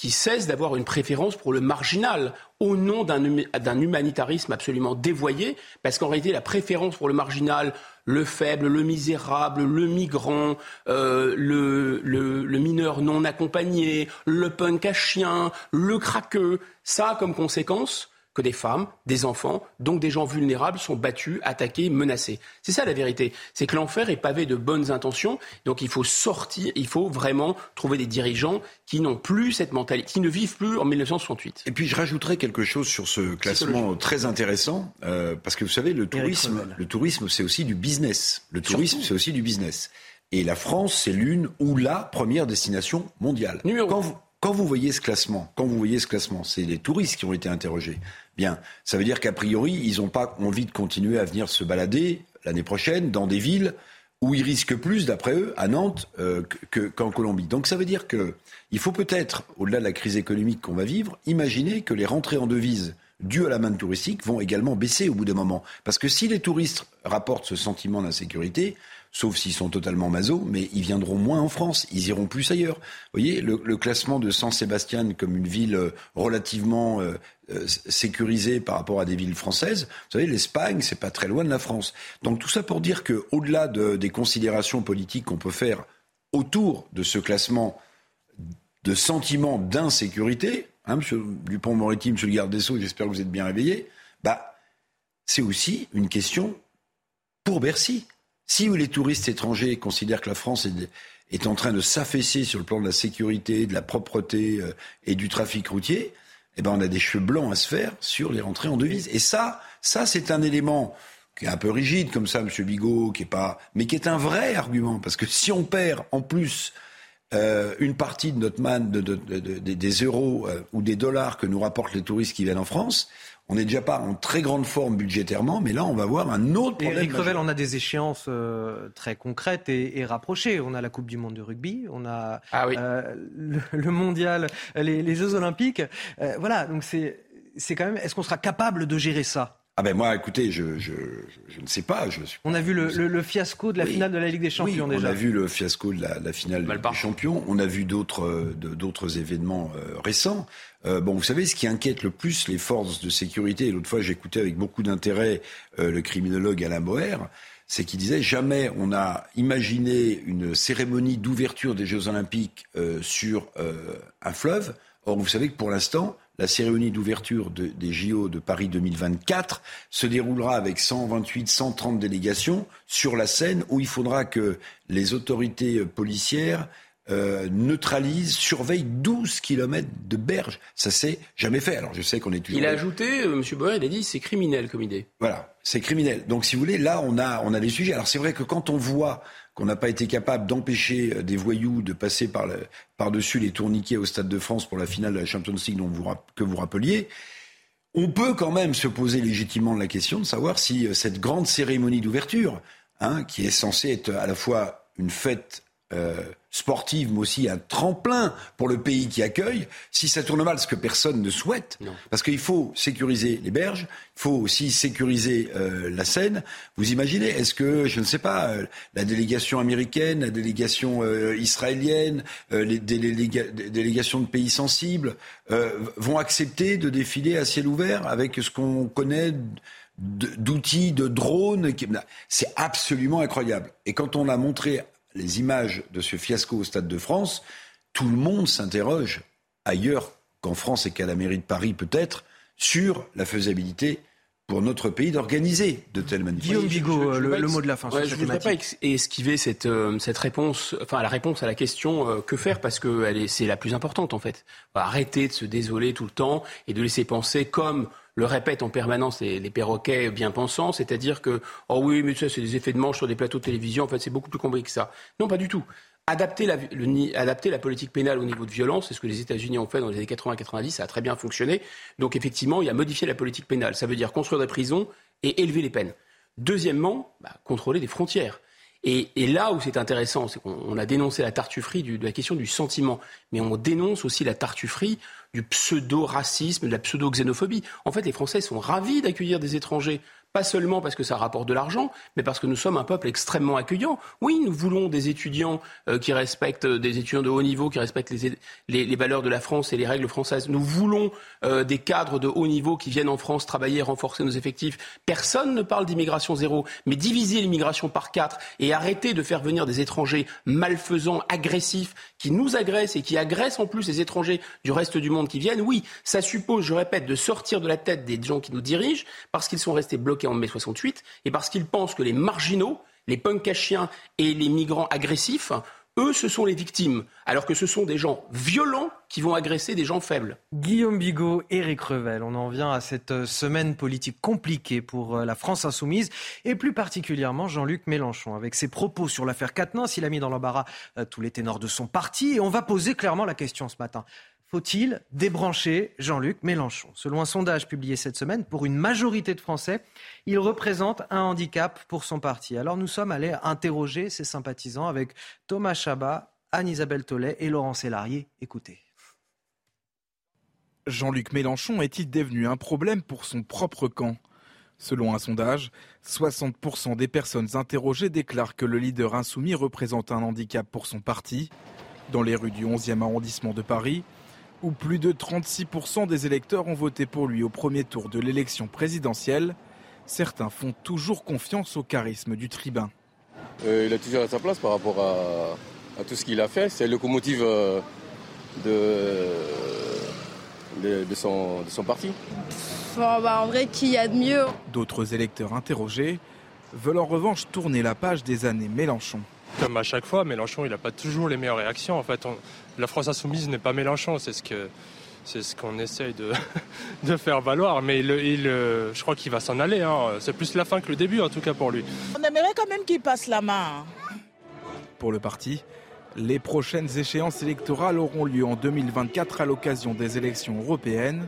cesse d'avoir une préférence pour le marginal au nom d'un humanitarisme absolument dévoyé, parce qu'en réalité, la préférence pour le marginal, le faible, le misérable, le migrant, le mineur non accompagné, le punk à chien, le craqueux, ça a comme conséquence que des femmes, des enfants, donc des gens vulnérables sont battus, attaqués, menacés. C'est ça la vérité. C'est que l'enfer est pavé de bonnes intentions, donc il faut sortir, il faut vraiment trouver des dirigeants qui n'ont plus cette mentalité, qui ne vivent plus en 1968. Et puis je rajouterai quelque chose sur ce classement très intéressant, parce que vous savez, le tourisme c'est aussi du business. Le tourisme, surtout, c'est aussi du business. Et la France, c'est l'une ou la première destination mondiale. Quand vous voyez ce classement, c'est les touristes qui ont été interrogés. Bien, ça veut dire qu'a priori, ils n'ont pas envie de continuer à venir se balader l'année prochaine dans des villes où ils risquent plus, d'après eux, à Nantes qu'en Colombie. Donc ça veut dire qu'il faut peut-être, au-delà de la crise économique qu'on va vivre, imaginer que les rentrées en devises dues à la manne touristique vont également baisser au bout d'un moment. Parce que si les touristes rapportent ce sentiment d'insécurité, sauf s'ils sont totalement maso, mais ils viendront moins en France, ils iront plus ailleurs. Vous voyez, le classement de San Sebastian comme une ville relativement sécurisée par rapport à des villes françaises, vous savez, l'Espagne, c'est pas très loin de la France. Donc tout ça pour dire qu'au-delà des considérations politiques qu'on peut faire autour de ce classement de sentiment d'insécurité, hein, monsieur Dupont-Moretti, monsieur le garde des Sceaux, j'espère que vous êtes bien réveillés, c'est aussi une question pour Bercy. Si les touristes étrangers considèrent que la France est en train de s'affaisser sur le plan de la sécurité, de la propreté et du trafic routier, on a des cheveux blancs à se faire sur les rentrées en devises. Et ça c'est un élément qui est un peu rigide comme ça, M. Bigot, mais qui est un vrai argument. Parce que si on perd en plus une partie de notre manne, des euros ou des dollars que nous rapportent les touristes qui viennent en France, on n'est déjà pas en très grande forme budgétairement, mais là, on va voir un autre problème. Éric Revel, on a des échéances très concrètes et rapprochées. On a la Coupe du Monde de rugby, on a le Mondial, les Jeux Olympiques. Voilà, donc c'est quand même... Est-ce qu'on sera capable de gérer ça ? Moi, écoutez, je ne sais pas. On a vu le fiasco de la finale de la Ligue des Champions déjà. On a vu le fiasco de la finale des Champions. On a vu d'autres événements récents. Vous savez, ce qui inquiète le plus les forces de sécurité, et l'autre fois j'écoutais avec beaucoup d'intérêt le criminologue Alain Boer, c'est qu'il disait jamais on a imaginé une cérémonie d'ouverture des Jeux Olympiques sur un fleuve. Or, vous savez que pour l'instant, la cérémonie d'ouverture des JO de Paris 2024 se déroulera avec 130 délégations sur la Seine, où il faudra que les autorités policières neutralise, surveille 12 kilomètres de berge. Ça s'est jamais fait. Alors je sais qu'on est toujours... Il a ajouté, M. Boer, il a dit, c'est criminel comme idée. Voilà, c'est criminel. Donc si vous voulez, là on a des sujets. Alors c'est vrai que quand on voit qu'on n'a pas été capable d'empêcher des voyous de passer par-dessus les tourniquets au Stade de France pour la finale de la Champions League que vous rappeliez, on peut quand même se poser légitimement la question de savoir si cette grande cérémonie d'ouverture, qui est censée être à la fois une fête sportive, mais aussi un tremplin pour le pays qui accueille, si ça tourne mal, ce que personne ne souhaite, non. Parce qu'il faut sécuriser les berges, il faut aussi sécuriser la Seine. Vous imaginez, est-ce que, je ne sais pas, la délégation américaine, la délégation israélienne, les délégations de pays sensibles vont accepter de défiler à ciel ouvert avec ce qu'on connaît d'outils, de drones qui... C'est absolument incroyable. Et quand on a montré les images de ce fiasco au Stade de France, tout le monde s'interroge, ailleurs qu'en France et qu'à la mairie de Paris peut-être, sur la faisabilité pour notre pays d'organiser de telles manifestations. Guillaume Bigot, le mot de la fin. Ouais, je ne voudrais pas esquiver cette réponse, enfin la réponse à la question que faire, parce que c'est la plus importante en fait. Arrêter de se désoler tout le temps et de laisser penser comme... le répètent en permanence les perroquets bien pensants, c'est-à-dire que « oh oui, mais ça c'est des effets de manche sur des plateaux de télévision, en fait c'est beaucoup plus compliqué que ça ». Non, pas du tout. Adapter la politique pénale au niveau de violence, c'est ce que les États-Unis ont fait dans les années 80-90, ça a très bien fonctionné. Donc effectivement, il y a modifié la politique pénale, ça veut dire construire des prisons et élever les peines. Deuxièmement, contrôler des frontières. Et là où c'est intéressant, c'est qu'on a dénoncé la tartufferie de la question du sentiment, mais on dénonce aussi la tartufferie du pseudo-racisme, de la pseudo-xénophobie. En fait, les Français sont ravis d'accueillir des étrangers, pas seulement parce que ça rapporte de l'argent, mais parce que nous sommes un peuple extrêmement accueillant. Oui, nous voulons des étudiants qui respectent, des étudiants de haut niveau qui respectent les valeurs de la France et les règles françaises. Nous voulons des cadres de haut niveau qui viennent en France travailler, renforcer nos effectifs. Personne ne parle d'immigration zéro, mais diviser l'immigration par 4 et arrêter de faire venir des étrangers malfaisants, agressifs, qui nous agressent et qui agressent en plus les étrangers du reste du monde qui viennent, oui, ça suppose, je répète, de sortir de la tête des gens qui nous dirigent parce qu'ils sont restés bloqués en mai 68 et parce qu'ils pensent que les marginaux, les punkachiens et les migrants agressifs, eux, ce sont les victimes, alors que ce sont des gens violents qui vont agresser des gens faibles. Guillaume Bigot, Éric Revel, on en vient à cette semaine politique compliquée pour la France insoumise et plus particulièrement Jean-Luc Mélenchon. Avec ses propos sur l'affaire Quatennens, il a mis dans l'embarras tous les ténors de son parti et on va poser clairement la question ce matin. Faut-il débrancher Jean-Luc Mélenchon ? Selon un sondage publié cette semaine, pour une majorité de Français, il représente un handicap pour son parti. Alors nous sommes allés interroger ses sympathisants avec Thomas Chabat, Anne-Isabelle Tollet et Laurent Sélarié. Écoutez. Jean-Luc Mélenchon est-il devenu un problème pour son propre camp ? Selon un sondage, 60% des personnes interrogées déclarent que le leader insoumis représente un handicap pour son parti. Dans les rues du 11e arrondissement de Paris, où plus de 36% des électeurs ont voté pour lui au premier tour de l'élection présidentielle, certains font toujours confiance au charisme du tribun. Il est toujours à sa place par rapport à tout ce qu'il a fait. C'est la locomotive de son parti. En vrai, qu'il y a de mieux. D'autres électeurs interrogés veulent en revanche tourner la page des années Mélenchon. Comme à chaque fois, Mélenchon, il n'a pas toujours les meilleures réactions. En fait, la France insoumise n'est pas Mélenchon, c'est ce qu'on essaye de faire valoir. Mais je crois qu'il va s'en aller. Hein. C'est plus la fin que le début, en tout cas pour lui. On aimerait quand même qu'il passe la main. Pour le parti, les prochaines échéances électorales auront lieu en 2024 à l'occasion des élections européennes.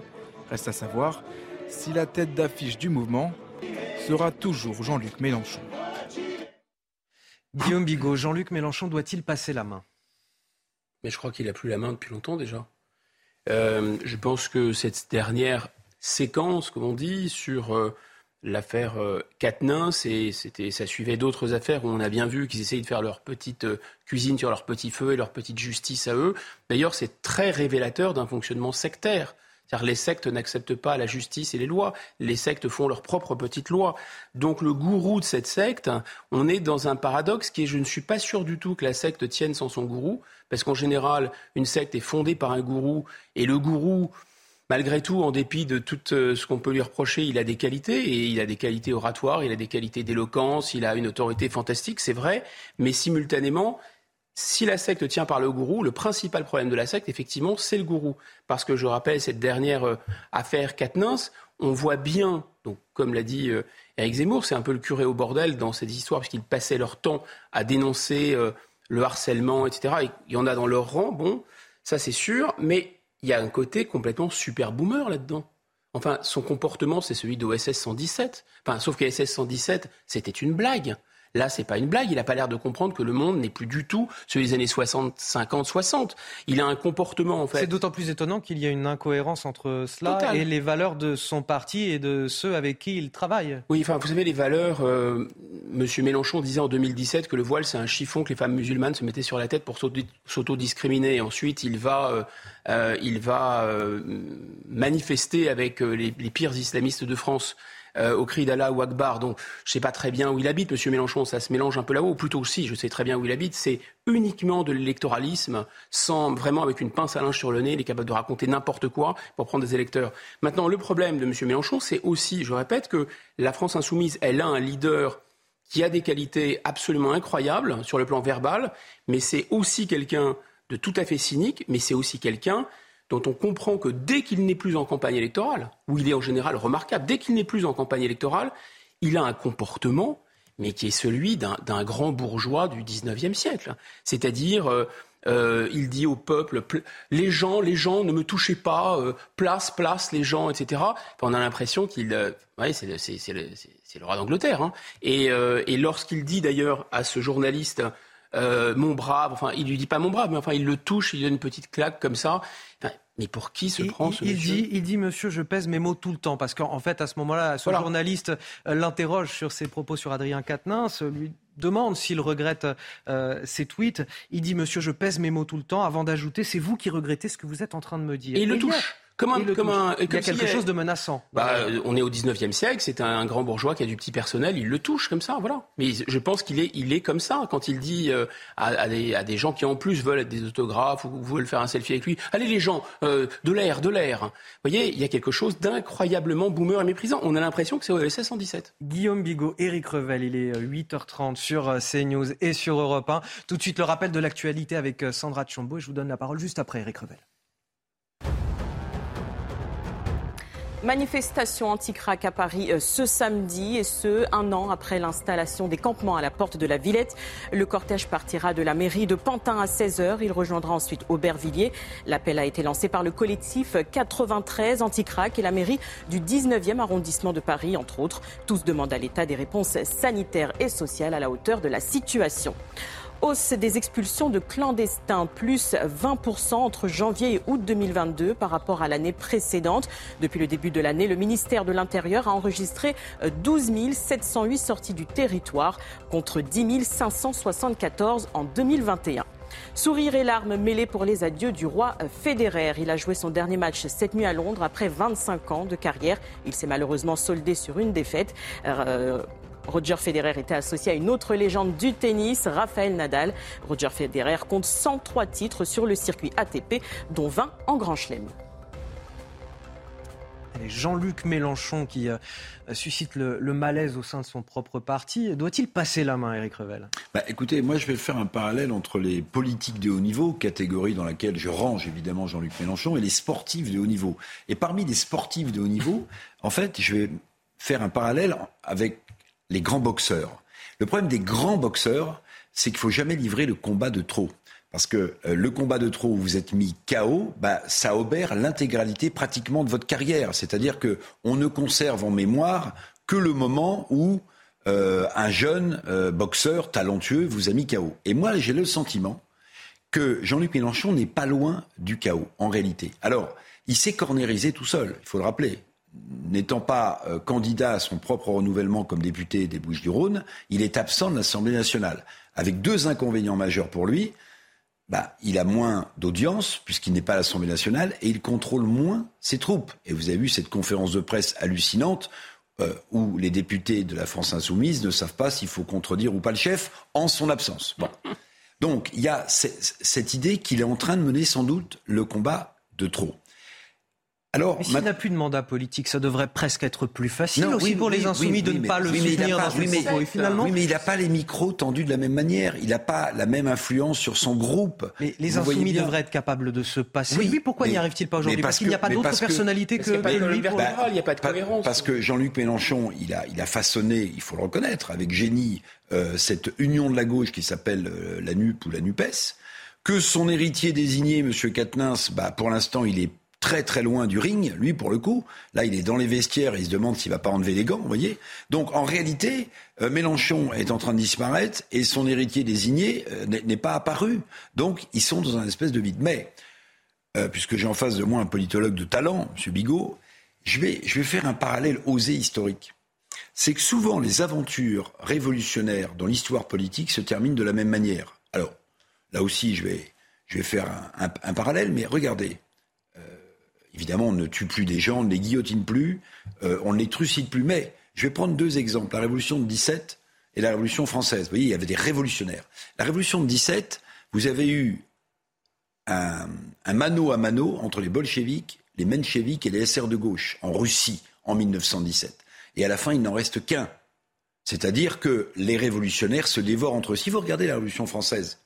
Reste à savoir si la tête d'affiche du mouvement sera toujours Jean-Luc Mélenchon. Guillaume Bigot, Jean-Luc Mélenchon doit-il passer la main ? Mais je crois qu'il n'a plus la main depuis longtemps déjà. Je pense que cette dernière séquence, comme on dit, sur l'affaire Quatennens, ça suivait d'autres affaires où on a bien vu qu'ils essayaient de faire leur petite cuisine sur leur petit feu et leur petite justice à eux. D'ailleurs, c'est très révélateur d'un fonctionnement sectaire. C'est-à-dire les sectes n'acceptent pas la justice et les lois. Les sectes font leurs propres petites lois. Donc le gourou de cette secte, on est dans un paradoxe qui est je ne suis pas sûr du tout que la secte tienne sans son gourou, parce qu'en général, une secte est fondée par un gourou, et le gourou, malgré tout, en dépit de tout ce qu'on peut lui reprocher, il a des qualités, et il a des qualités oratoires, il a des qualités d'éloquence, il a une autorité fantastique, c'est vrai, mais simultanément... Si la secte tient par le gourou, le principal problème de la secte, effectivement, c'est le gourou. Parce que je rappelle cette dernière affaire Quatennens, on voit bien, donc, comme l'a dit Éric Zemmour, c'est un peu le curé au bordel dans cette histoire, parce qu'ils passaient leur temps à dénoncer le harcèlement, etc. Et il y en a dans leur rang, bon, ça c'est sûr, mais il y a un côté complètement super boomer là-dedans. Enfin, son comportement, c'est celui d'OSS 117. Enfin, sauf qu'OSS 117, c'était une blague. Là, c'est pas une blague. Il n'a pas l'air de comprendre que le monde n'est plus du tout celui des années 60, 50, 60. Il a un comportement, en fait. C'est d'autant plus étonnant qu'il y a une incohérence entre cela total. Et les valeurs de son parti et de ceux avec qui il travaille. Oui, enfin, vous savez, les valeurs... Monsieur Mélenchon disait en 2017 que le voile, c'est un chiffon que les femmes musulmanes se mettaient sur la tête pour s'auto-discriminer. Et ensuite, il va manifester avec les pires islamistes de France. Au cri d'Allah ou Akbar. Donc, je ne sais pas très bien où il habite, M. Mélenchon, ça se mélange un peu là-haut. Ou plutôt, si, je sais très bien où il habite, c'est uniquement de l'électoralisme, sans vraiment, avec une pince à linge sur le nez, il est capable de raconter n'importe quoi pour prendre des électeurs. Maintenant, le problème de M. Mélenchon, c'est aussi, je répète, que la France insoumise, elle a un leader qui a des qualités absolument incroyables sur le plan verbal, mais c'est aussi quelqu'un de tout à fait cynique, mais c'est aussi quelqu'un dont on comprend que dès qu'il n'est plus en campagne électorale, où il est en général remarquable, dès qu'il n'est plus en campagne électorale, il a un comportement, mais qui est celui d'un grand bourgeois du 19e siècle. C'est-à-dire, il dit au peuple, les gens, ne me touchez pas, place, les gens, etc. Enfin, on a l'impression qu'il... ouais, c'est le roi d'Angleterre. Hein. Et lorsqu'il dit d'ailleurs à ce journaliste... mon brave, enfin il lui dit pas mon brave, mais enfin il le touche, il lui donne une petite claque comme ça. Enfin, mais pour qui se prend ce monsieur ? Il dit monsieur, je pèse mes mots tout le temps, parce qu'en fait à ce moment-là, ce journaliste l'interroge sur ses propos sur Adrien Quatennens, lui demande s'il regrette ses tweets. Il dit monsieur, je pèse mes mots tout le temps, avant d'ajouter c'est vous qui regrettez ce que vous êtes en train de me dire. Et il le touche. Il y a quelque chose de menaçant. On est au 19e siècle, c'est un grand bourgeois qui a du petit personnel, il le touche comme ça, voilà. Mais je pense qu'il est comme ça. Quand il dit à des gens qui en plus veulent être des autographes ou veulent faire un selfie avec lui, allez les gens, de l'air. Vous voyez, il y a quelque chose d'incroyablement boomer et méprisant. On a l'impression que c'est OSS 117. Guillaume Bigot, Éric Revel, il est 8h30 sur CNews et sur Europe 1. Tout de suite le rappel de l'actualité avec Sandra Tchombo et je vous donne la parole juste après Éric Revel. Manifestation anti-crack à Paris ce samedi, et ce, un an après l'installation des campements à la Porte de la Villette. Le cortège partira de la mairie de Pantin à 16h. Il rejoindra ensuite Aubervilliers. L'appel a été lancé par le collectif 93 anti-crack et la mairie du 19e arrondissement de Paris, entre autres. Tous demandent à l'État des réponses sanitaires et sociales à la hauteur de la situation. Hausse des expulsions de clandestins, plus 20% entre janvier et août 2022 par rapport à l'année précédente. Depuis le début de l'année, le ministère de l'Intérieur a enregistré 12 708 sorties du territoire contre 10 574 en 2021. Sourire et larmes mêlées pour les adieux du roi Federer. Il a joué son dernier match cette nuit à Londres après 25 ans de carrière. Il s'est malheureusement soldé sur une défaite. Roger Federer était associé à une autre légende du tennis, Rafael Nadal. Roger Federer compte 103 titres sur le circuit ATP, dont 20 en Grand Chelem. Jean-Luc Mélenchon qui suscite le malaise au sein de son propre parti. Doit-il passer la main, Éric Revel ? Écoutez, moi je vais faire un parallèle entre les politiques de haut niveau, catégorie dans laquelle je range évidemment Jean-Luc Mélenchon, et les sportifs de haut niveau. Et parmi les sportifs de haut niveau, en fait, je vais faire un parallèle avec les grands boxeurs. Le problème des grands boxeurs, c'est qu'il ne faut jamais livrer le combat de trop. Parce que le combat de trop où vous êtes mis KO, ça obère l'intégralité pratiquement de votre carrière. C'est-à-dire qu'on ne conserve en mémoire que le moment où un jeune boxeur talentueux vous a mis KO. Et moi, j'ai le sentiment que Jean-Luc Mélenchon n'est pas loin du KO, en réalité. Alors, il s'est cornérisé tout seul, il faut le rappeler. N'étant pas candidat à son propre renouvellement comme député des Bouches-du-Rhône, il est absent de l'Assemblée nationale. Avec deux inconvénients majeurs pour lui, il a moins d'audience puisqu'il n'est pas à l'Assemblée nationale et il contrôle moins ses troupes. Et vous avez vu cette conférence de presse hallucinante où les députés de la France insoumise ne savent pas s'il faut contredire ou pas le chef en son absence. Bon. Donc il y a cette idée qu'il est en train de mener sans doute le combat de trop. Alors, mais s'il n'a plus de mandat politique, ça devrait presque être plus facile pour les insoumis de ne pas le soutenir dans ce propos. Oui, mais il n'a pas les micros tendus de la même manière. Il n'a pas la même influence sur son groupe. Mais les insoumis devraient être capables de se passer. Oui, pourquoi n'y arrive-t-il pas aujourd'hui ? Parce qu'il n'y a pas d'autre personnalité que lui. Il n'y a pas de cohérence. Parce que Jean-Luc Mélenchon, il a façonné, il faut le reconnaître, avec génie, cette union de la gauche qui s'appelle la NUPES ou la NUPES. Que son héritier désigné, M. Quatennens, pour l'instant, il est très très loin du ring, lui pour le coup. Là, il est dans les vestiaires, il se demande s'il va pas enlever les gants, vous voyez. Donc en réalité, Mélenchon est en train de disparaître et son héritier désigné n'est pas apparu. Donc ils sont dans un espèce de vide. Mais, puisque j'ai en face de moi un politologue de talent, M. Bigot, je vais faire un parallèle osé historique. C'est que souvent les aventures révolutionnaires dans l'histoire politique se terminent de la même manière. Alors, là aussi, je vais faire un parallèle, mais regardez. Évidemment, on ne tue plus des gens, on ne les guillotine plus, on ne les trucide plus. Mais je vais prendre deux exemples, la Révolution de 17 et la Révolution française. Vous voyez, il y avait des révolutionnaires. La Révolution de 17, vous avez eu un mano à mano entre les bolcheviks, les mencheviks et les SR de gauche en Russie en 1917. Et à la fin, il n'en reste qu'un. C'est-à-dire que les révolutionnaires se dévorent entre eux. Si vous regardez la Révolution française,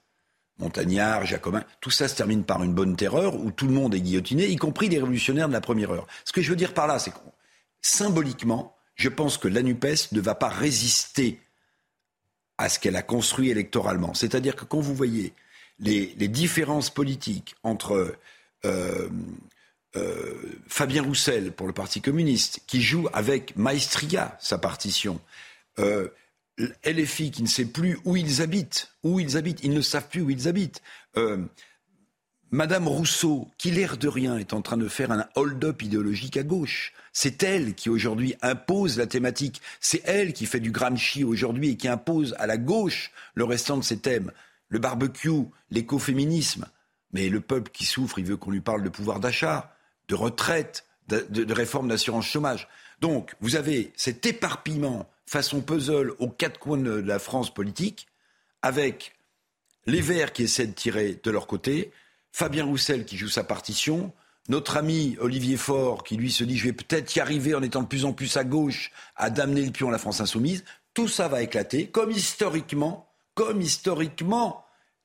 Montagnard, Jacobin, tout ça se termine par une bonne terreur où tout le monde est guillotiné, y compris les révolutionnaires de la première heure. Ce que je veux dire par là, c'est que symboliquement, je pense que la NUPES ne va pas résister à ce qu'elle a construit électoralement. C'est-à-dire que quand vous voyez les différences politiques entre... Fabien Roussel pour le Parti communiste qui joue avec maestria sa partition, LFI qui ne sait plus où ils habitent, ils ne savent plus où ils habitent, Madame Rousseau qui l'air de rien est en train de faire un hold-up idéologique à gauche, c'est elle qui aujourd'hui impose la thématique, c'est elle qui fait du Gramsci aujourd'hui et qui impose à la gauche le restant de ses thèmes, le barbecue, l'écoféminisme. Mais le peuple qui souffre, il veut qu'on lui parle de pouvoir d'achat, de retraite, de réforme d'assurance chômage. Donc, vous avez cet éparpillement façon puzzle aux quatre coins de la France politique, avec les Verts qui essaient de tirer de leur côté, Fabien Roussel qui joue sa partition, notre ami Olivier Faure qui lui se dit « je vais peut-être y arriver en étant de plus en plus à gauche à d'amener le pion à la France insoumise ». Tout ça va éclater, comme historiquement,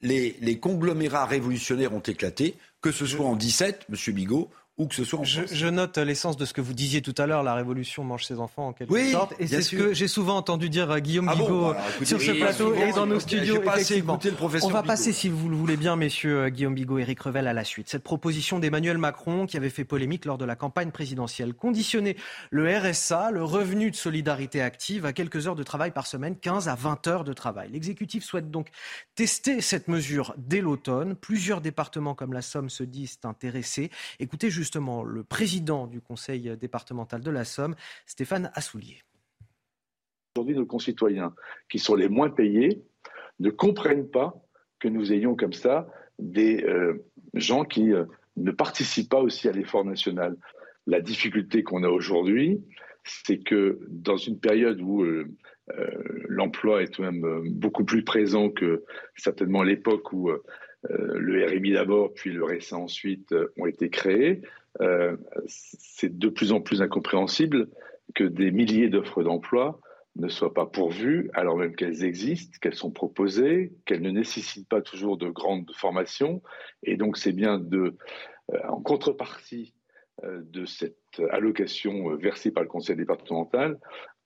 les conglomérats révolutionnaires ont éclaté, que ce soit en 17, M. Bigot, ou que ce soit en France. Je note l'essence de ce que vous disiez tout à l'heure, la révolution mange ses enfants en quelque sorte. Et c'est sûr. Ce que j'ai souvent entendu dire Guillaume Bigot sur ce plateau et dans nos studios. Effectivement. On va passer, si vous le voulez bien, messieurs Guillaume Bigot et Éric Revel, à la suite. Cette proposition d'Emmanuel Macron qui avait fait polémique lors de la campagne présidentielle conditionnait le RSA, le revenu de solidarité active, à quelques heures de travail par semaine, 15 à 20 heures de travail. L'exécutif souhaite donc tester cette mesure dès l'automne. Plusieurs départements comme la Somme se disent intéressés. Écoutez justement le président du conseil départemental de la Somme, Stéphane Assoulier. Aujourd'hui, nos concitoyens, qui sont les moins payés, ne comprennent pas que nous ayons comme ça des gens qui ne participent pas aussi à l'effort national. La difficulté qu'on a aujourd'hui, c'est que dans une période où l'emploi est tout de même beaucoup plus présent que certainement l'époque où... le RMI d'abord, puis le RSA ensuite ont été créés. C'est de plus en plus incompréhensible que des milliers d'offres d'emploi ne soient pas pourvues, alors même qu'elles existent, qu'elles sont proposées, qu'elles ne nécessitent pas toujours de grandes formations. Et donc c'est bien en contrepartie de cette allocation versée par le conseil départemental,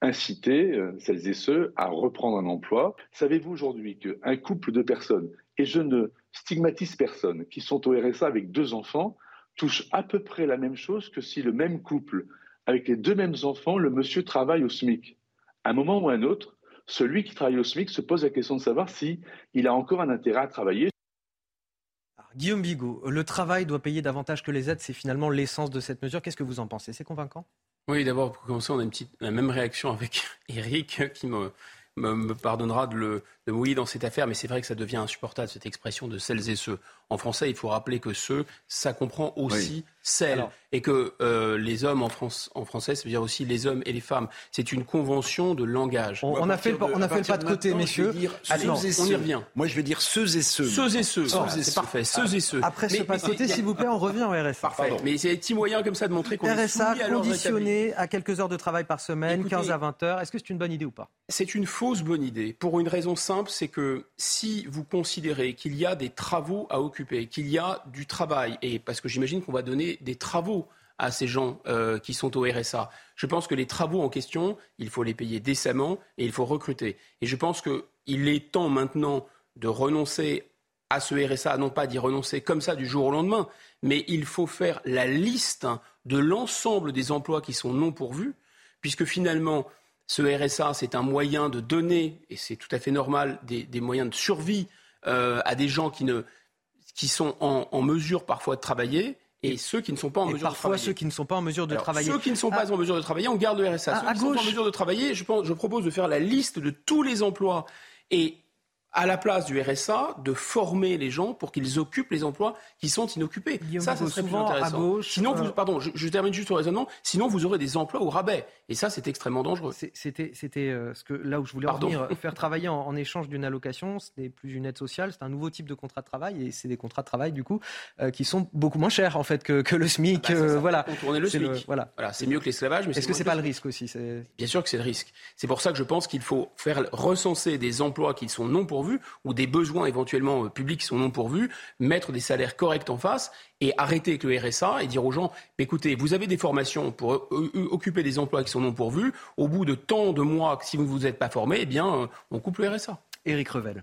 inciter celles et ceux à reprendre un emploi. Savez-vous aujourd'hui qu'un couple de personnes, et je ne stigmatise personne, qui sont au RSA avec deux enfants, touchent à peu près la même chose que si le même couple, avec les deux mêmes enfants, le monsieur travaille au SMIC. À un moment ou à un autre, celui qui travaille au SMIC se pose la question de savoir si il a encore un intérêt à travailler. Alors, Guillaume Bigot, le travail doit payer davantage que les aides, c'est finalement l'essence de cette mesure. Qu'est-ce que vous en pensez? C'est convaincant? Oui, d'abord, pour commencer, on a la même réaction avec Eric qui me pardonnera de mouiller dans cette affaire, mais c'est vrai que ça devient insupportable, cette expression de celles et ceux. En français, il faut rappeler que ceux, ça comprend aussi celles. Alors, et que les hommes en français, ça veut dire aussi les hommes et les femmes. C'est une convention de langage. On a fait le pas de côté, messieurs. On y revient. Moi, je vais dire ceux et ceux. Ceux et ceux. C'est parfait. Ceux et ceux. Après ce pas de côté, s'il vous plaît, on revient au RSA. Parfait. Pardon. Mais c'est des petits moyens comme ça de montrer qu'on est soumis à leur conditionné à quelques heures de travail par semaine, 15 à 20 heures. Est-ce que c'est une bonne idée ou pas? C'est une fausse bonne idée. Pour une raison simple, c'est que si vous considérez qu'il y a des travaux à occuper, qu'il y a du travail, et parce que j'imagine qu'on va donner des travaux à ces gens qui sont au RSA, je pense que les travaux en question, il faut les payer décemment et il faut recruter. Et je pense qu'il est temps maintenant de renoncer à ce RSA, non pas d'y renoncer comme ça du jour au lendemain, mais il faut faire la liste de l'ensemble des emplois qui sont non pourvus, puisque finalement, ce RSA, c'est un moyen de donner, et c'est tout à fait normal, des moyens de survie à des gens qui sont en mesure parfois de travailler, et ceux qui ne sont pas en mesure de travailler. Parfois ceux qui ne sont pas en mesure de travailler. Ceux qui ne sont pas en mesure de travailler, on garde le RSA. Ceux qui sont en mesure de travailler, je propose de faire la liste de tous les emplois et, à la place du RSA, de former les gens pour qu'ils occupent les emplois qui sont inoccupés. Ça serait plus intéressant. Sinon, je termine juste au raisonnement. Sinon, vous aurez des emplois au rabais. Et ça, c'est extrêmement dangereux. C'était ce que là où je voulais revenir. Faire travailler en échange d'une allocation, ce n'est plus une aide sociale, c'est un nouveau type de contrat de travail. Et c'est des contrats de travail, du coup, qui sont beaucoup moins chers, en fait, que le SMIC. Voilà. Contourner le SMIC. Voilà. C'est mieux que l'esclavage. Mais est-ce que ce n'est pas le risque aussi? Bien sûr que c'est le risque. C'est pour ça que je pense qu'il faut faire recenser des emplois qui sont non pourvus ou des besoins éventuellement publics qui sont non pourvus, mettre des salaires corrects en face et arrêter avec le RSA et dire aux gens, écoutez, vous avez des formations pour occuper des emplois qui sont non pourvus, au bout de tant de mois, si vous ne vous êtes pas formé, eh bien, on coupe le RSA. Éric Revel.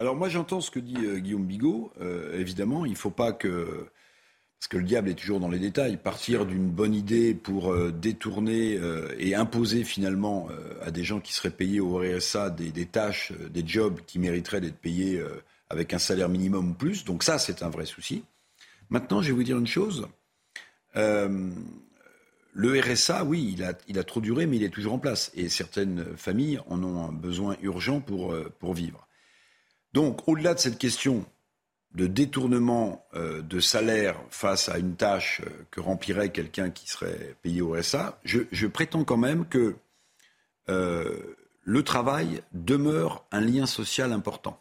Alors moi j'entends ce que dit Guillaume Bigot, évidemment, il ne faut pas que... Parce que le diable est toujours dans les détails. Partir d'une bonne idée pour détourner et imposer finalement à des gens qui seraient payés au RSA des tâches, des jobs qui mériteraient d'être payés avec un salaire minimum ou plus. Donc ça, c'est un vrai souci. Maintenant, je vais vous dire une chose. Le RSA, oui, il a trop duré, mais il est toujours en place. Et certaines familles en ont un besoin urgent pour vivre. Donc, au-delà de cette question de détournement de salaire face à une tâche que remplirait quelqu'un qui serait payé au RSA, je prétends quand même que le travail demeure un lien social important.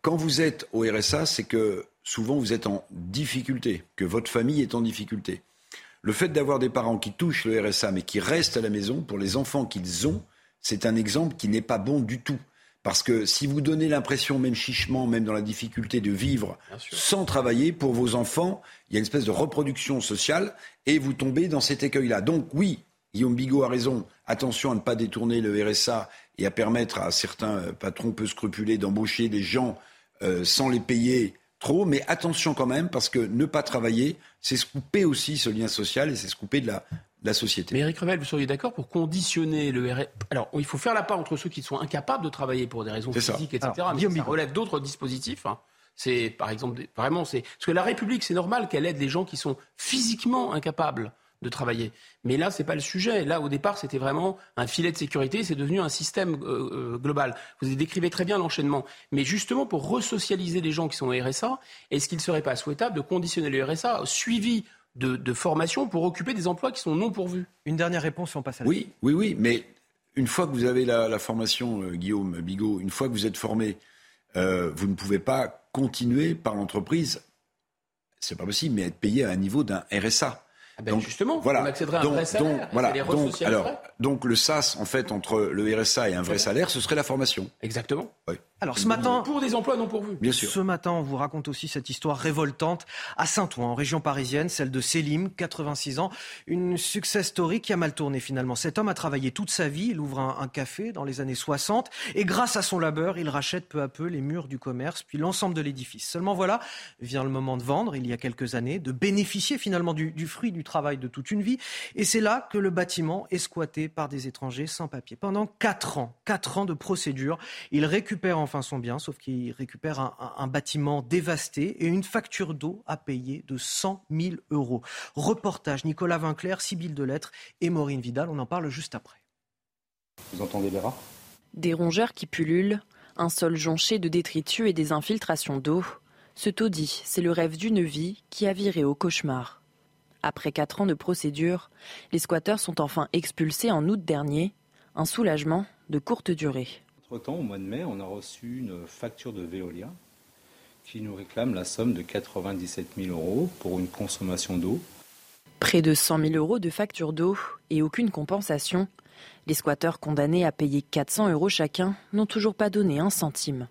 Quand vous êtes au RSA, c'est que souvent vous êtes en difficulté, que votre famille est en difficulté. Le fait d'avoir des parents qui touchent le RSA mais qui restent à la maison pour les enfants qu'ils ont, c'est un exemple qui n'est pas bon du tout. Parce que si vous donnez l'impression, même chichement, même dans la difficulté de vivre sans travailler, pour vos enfants, il y a une espèce de reproduction sociale et vous tombez dans cet écueil-là. Donc oui, Guillaume Bigot a raison, attention à ne pas détourner le RSA et à permettre à certains patrons peu scrupuleux d'embaucher des gens sans les payer trop, mais attention quand même, parce que ne pas travailler, c'est se couper aussi ce lien social et c'est se couper de la société. Mais Éric Revel, vous seriez d'accord pour conditionner le RSA? Alors, il faut faire la part entre ceux qui sont incapables de travailler pour des raisons physiques, etc. Alors, mais ça relève d'autres dispositifs. Hein. C'est, par exemple, vraiment, c'est parce que la République, c'est normal qu'elle aide les gens qui sont physiquement incapables de travailler. Mais là, c'est pas le sujet. Là, au départ, c'était vraiment un filet de sécurité. C'est devenu un système global. Vous décrivez très bien l'enchaînement. Mais justement, pour resocialiser les gens qui sont au RSA, est-ce qu'il ne serait pas souhaitable de conditionner le RSA au suivi de formation pour occuper des emplois qui sont non pourvus? Une dernière réponse, on passe à la... Oui, mais une fois que vous avez la formation, Guillaume Bigot, une fois que vous êtes formé, vous ne pouvez pas continuer par l'entreprise, c'est pas possible, mais être payé à un niveau d'un RSA. Ah ben donc, justement, voilà. On accéderait à un vrai salaire. Donc le SAS, en fait, entre le RSA et un vrai salaire, ce serait la formation. Exactement. Oui. Alors ce matin... Pour des emplois non pourvus. Bien sûr. Ce matin, on vous raconte aussi cette histoire révoltante à Saint-Ouen, en région parisienne, celle de Selim, 86 ans. Une success story qui a mal tourné finalement. Cet homme a travaillé toute sa vie, il ouvre un café dans les années 60 et grâce à son labeur, il rachète peu à peu les murs du commerce, puis l'ensemble de l'édifice. Seulement voilà, vient le moment de vendre, il y a quelques années, de bénéficier finalement du fruit du travail de toute une vie. Et c'est là que le bâtiment est squatté par des étrangers sans papier. Pendant 4 ans de procédure, il récupère enfin son bien, sauf qu'il récupère un bâtiment dévasté et une facture d'eau à payer de 100 000 euros. Reportage Nicolas Vinclair, Sybille Delettre et Maureen Vidal. On en parle juste après. Vous entendez les rats? Des rongeurs qui pullulent, un sol jonché de détritus et des infiltrations d'eau. Ce taudis, c'est le rêve d'une vie qui a viré au cauchemar. Après 4 ans de procédure, les squatteurs sont enfin expulsés en août dernier. Un soulagement de courte durée. Entre-temps, au mois de mai, on a reçu une facture de Veolia qui nous réclame la somme de 97 000 euros pour une consommation d'eau. Près de 100 000 euros de facture d'eau et aucune compensation. Les squatteurs condamnés à payer 400 euros chacun n'ont toujours pas donné un centime.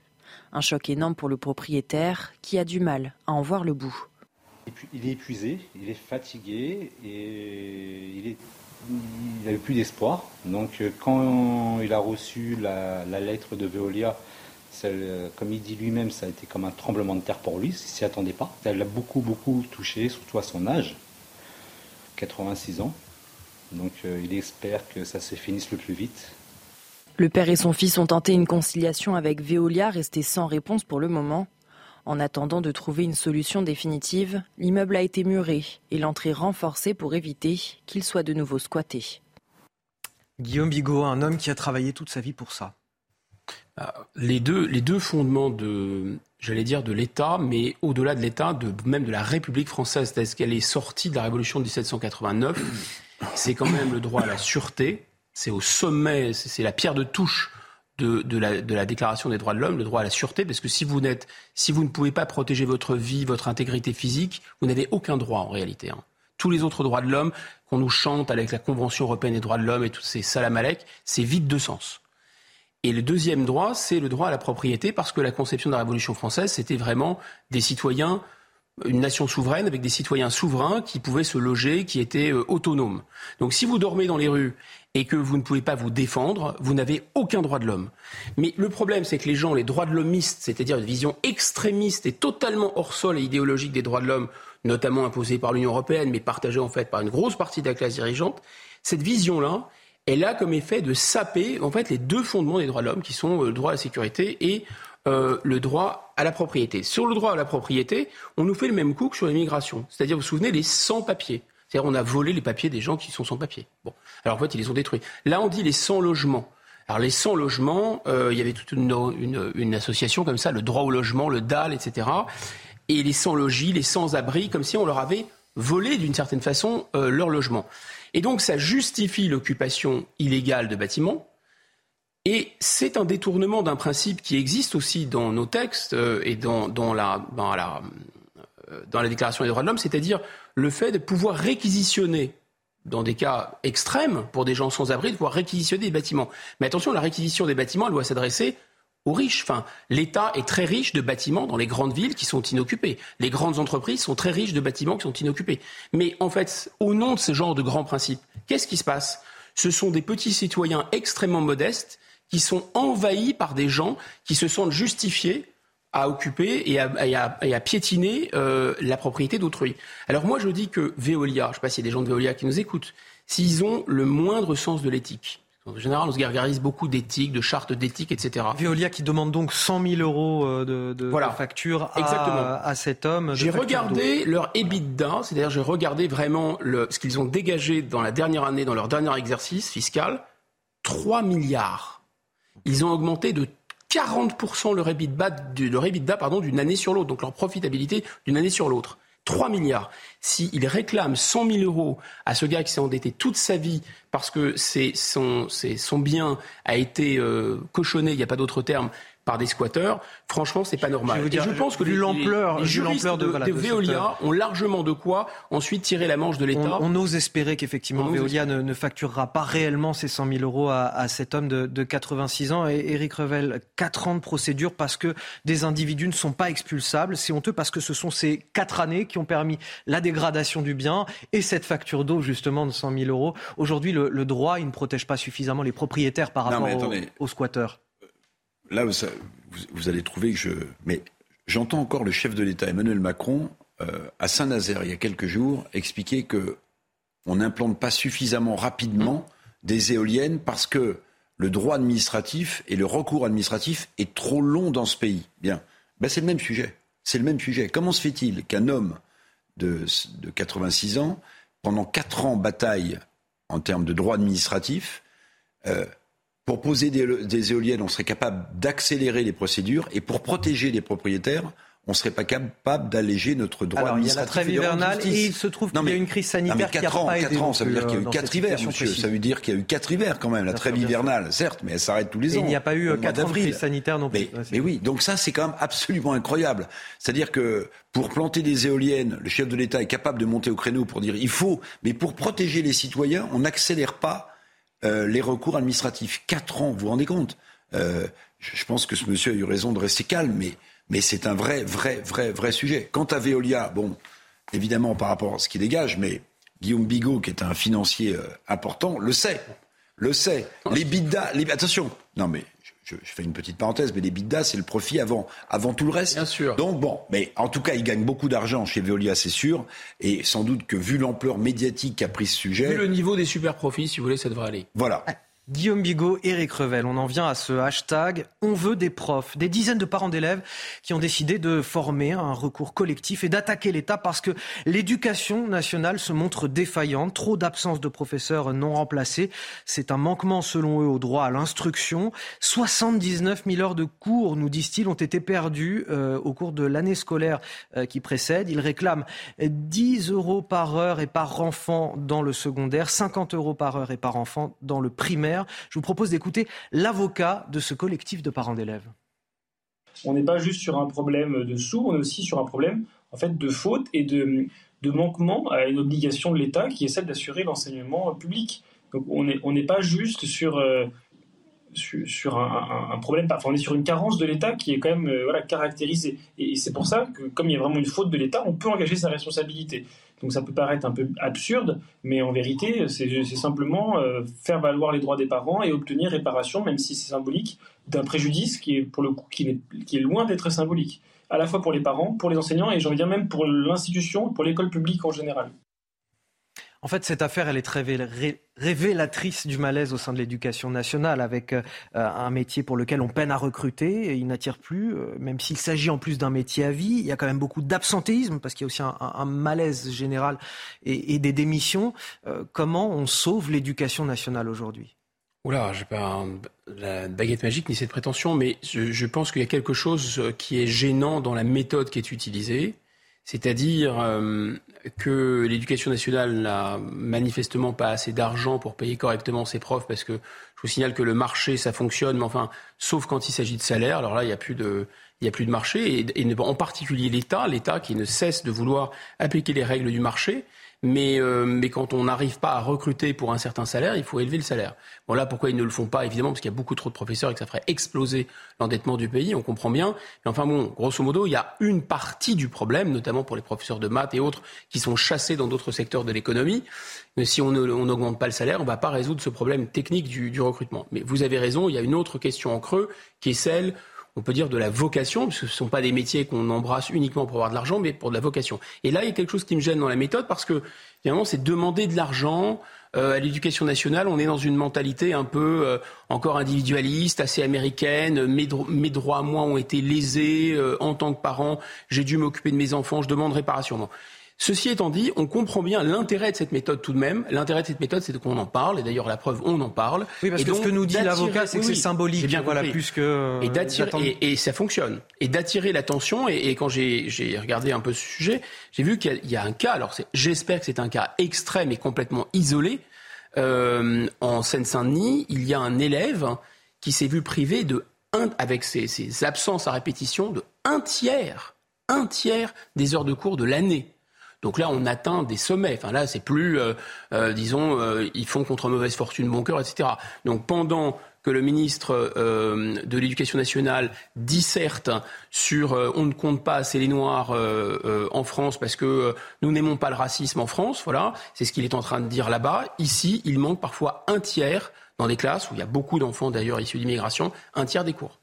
Un choc énorme pour le propriétaire qui a du mal à en voir le bout. Il est épuisé, il est fatigué et il n'avait plus d'espoir. Donc quand il a reçu la lettre de Veolia Comme il dit lui-même, ça a été comme un tremblement de terre pour lui, il ne s'y attendait pas. Ça l'a beaucoup, beaucoup touché, surtout à son âge, 86 ans. Donc il espère que ça se finisse le plus vite. Le père et son fils ont tenté une conciliation avec Veolia, restée sans réponse pour le moment. En attendant de trouver une solution définitive, l'immeuble a été muré et l'entrée renforcée pour éviter qu'il soit de nouveau squatté. Guillaume Bigot, un homme qui a travaillé toute sa vie pour ça. Les deux fondements de l'État, mais au-delà de l'État, même de la République française, c'est-à-dire qu'elle est sortie de la Révolution de 1789, c'est quand même le droit à la sûreté, c'est au sommet, c'est la pierre de touche de la Déclaration des droits de l'homme, le droit à la sûreté, parce que si vous ne pouvez pas protéger votre vie, votre intégrité physique, vous n'avez aucun droit en réalité. Tous les autres droits de l'homme qu'on nous chante avec la Convention européenne des droits de l'homme et toutes ces salamalek, c'est vide de sens. Et le deuxième droit, c'est le droit à la propriété, parce que la conception de la Révolution française, c'était vraiment des citoyens, une nation souveraine avec des citoyens souverains qui pouvaient se loger, qui étaient autonomes. Donc si vous dormez dans les rues et que vous ne pouvez pas vous défendre, vous n'avez aucun droit de l'homme. Mais le problème, c'est que les gens, les droits de l'hommistes, c'est-à-dire une vision extrémiste et totalement hors sol et idéologique des droits de l'homme, notamment imposée par l'Union européenne, mais partagée en fait par une grosse partie de la classe dirigeante, cette vision-là, elle a comme effet de saper en fait les deux fondements des droits de l'homme qui sont le droit à la sécurité et le droit à la propriété. Sur le droit à la propriété, on nous fait le même coup que sur l'immigration. C'est-à-dire, vous vous souvenez, les sans-papiers. C'est-à-dire, on a volé les papiers des gens qui sont sans-papiers. Bon. Alors en fait, ils les ont détruits. Là, on dit les sans-logements. Alors les sans-logements, il y avait toute une association comme ça, le droit au logement, le DAL, etc. Et les sans-logis, les sans-abri, comme si on leur avait volé d'une certaine façon leur logement. Et donc ça justifie l'occupation illégale de bâtiments et c'est un détournement d'un principe qui existe aussi dans nos textes et dans la Déclaration des droits de l'homme, c'est-à-dire le fait de pouvoir réquisitionner, dans des cas extrêmes, pour des gens sans abri, de pouvoir réquisitionner des bâtiments. Mais attention, la réquisition des bâtiments, elle doit s'adresser aux riches. Enfin, l'État est très riche de bâtiments dans les grandes villes qui sont inoccupées. Les grandes entreprises sont très riches de bâtiments qui sont inoccupés. Mais en fait, au nom de ce genre de grands principes, qu'est-ce qui se passe ? Ce sont des petits citoyens extrêmement modestes qui sont envahis par des gens qui se sentent justifiés à occuper et à piétiner la propriété d'autrui. Alors moi, je dis que Veolia, je ne sais pas s'il y a des gens de Veolia qui nous écoutent, s'ils ont le moindre sens de l'éthique. En général, on se gargarise beaucoup d'éthique, de chartes d'éthique, etc. Veolia qui demande donc 100 000 euros de facture à cet homme. J'ai regardé leur EBITDA, c'est-à-dire j'ai regardé vraiment ce qu'ils ont dégagé dans la dernière année, dans leur dernier exercice fiscal, 3 milliards. Ils ont augmenté de 40% leur EBITDA, d'une année sur l'autre, donc leur profitabilité d'une année sur l'autre. 3 milliards. S'il réclame 100 000 euros à ce gars qui s'est endetté toute sa vie parce que son bien a été cochonné, il n'y a pas d'autre terme, par des squatteurs, franchement, c'est pas normal. Je pense que les juristes de Veolia ont largement de quoi ensuite tirer la manche de l'État. On ose espérer qu'effectivement Veolia ne facturera pas réellement ces 100 000 euros à cet homme de 86 ans. Et Éric Revel, 4 ans de procédure parce que des individus ne sont pas expulsables. C'est honteux parce que ce sont ces 4 années qui ont permis la dégradation du bien et cette facture d'eau justement de 100 000 euros. Aujourd'hui, le droit, il ne protège pas suffisamment les propriétaires par rapport aux squatteurs. Là, vous allez trouver que Mais j'entends encore le chef de l'État, Emmanuel Macron, à Saint-Nazaire, il y a quelques jours, expliquer qu'on n'implante pas suffisamment rapidement des éoliennes parce que le droit administratif et le recours administratif est trop long dans ce pays. Bien, c'est le même sujet. C'est le même sujet. Comment se fait-il qu'un homme de 86 ans, pendant 4 ans bataille en termes de droit administratif... Pour poser des éoliennes, on serait capable d'accélérer les procédures et pour protéger les propriétaires, on ne serait pas capable d'alléger notre droit administratif. Alors, il y a la trêve hivernale et il se trouve qu'il y a une crise sanitaire qui n'a pas aidé. 4 ans, ça veut dire qu'il y a eu 4 hivers, monsieur. Ça veut dire qu'il y a eu 4 hivers quand même. La trêve hivernale, certes, mais elle s'arrête tous les ans. Et il n'y a pas eu 4 ans de crise sanitaire non plus. Mais oui, donc ça, c'est quand même absolument incroyable. C'est-à-dire que pour planter des éoliennes, le chef de l'État est capable de monter au créneau pour dire il faut, mais pour protéger les citoyens, on n'accélère pas les recours administratifs. 4 ans, vous vous rendez compte ? Je pense que ce monsieur a eu raison de rester calme, mais c'est un vrai sujet. Quant à Veolia, bon, évidemment par rapport à ce qu'il dégage, mais Guillaume Bigot, qui est un financier important, le sait. Les bidas... Attention, non mais je fais une petite parenthèse, mais l'EBITDA, c'est le profit avant tout le reste. Bien sûr. Donc bon, mais en tout cas, ils gagnent beaucoup d'argent chez Veolia, c'est sûr. Et sans doute que vu l'ampleur médiatique qu'a pris ce sujet... Vu le niveau des super-profits, si vous voulez, ça devrait aller. Voilà. Guillaume Bigot, Éric Revel, on en vient à ce hashtag « On veut des profs ». Des dizaines de parents d'élèves qui ont décidé de former un recours collectif et d'attaquer l'État parce que l'éducation nationale se montre défaillante. Trop d'absence de professeurs non remplacés. C'est un manquement, selon eux, au droit à l'instruction. 79 000 heures de cours, nous disent-ils, ont été perdues au cours de l'année scolaire qui précède. Ils réclament 10 € par heure et par enfant dans le secondaire, 50 € par heure et par enfant dans le primaire. Je vous propose d'écouter l'avocat de ce collectif de parents d'élèves. On n'est pas juste sur un problème de sous, on est aussi sur un problème en fait, de faute et de manquement à une obligation de l'État qui est celle d'assurer l'enseignement public. Donc on n'est pas juste sur un problème, enfin on est sur une carence de l'État qui est quand même caractérisée. Et c'est pour ça que comme il y a vraiment une faute de l'État, on peut engager sa responsabilité. Donc ça peut paraître un peu absurde, mais en vérité, c'est simplement faire valoir les droits des parents et obtenir réparation, même si c'est symbolique, d'un préjudice qui est, pour le coup, qui est loin d'être symbolique, à la fois pour les parents, pour les enseignants et j'ai envie de dire même pour l'institution, pour l'école publique en général. En fait, cette affaire, elle est très révélatrice du malaise au sein de l'éducation nationale, avec un métier pour lequel on peine à recruter, et il n'attire plus, même s'il s'agit en plus d'un métier à vie. Il y a quand même beaucoup d'absentéisme, parce qu'il y a aussi un malaise général et des démissions. Comment on sauve l'éducation nationale aujourd'hui ? Oula, je n'ai pas la baguette magique ni cette prétention, mais je pense qu'il y a quelque chose qui est gênant dans la méthode qui est utilisée. C'est-à-dire que l'éducation nationale n'a manifestement pas assez d'argent pour payer correctement ses profs, parce que je vous signale que le marché, ça fonctionne, mais enfin, sauf quand il s'agit de salaire. Alors là, il n'y a plus de marché. Et en particulier l'État qui ne cesse de vouloir appliquer les règles du marché. Mais quand on n'arrive pas à recruter pour un certain salaire, il faut élever le salaire. Bon là, pourquoi ils ne le font pas? Évidemment, parce qu'il y a beaucoup trop de professeurs et que ça ferait exploser l'endettement du pays, on comprend bien. Mais enfin bon, grosso modo, il y a une partie du problème, notamment pour les professeurs de maths et autres, qui sont chassés dans d'autres secteurs de l'économie. Mais si on n'augmente pas le salaire, on ne va pas résoudre ce problème technique du recrutement. Mais vous avez raison, il y a une autre question en creux, qui est celle... on peut dire de la vocation, parce que ce ne sont pas des métiers qu'on embrasse uniquement pour avoir de l'argent, mais pour de la vocation. Et là, il y a quelque chose qui me gêne dans la méthode, parce que, finalement, c'est demander de l'argent à l'éducation nationale. On est dans une mentalité un peu encore individualiste, assez américaine. Mes droits, moi, ont été lésés en tant que parent. J'ai dû m'occuper de mes enfants, je demande réparation. Non. Ceci étant dit, on comprend bien l'intérêt de cette méthode tout de même. L'intérêt de cette méthode, c'est qu'on en parle. Et d'ailleurs, la preuve, on en parle. Oui, parce que ce que nous dit l'avocat, c'est que c'est symbolique. Bien voilà, plus que... Et ça fonctionne. Et d'attirer l'attention. Et quand j'ai regardé un peu ce sujet, j'ai vu qu'il y a un cas. Alors, j'espère que c'est un cas extrême et complètement isolé. En Seine-Saint-Denis, il y a un élève qui s'est vu privé avec ses absences à répétition, de un tiers des heures de cours de l'année. Donc là, on atteint des sommets. Enfin là, c'est plus, ils font contre mauvaise fortune, bon cœur, etc. Donc pendant que le ministre de l'Éducation nationale disserte sur on ne compte pas assez les Noirs en France parce que nous n'aimons pas le racisme en France, voilà, c'est ce qu'il est en train de dire là-bas. Ici, il manque parfois un tiers dans des classes où il y a beaucoup d'enfants d'ailleurs issus d'immigration, un tiers des cours.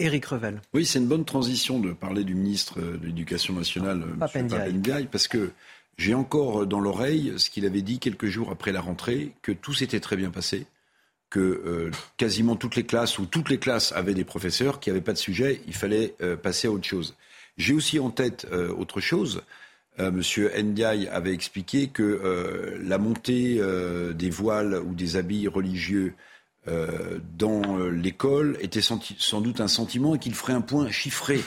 Éric Revel. Oui, c'est une bonne transition de parler du ministre de l'Éducation nationale, M. Papendiaï, parce que j'ai encore dans l'oreille ce qu'il avait dit quelques jours après la rentrée, que tout s'était très bien passé, que quasiment toutes les classes avaient des professeurs, qu'il n'y avait pas de sujet, il fallait passer à autre chose. J'ai aussi en tête autre chose. Monsieur Ndiaye avait expliqué que la montée des voiles ou des habits religieux dans l'école était sans doute un sentiment et qu'il ferait un point chiffré.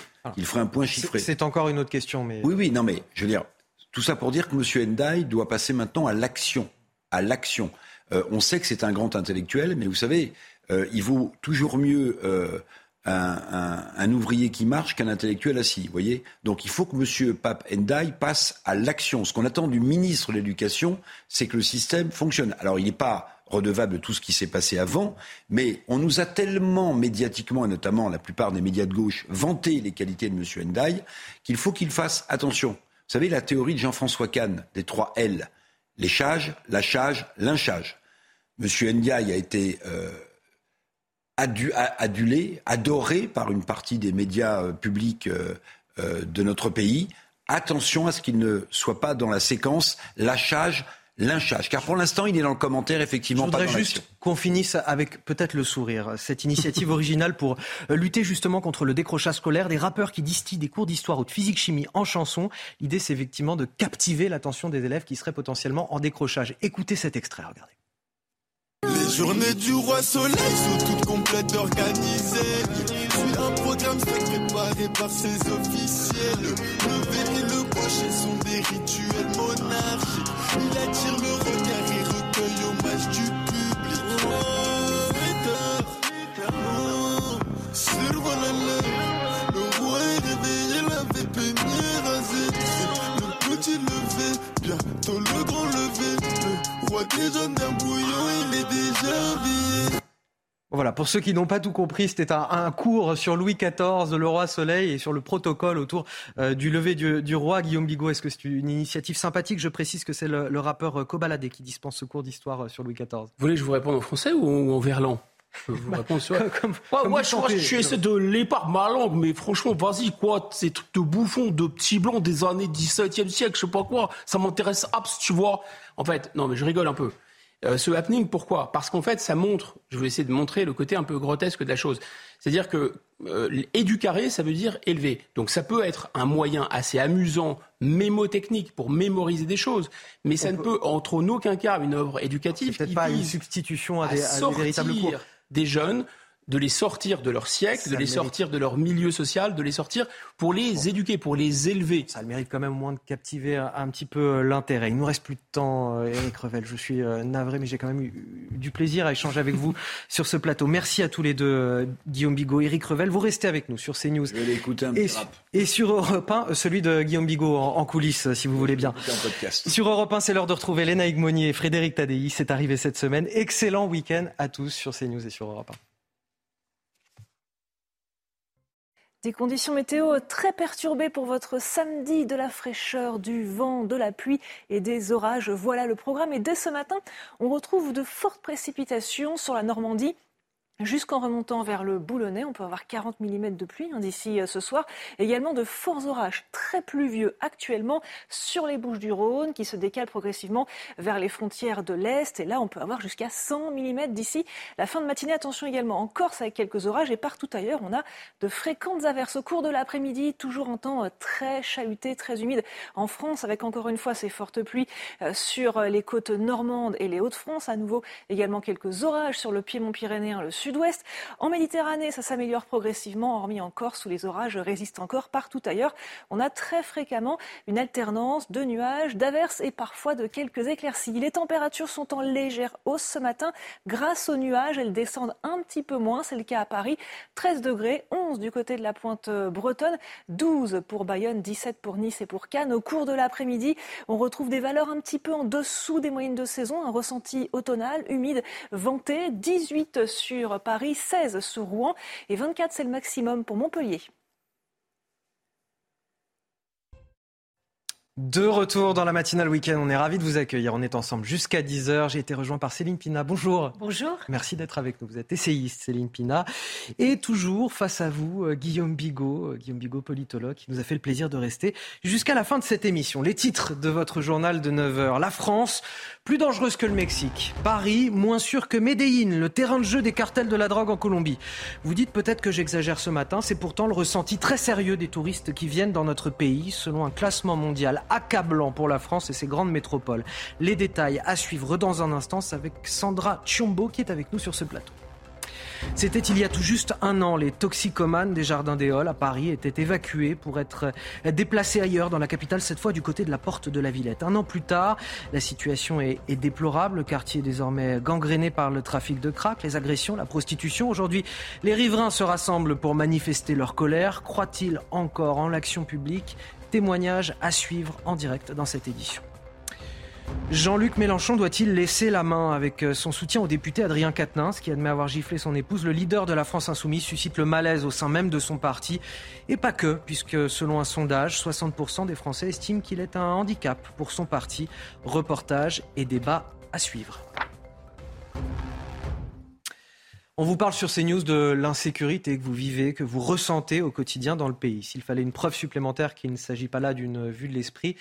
C'est encore une autre question. Mais... Oui, non mais, je veux dire, tout ça pour dire que M. Ndiaye doit passer maintenant à l'action. On sait que c'est un grand intellectuel, mais vous savez, il vaut toujours mieux un ouvrier qui marche qu'un intellectuel assis, vous voyez. Donc il faut que M. Papendiaï passe à l'action. Ce qu'on attend du ministre de l'Éducation, c'est que le système fonctionne. Alors il n'est pas... redevable de tout ce qui s'est passé avant, mais on nous a tellement médiatiquement, et notamment la plupart des médias de gauche, vanté les qualités de M. Ndiaye, qu'il faut qu'il fasse attention. Vous savez, la théorie de Jean-François Kahn, des 3 L, l'échage, lâchage, lynchage. M. Ndiaye a été adulé, adoré par une partie des médias publics de notre pays. Attention à ce qu'il ne soit pas dans la séquence lâchage, lynchage. Car pour l'instant, il est dans le commentaire, effectivement, pas dans l'action. Je voudrais juste qu'on finisse avec peut-être le sourire. Cette initiative originale pour lutter justement contre le décrochage scolaire, des rappeurs qui distillent des cours d'histoire ou de physique-chimie en chansons. L'idée, c'est effectivement de captiver l'attention des élèves qui seraient potentiellement en décrochage. Écoutez cet extrait, regardez. Les journées du roi soleil sont toutes complètes organisées. C'est un programme préparé par ses officiels. Le lever et le coucher sont des rituels monarchiques. Il attire le regard et recueille hommage du public. Le roi est réveillé, l'avait peigné, rasé. Le petit lever, bientôt le grand lever. Le roi qui donne un bouillon, il est déjà habillé. Voilà, pour ceux qui n'ont pas tout compris, c'était un cours sur Louis XIV, le roi soleil, et sur le protocole autour du lever du roi. Guillaume Bigot, est-ce que c'est une initiative sympathique ? Je précise que c'est le rappeur Kobalade qui dispense ce cours d'histoire sur Louis XIV. Vous voulez que je vous réponde en français ou en verlan ? Je vous réponds sur... Moi, je crois que tu essaies de l'épar ma langue, mais franchement, vas-y, quoi, ces trucs de bouffons, de petits blancs des années 17e siècle, je sais pas quoi, ça m'intéresse abs, tu vois. En fait, non, mais je rigole un peu. Ce happening, pourquoi ? Parce qu'en fait, ça montre, je vais essayer de montrer le côté un peu grotesque de la chose. C'est-à-dire que éduquer, ça veut dire élever. Donc ça peut être un moyen assez amusant, mémotechnique, pour mémoriser des choses. Mais ça ne peut entre en aucun cas une œuvre éducative. C'est peut-être pas une substitution à des véritables cours. Des jeunes, de les sortir de leur siècle, de les sortir de leur milieu social, de les sortir pour les éduquer, pour les élever. Ça le mérite quand même au moins de captiver un petit peu l'intérêt. Il ne nous reste plus de temps, Éric Revel. Je suis navré, mais j'ai quand même eu du plaisir à échanger avec vous sur ce plateau. Merci à tous les deux, Guillaume Bigot, Éric Revel. Vous restez avec nous sur CNews. Je vais aller écouter un petit rap. Et sur Europe 1, celui de Guillaume Bigot en coulisses, si vous voulez bien. Sur Europe 1, c'est l'heure de retrouver Léna Higmonier et Frédéric Tadei. C'est arrivé cette semaine. Excellent week-end à tous sur CNews et sur Europe 1. Des conditions météo très perturbées pour votre samedi, de la fraîcheur, du vent, de la pluie et des orages. Voilà le programme. Et dès ce matin, on retrouve de fortes précipitations sur la Normandie. Jusqu'en remontant vers le Boulonnais, on peut avoir 40 mm de pluie d'ici ce soir. Également de forts orages très pluvieux actuellement sur les Bouches-du-Rhône qui se décalent progressivement vers les frontières de l'Est. Et là, on peut avoir jusqu'à 100 mm d'ici la fin de matinée. Attention également en Corse avec quelques orages et partout ailleurs, on a de fréquentes averses. Au cours de l'après-midi, toujours en temps très chahuté, très humide en France avec encore une fois ces fortes pluies sur les côtes normandes et les Hauts-de-France. À nouveau également quelques orages sur le piémont pyrénéen, le sud-ouest. En Méditerranée, ça s'améliore progressivement, hormis en Corse où les orages résistent encore. Partout ailleurs, on a très fréquemment une alternance de nuages, d'averses et parfois de quelques éclaircies. Les températures sont en légère hausse ce matin. Grâce aux nuages, elles descendent un petit peu moins. C'est le cas à Paris. 13 degrés, 11 du côté de la pointe bretonne, 12 pour Bayonne, 17 pour Nice et pour Cannes. Au cours de l'après-midi, on retrouve des valeurs un petit peu en dessous des moyennes de saison. Un ressenti automnal, humide, venté, 18 sur Paris, 16 sur Rouen et 24, c'est le maximum pour Montpellier. De retour dans la matinale week-end, on est ravis de vous accueillir, on est ensemble jusqu'à 10h, j'ai été rejoint par Céline Pina, bonjour. Bonjour. Merci d'être avec nous, vous êtes essayiste Céline Pina et toujours face à vous Guillaume Bigot politologue qui nous a fait le plaisir de rester jusqu'à la fin de cette émission. Les titres de votre journal de 9h, la France plus dangereuse que le Mexique, Paris moins sûr que Medellin, le terrain de jeu des cartels de la drogue en Colombie. Vous dites peut-être que j'exagère ce matin, c'est pourtant le ressenti très sérieux des touristes qui viennent dans notre pays selon un classement mondial accablant pour la France et ses grandes métropoles. Les détails à suivre dans un instant avec Sandra Chiombo qui est avec nous sur ce plateau. C'était il y a tout juste un an, les toxicomanes des Jardins des Halles à Paris étaient évacués pour être déplacés ailleurs dans la capitale, cette fois du côté de la Porte de la Villette. Un an plus tard, la situation est déplorable, le quartier est désormais gangréné par le trafic de crack, les agressions, la prostitution. Aujourd'hui, les riverains se rassemblent pour manifester leur colère. Croient-ils encore en l'action publique ? Témoignage à suivre en direct dans cette édition. Jean-Luc Mélenchon doit-il laisser la main avec son soutien au député Adrien Quatennens qui admet avoir giflé son épouse? Le leader de la France insoumise suscite le malaise au sein même de son parti. Et pas que, puisque selon un sondage, 60% des Français estiment qu'il est un handicap pour son parti. Reportage et débat à suivre. On vous parle sur CNews de l'insécurité que vous vivez, que vous ressentez au quotidien dans le pays. S'il fallait une preuve supplémentaire qu'il ne s'agit pas là d'une vue de l'esprit,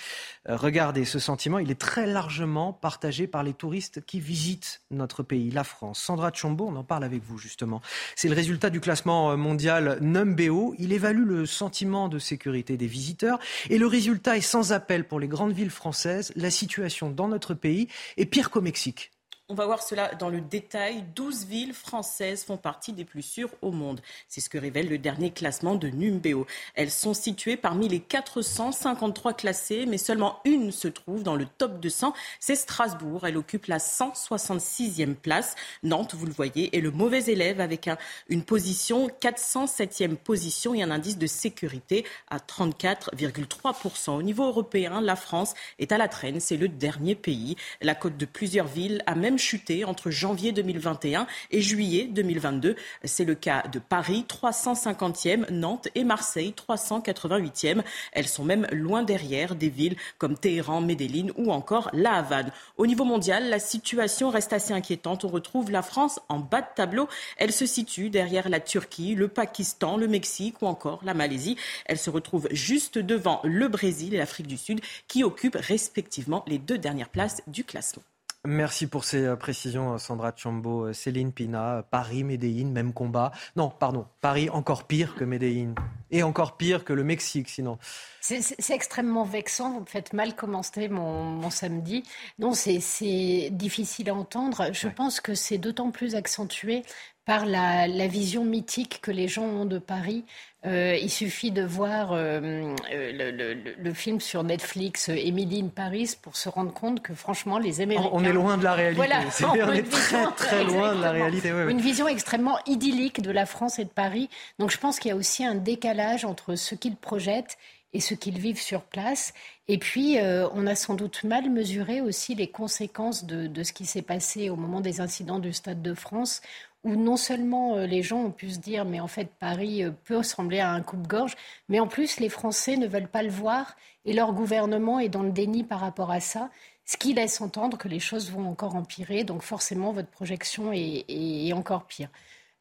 regardez, ce sentiment, il est très largement partagé par les touristes qui visitent notre pays, la France. Sandra Tchombo, on en parle avec vous justement. C'est le résultat du classement mondial Numbeo. Il évalue le sentiment de sécurité des visiteurs et le résultat est sans appel pour les grandes villes françaises. La situation dans notre pays est pire qu'au Mexique. On va voir cela dans le détail. 12 villes françaises font partie des plus sûres au monde. C'est ce que révèle le dernier classement de Numbeo. Elles sont situées parmi les 453 classées, mais seulement une se trouve dans le top 200. C'est Strasbourg. Elle occupe la 166e place. Nantes, vous le voyez, est le mauvais élève avec une position, 407e position et un indice de sécurité à 34,3%. Au niveau européen, la France est à la traîne. C'est le dernier pays. La cote de plusieurs villes a même chuté entre janvier 2021 et juillet 2022. C'est le cas de Paris, 350e, Nantes et Marseille, 388e. Elles sont même loin derrière des villes comme Téhéran, Medellin ou encore La Havane. Au niveau mondial, la situation reste assez inquiétante. On retrouve la France en bas de tableau. Elle se situe derrière la Turquie, le Pakistan, le Mexique ou encore la Malaisie. Elle se retrouve juste devant le Brésil et l'Afrique du Sud qui occupent respectivement les deux dernières places du classement. Merci pour ces précisions, Sandra Tchombo. Céline Pina, Paris, Medellin, même combat. Non, pardon, Paris encore pire que Medellin et encore pire que le Mexique, sinon. C'est extrêmement vexant. Vous me faites mal commencer mon samedi. Non, c'est difficile à entendre. Je pense que c'est d'autant plus accentué par la vision mythique que les gens ont de Paris. Il suffit de voir le film sur Netflix, Emily in Paris, pour se rendre compte que franchement, les Américains... On est loin de la réalité. Voilà. On est très très loin de la réalité. Oui. Une vision extrêmement idyllique de la France et de Paris. Donc je pense qu'il y a aussi un décalage entre ce qu'ils projettent et ce qu'ils vivent sur place. Et puis, on a sans doute mal mesuré aussi les conséquences de ce qui s'est passé au moment des incidents du Stade de France, où non seulement les gens ont pu se dire « mais en fait, Paris peut ressembler à un coupe-gorge », mais en plus, les Français ne veulent pas le voir et leur gouvernement est dans le déni par rapport à ça, ce qui laisse entendre que les choses vont encore empirer. Donc forcément, votre projection est encore pire.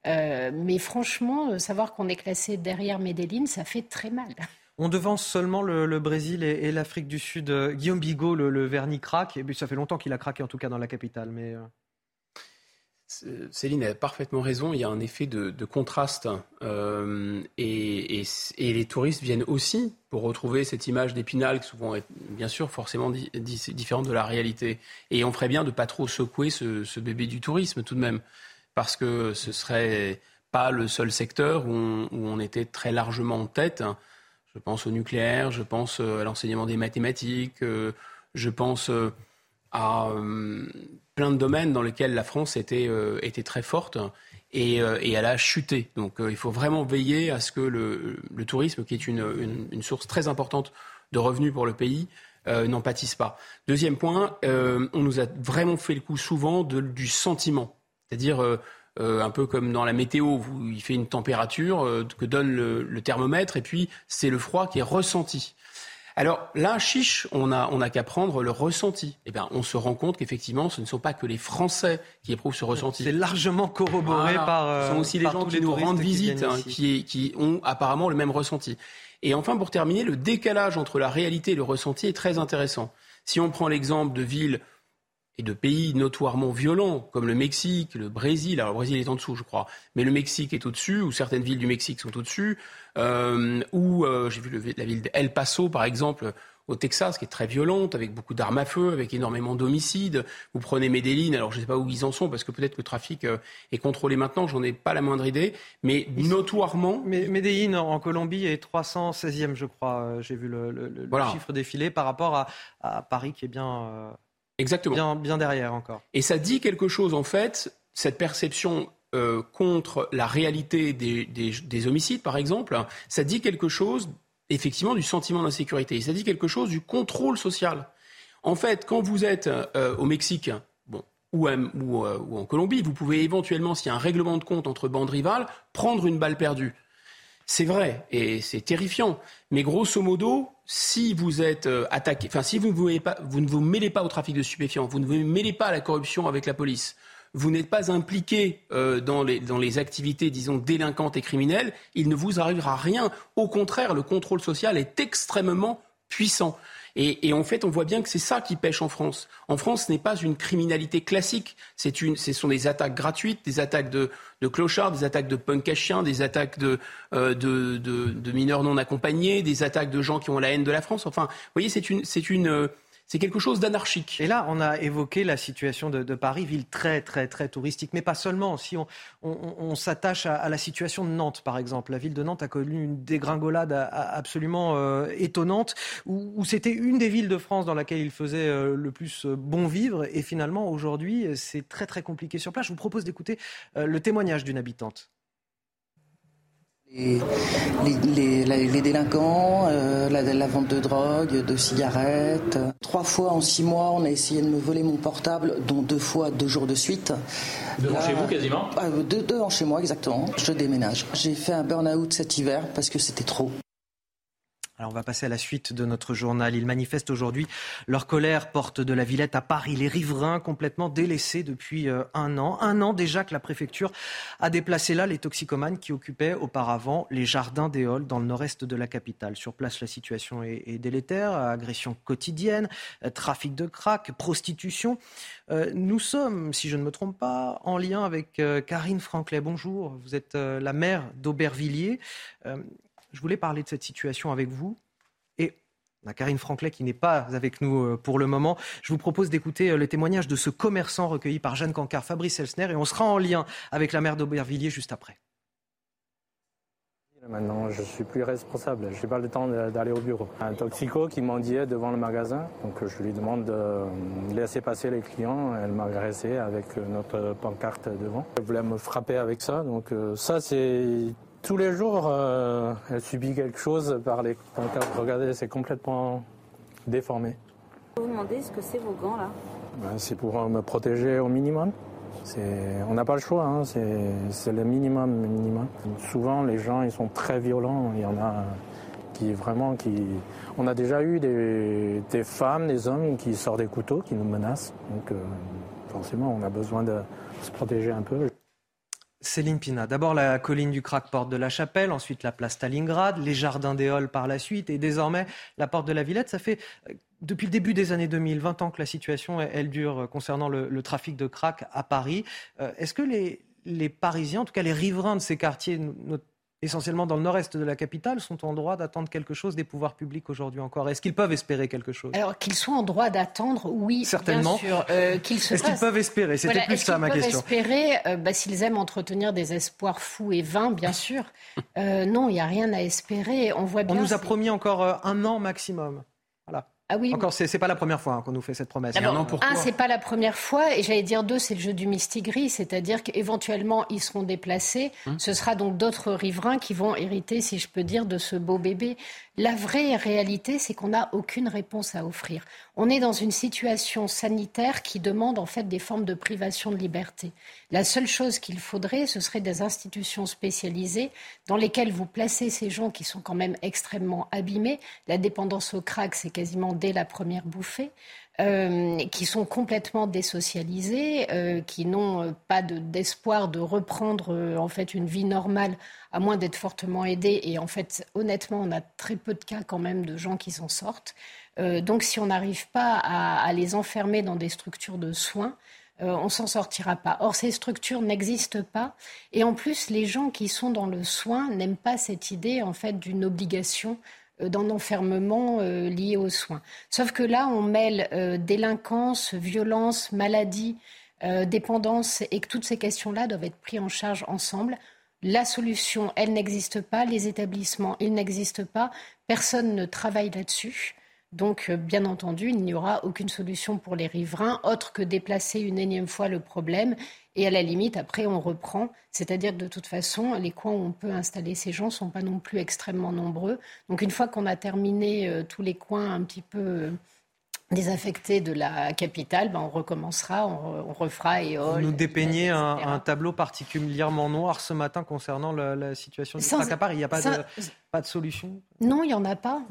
Mais franchement, savoir qu'on est classé derrière Medellin, ça fait très mal. On devance seulement le Brésil et l'Afrique du Sud. Guillaume Bigot, le vernis craque. Et ça fait longtemps qu'il a craqué, en tout cas dans la capitale, mais... Céline a parfaitement raison, il y a un effet de contraste et les touristes viennent aussi pour retrouver cette image d'Épinal qui souvent est bien sûr forcément différente de la réalité. Et on ferait bien de ne pas trop secouer ce bébé du tourisme tout de même, parce que ce ne serait pas le seul secteur où on était très largement en tête. Je pense au nucléaire, je pense à l'enseignement des mathématiques, je pense... à plein de domaines dans lesquels la France était très forte et elle a chuté. Donc il faut vraiment veiller à ce que le tourisme, qui est une source très importante de revenus pour le pays, n'en pâtisse pas. Deuxième point, on nous a vraiment fait le coup souvent du sentiment. C'est-à-dire un peu comme dans la météo, où il fait une température que donne le thermomètre et puis c'est le froid qui est ressenti. Alors là, chiche, on a qu'à prendre le ressenti. Eh bien, on se rend compte qu'effectivement, ce ne sont pas que les Français qui éprouvent ce ressenti. C'est largement corroboré par ce sont aussi les gens qui nous rendent visite, qui ont apparemment le même ressenti. Et enfin, pour terminer, le décalage entre la réalité et le ressenti est très intéressant. Si on prend l'exemple de villes et de pays notoirement violents, comme le Mexique, le Brésil, alors le Brésil est en dessous, je crois, mais le Mexique est au-dessus, ou certaines villes du Mexique sont au-dessus, ou j'ai vu la ville d'El Paso, par exemple, au Texas, qui est très violente, avec beaucoup d'armes à feu, avec énormément d'homicides. Vous prenez Medellin, alors je ne sais pas où ils en sont, parce que peut-être que le trafic est contrôlé maintenant, j'en ai pas la moindre idée, mais notoirement... Medellin, en Colombie, est 316e, je crois, j'ai vu le chiffre défiler, par rapport à Paris, qui est bien... Exactement. Bien derrière encore. Et ça dit quelque chose, en fait, cette perception contre la réalité des homicides, par exemple, ça dit quelque chose, effectivement, du sentiment d'insécurité. Et ça dit quelque chose du contrôle social. En fait, quand vous êtes au Mexique ou en Colombie, vous pouvez éventuellement, s'il y a un règlement de compte entre bandes rivales, prendre une balle perdue. C'est vrai, et c'est terrifiant. Mais grosso modo, si vous êtes attaqué, si vous ne vous mêlez pas au trafic de stupéfiants, vous ne vous mêlez pas à la corruption avec la police, vous n'êtes pas impliqué dans les activités, disons, délinquantes et criminelles, il ne vous arrivera rien. Au contraire, le contrôle social est extrêmement puissant. Et en fait, on voit bien que c'est ça qui pêche en France. En France, ce n'est pas une criminalité classique. Ce sont des attaques gratuites, des attaques de clochards, des attaques de punks à chiens, des attaques de mineurs non accompagnés, des attaques de gens qui ont la haine de la France. Enfin, vous voyez, c'est quelque chose d'anarchique. Et là, on a évoqué la situation de Paris, ville très, très, très touristique. Mais pas seulement. Si on s'attache à la situation de Nantes, par exemple. La ville de Nantes a connu une dégringolade absolument étonnante, où c'était une des villes de France dans laquelle il faisait le plus bon vivre. Et finalement, aujourd'hui, c'est très, très compliqué sur place. Je vous propose d'écouter le témoignage d'une habitante. Les délinquants, la vente de drogue, de cigarettes. 3 fois en 6 mois, on a essayé de me voler mon portable, dont 2 fois, 2 jours de suite. 2 ans chez vous quasiment ? 2 ans chez moi, exactement. Je déménage. J'ai fait un burn-out cet hiver parce que c'était trop. Alors on va passer à la suite de notre journal. Ils manifestent aujourd'hui leur colère, porte de la Villette à Paris. Les riverains complètement délaissés depuis 1 an. 1 an déjà que la préfecture a déplacé là les toxicomanes qui occupaient auparavant les Jardins des Halles dans le nord-est de la capitale. Sur place, la situation est délétère. Agressions quotidiennes, trafic de crack, prostitution. Nous sommes, si je ne me trompe pas, en lien avec Karine Franclet. Bonjour, vous êtes la maire d'Aubervilliers. Je voulais parler de cette situation avec vous. Et on a Karine Franclet qui n'est pas avec nous pour le moment. Je vous propose d'écouter le témoignage de ce commerçant recueilli par Jeanne Cancard, Fabrice Elsner. Et on sera en lien avec la maire d'Aubervilliers juste après. Maintenant, je ne suis plus responsable. Je n'ai pas le temps d'aller au bureau. Un toxico qui mendiait devant le magasin. Donc je lui demande de laisser passer les clients. Elle m'a agressé avec notre pancarte devant. Elle voulait me frapper avec ça. Donc ça, c'est... Tous les jours, elle subit quelque chose par les pancartes. Regardez, c'est complètement déformé. Vous vous demandez ce que c'est vos gants, là ? Ben, c'est pour me protéger au minimum. On n'a pas le choix, hein. C'est le minimum. Souvent, les gens, ils sont très violents. Il y en a qui vraiment... On a déjà eu des femmes, des hommes qui sortent des couteaux, qui nous menacent. Donc forcément, on a besoin de se protéger un peu. Céline Pina, d'abord la colline du crack, porte de la Chapelle, ensuite la place Stalingrad, les Jardins des Halles par la suite et désormais la porte de la Villette. Ça fait depuis le début des années 2000, 20 ans que la situation elle dure concernant le trafic de crack à Paris. Est-ce que les Parisiens, en tout cas les riverains de ces quartiers, essentiellement dans le nord-est de la capitale, sont en droit d'attendre quelque chose des pouvoirs publics aujourd'hui encore? Est-ce qu'ils peuvent espérer quelque chose? Alors qu'ils soient en droit d'attendre, oui, certainement. Bien sûr. Est-ce qu'ils peuvent espérer? C'était voilà, plus ça ma question. Est-ce qu'ils peuvent espérer s'ils aiment entretenir des espoirs fous et vains, bien sûr. Non, il n'y a rien à espérer. On voit bien. On nous a promis encore 1 an maximum. Voilà. Ah oui, encore, c'est pas la première fois hein, qu'on nous fait cette promesse. Alors, un, c'est pas la première fois, et j'allais dire 2, c'est le jeu du mistigris, c'est-à-dire qu'éventuellement ils seront déplacés. Ce sera donc d'autres riverains qui vont hériter, si je peux dire, de ce beau bébé. La vraie réalité, c'est qu'on n'a aucune réponse à offrir. On est dans une situation sanitaire qui demande en fait des formes de privation de liberté. La seule chose qu'il faudrait, ce serait des institutions spécialisées dans lesquelles vous placez ces gens qui sont quand même extrêmement abîmés. La dépendance au crack, c'est quasiment dès la première bouffée, qui sont complètement désocialisés, qui n'ont pas d'espoir de reprendre en fait une vie normale, à moins d'être fortement aidés. Et en fait, honnêtement, on a très peu de cas quand même de gens qui s'en sortent. Donc si on n'arrive pas à les enfermer dans des structures de soins, on ne s'en sortira pas. Or, ces structures n'existent pas. Et en plus, les gens qui sont dans le soin n'aiment pas cette idée en fait d'une obligation d'un enfermement lié aux soins. Sauf que là, on mêle délinquance, violence, maladie, dépendance, et que toutes ces questions-là doivent être prises en charge ensemble. La solution, elle n'existe pas. Les établissements, ils n'existent pas. Personne ne travaille là-dessus. Donc, bien entendu, il n'y aura aucune solution pour les riverains, autre que déplacer une énième fois le problème. Et à la limite, après, on reprend. C'est-à-dire que de toute façon, les coins où on peut installer ces gens ne sont pas non plus extrêmement nombreux. Donc, une fois qu'on a terminé tous les coins un petit peu désaffectés de la capitale, ben on recommencera, on refera Éole. Vous nous dépeignez un tableau particulièrement noir ce matin concernant la situation du trac à Paris. Il n'y a pas de solution ? Non, il n'y en a pas.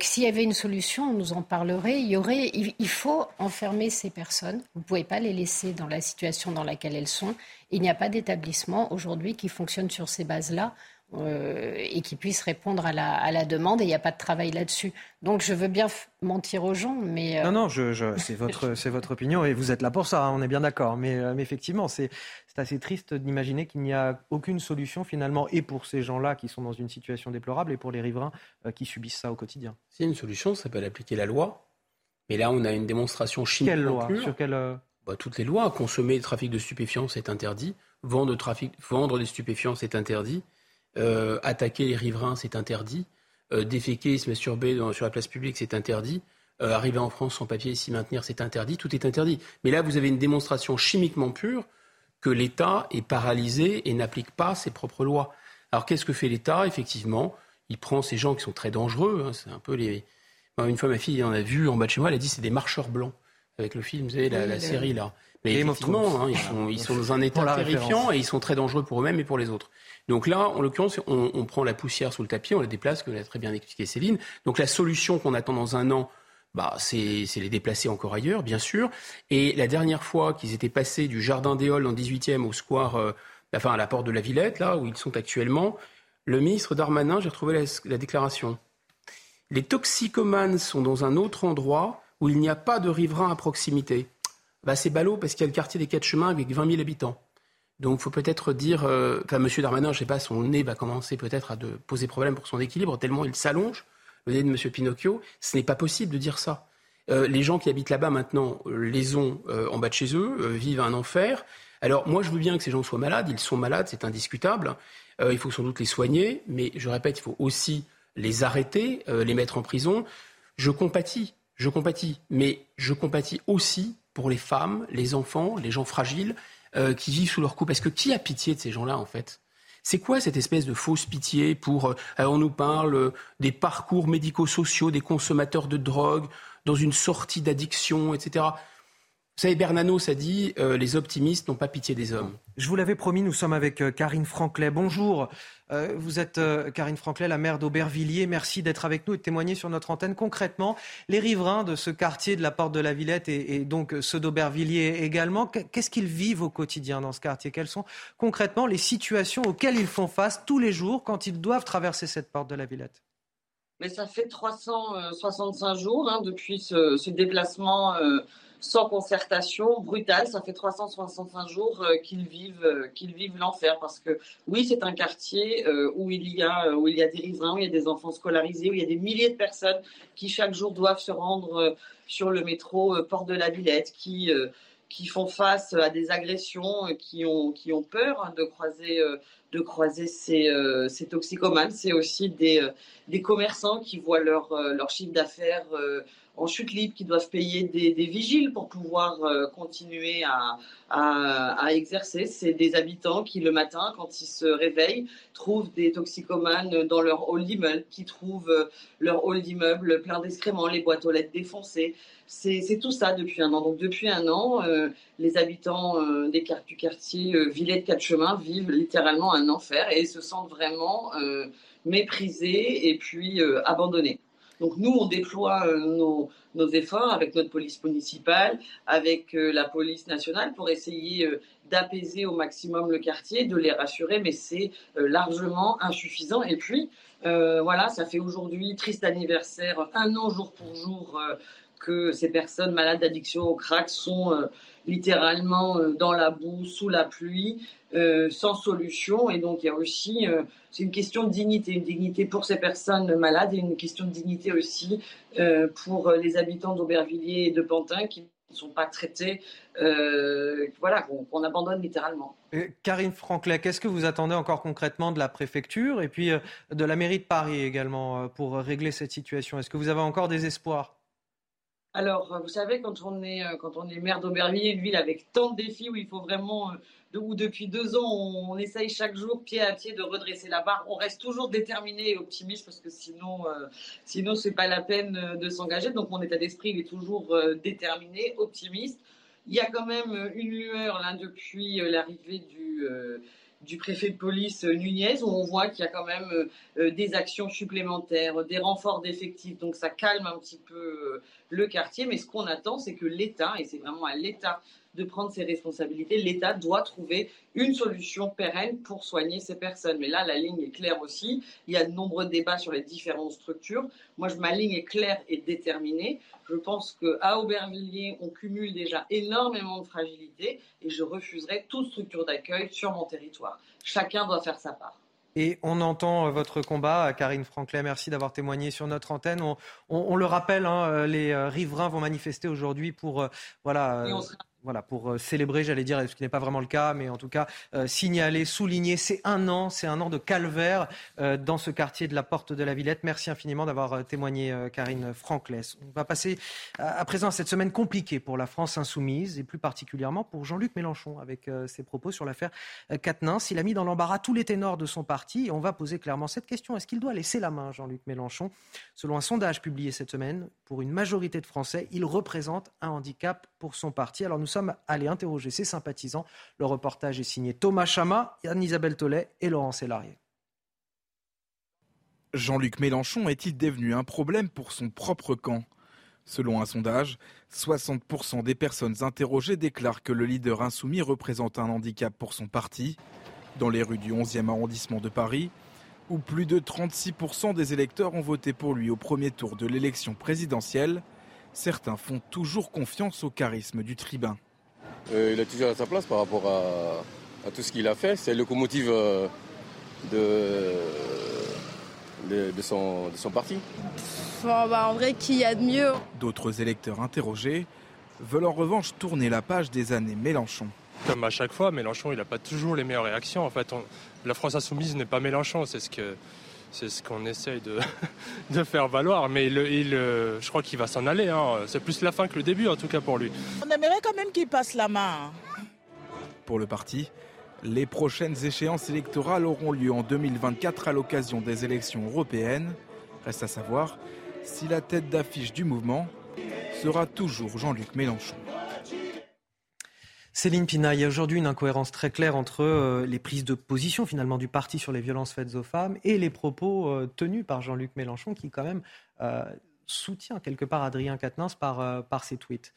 S'il y avait une solution, on nous en parlerait. Il faut enfermer ces personnes. Vous ne pouvez pas les laisser dans la situation dans laquelle elles sont. Il n'y a pas d'établissement aujourd'hui qui fonctionne sur ces bases-là. Et qui puissent répondre à la demande, et il n'y a pas de travail là-dessus. Donc je veux bien mentir aux gens, mais... Non, c'est votre opinion, et vous êtes là pour ça, hein, on est bien d'accord. Mais effectivement, c'est assez triste d'imaginer qu'il n'y a aucune solution finalement, et pour ces gens-là qui sont dans une situation déplorable, et pour les riverains qui subissent ça au quotidien. S'il y a une solution, ça peut appliquer la loi, mais là on a une démonstration chimique. Quelle loi ? Sur quelle... toutes les lois. Consommer le trafic de stupéfiants, c'est interdit. Vendre des stupéfiants, c'est interdit. Attaquer les riverains, c'est interdit. Déféquer et se masturber sur la place publique, c'est interdit. Arriver en France sans papier et s'y maintenir, c'est interdit. Tout est interdit. Mais là, vous avez une démonstration chimiquement pure que l'État est paralysé et n'applique pas ses propres lois. Alors, qu'est-ce que fait l'État ? Effectivement, il prend ces gens qui sont très dangereux. Hein, c'est un peu les... Une fois, ma fille en a vu en bas de chez moi, elle a dit c'est des marcheurs blancs. Avec le film, vous savez, la série, là. Mais effectivement, ils sont dans un état terrifiant et ils sont très dangereux pour eux-mêmes et pour les autres. Donc là, en l'occurrence, on prend la poussière sous le tapis, on la déplace, comme l'a très bien expliqué Céline. Donc la solution qu'on attend dans un an, c'est les déplacer encore ailleurs, bien sûr. Et la dernière fois qu'ils étaient passés du Jardin des Halles en 18e au square, à la Porte de la Villette, là où ils sont actuellement, le ministre Darmanin, j'ai retrouvé la déclaration. Les toxicomanes sont dans un autre endroit où il n'y a pas de riverains à proximité. C'est ballot parce qu'il y a le quartier des Quatre Chemins avec 20 000 habitants. Donc il faut peut-être dire... M. Darmanin, je ne sais pas, son nez va commencer peut-être à poser problème pour son équilibre, tellement il s'allonge, le nez de M. Pinocchio. Ce n'est pas possible de dire ça. Les gens qui habitent là-bas maintenant les ont en bas de chez eux, vivent un enfer. Alors moi, je veux bien que ces gens soient malades. Ils sont malades, c'est indiscutable. Il faut sans doute les soigner. Mais je répète, il faut aussi les arrêter, les mettre en prison. Je compatis. Mais je compatis aussi pour les femmes, les enfants, les gens fragiles... qui vivent sous leur coup. Parce que qui a pitié de ces gens-là, en fait ? C'est quoi cette espèce de fausse pitié pour... on nous parle des parcours médico-sociaux, des consommateurs de drogue, dans une sortie d'addiction, etc. Vous savez, Bernanos a dit « Les optimistes n'ont pas pitié des hommes ». Je vous l'avais promis, nous sommes avec Karine Franclet. Bonjour, vous êtes Karine Franclet, la maire d'Aubervilliers. Merci d'être avec nous et de témoigner sur notre antenne. Concrètement, les riverains de ce quartier de la Porte de la Villette et donc ceux d'Aubervilliers également, qu'est-ce qu'ils vivent au quotidien dans ce quartier ? Quelles sont concrètement les situations auxquelles ils font face tous les jours quand ils doivent traverser cette Porte de la Villette ? Mais ça fait 365 jours depuis ce déplacement sans concertation, brutale, ça fait 365 jours qu'ils vivent l'enfer. Parce que oui, c'est un quartier où il y a des riverains, où il y a des enfants scolarisés, où il y a des milliers de personnes qui chaque jour doivent se rendre sur le métro Porte de la Villette, qui font face à des agressions, qui ont peur de croiser ces toxicomanes. C'est aussi des commerçants qui voient leur chiffre d'affaires en chute libre, qui doivent payer des vigiles pour pouvoir continuer à exercer. C'est des habitants qui, le matin, quand ils se réveillent, trouvent des toxicomanes dans leur hall d'immeuble, qui trouvent leur hall d'immeuble plein d'excréments, les boîtes aux lettres défoncées. C'est tout ça depuis un an. Donc depuis un an, les habitants du quartier Villette-Quatre-Chemins vivent littéralement un enfer et se sentent vraiment méprisés et puis abandonnés. Donc nous, on déploie nos efforts avec notre police municipale, avec la police nationale pour essayer d'apaiser au maximum le quartier, de les rassurer, mais c'est largement insuffisant. Et puis, ça fait aujourd'hui, triste anniversaire, un an jour pour jour que ces personnes malades d'addiction au crack sont littéralement dans la boue, sous la pluie, sans solution. Et donc, il y a aussi, c'est une question de dignité. Une dignité pour ces personnes malades et une question de dignité aussi pour les habitants d'Aubervilliers et de Pantin qui ne sont pas traités, qu'on abandonne littéralement. Karine Franclet, qu'est-ce que vous attendez encore concrètement de la préfecture et puis de la mairie de Paris également pour régler cette situation ? Est-ce que vous avez encore des espoirs ? Alors, vous savez, quand on est maire d'Aubervilliers, une ville avec tant de défis où il faut vraiment, où depuis 2 ans, on essaye chaque jour, pied à pied, de redresser la barre, on reste toujours déterminé et optimiste parce que sinon c'est pas la peine de s'engager. Donc, mon état d'esprit, il est toujours déterminé, optimiste. Il y a quand même une lueur là depuis l'arrivée du préfet de police Nunez, où on voit qu'il y a quand même des actions supplémentaires, des renforts d'effectifs, donc ça calme un petit peu le quartier, mais ce qu'on attend, c'est que l'État, et c'est vraiment à l'État de prendre ses responsabilités, l'État doit trouver une solution pérenne pour soigner ces personnes. Mais là, la ligne est claire aussi, il y a de nombreux débats sur les différentes structures. Moi, ma ligne est claire et déterminée. Je pense qu'à Aubervilliers, on cumule déjà énormément de fragilités et je refuserai toute structure d'accueil sur mon territoire. Chacun doit faire sa part. Et on entend votre combat, Karine Franklin, merci d'avoir témoigné sur notre antenne. On le rappelle, hein, les riverains vont manifester aujourd'hui pour, pour célébrer, j'allais dire, ce qui n'est pas vraiment le cas, mais en tout cas signaler, souligner. C'est un an de calvaire dans ce quartier de la Porte de la Villette. Merci infiniment d'avoir témoigné, Karine Franklin. On va passer à présent à cette semaine compliquée pour la France insoumise et plus particulièrement pour Jean-Luc Mélenchon avec ses propos sur l'affaire Quatennens. Il a mis dans l'embarras tous les ténors de son parti et on va poser clairement cette question. Est-ce qu'il doit laisser la main, Jean-Luc Mélenchon? Selon un sondage publié cette semaine, pour une majorité de Français, il représente un handicap pour son parti. Alors nous sommes allés interroger ses sympathisants. Le reportage est signé Thomas Chama, Anne-Isabelle Tollet et Laurent Sélarié. Jean-Luc Mélenchon est-il devenu un problème pour son propre camp? Selon un sondage, 60% des personnes interrogées déclarent que le leader insoumis représente un handicap pour son parti. Dans les rues du 11e arrondissement de Paris, où plus de 36% des électeurs ont voté pour lui au premier tour de l'élection présidentielle, certains font toujours confiance au charisme du tribun. Il est toujours à sa place par rapport à tout ce qu'il a fait. C'est la locomotive de son parti. En vrai, qu'il y a de mieux. D'autres électeurs interrogés veulent en revanche tourner la page des années Mélenchon. Comme à chaque fois, Mélenchon, il n'a pas toujours les meilleures réactions. En fait, la France insoumise n'est pas Mélenchon, c'est ce qu'on essaye de faire valoir, mais je crois qu'il va s'en aller. Hein. C'est plus la fin que le début, en tout cas pour lui. On aimerait quand même qu'il passe la main. Pour le parti, les prochaines échéances électorales auront lieu en 2024 à l'occasion des élections européennes. Reste à savoir si la tête d'affiche du mouvement sera toujours Jean-Luc Mélenchon. Céline Pina, il y a aujourd'hui une incohérence très claire entre les prises de position finalement du parti sur les violences faites aux femmes et les propos tenus par Jean-Luc Mélenchon qui quand même soutient quelque part Adrien Quatennens par ses tweets.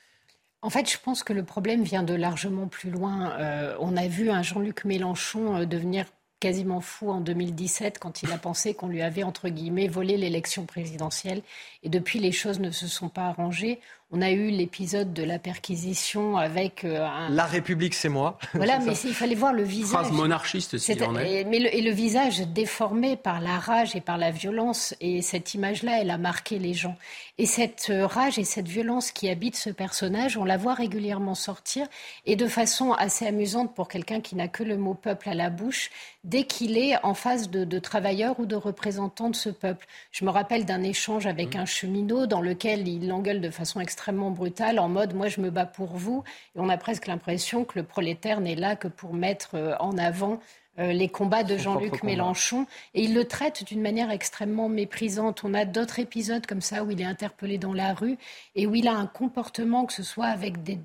En fait, je pense que le problème vient de largement plus loin. On a vu un Jean-Luc Mélenchon devenir quasiment fou en 2017 quand il a pensé qu'on lui avait, entre guillemets, volé l'élection présidentielle. Et depuis, les choses ne se sont pas arrangées. On a eu l'épisode de la perquisition avec un... La République, c'est moi. Voilà, mais il fallait voir le visage... Phrase monarchiste, s'il en est. Et le visage déformé par la rage et par la violence. Et cette image-là, elle a marqué les gens. Et cette rage et cette violence qui habite ce personnage, on la voit régulièrement sortir. Et de façon assez amusante pour quelqu'un qui n'a que le mot « peuple » à la bouche... dès qu'il est en face de travailleurs ou de représentants de ce peuple. Je me rappelle d'un échange avec un cheminot dans lequel il l'engueule de façon extrêmement brutale, en mode « moi je me bats pour vous ». Et on a presque l'impression que le prolétaire n'est là que pour mettre en avant les combats de Jean-Luc Mélenchon. Et il le traite d'une manière extrêmement méprisante. On a d'autres épisodes comme ça où il est interpellé dans la rue et où il a un comportement, que ce soit avec des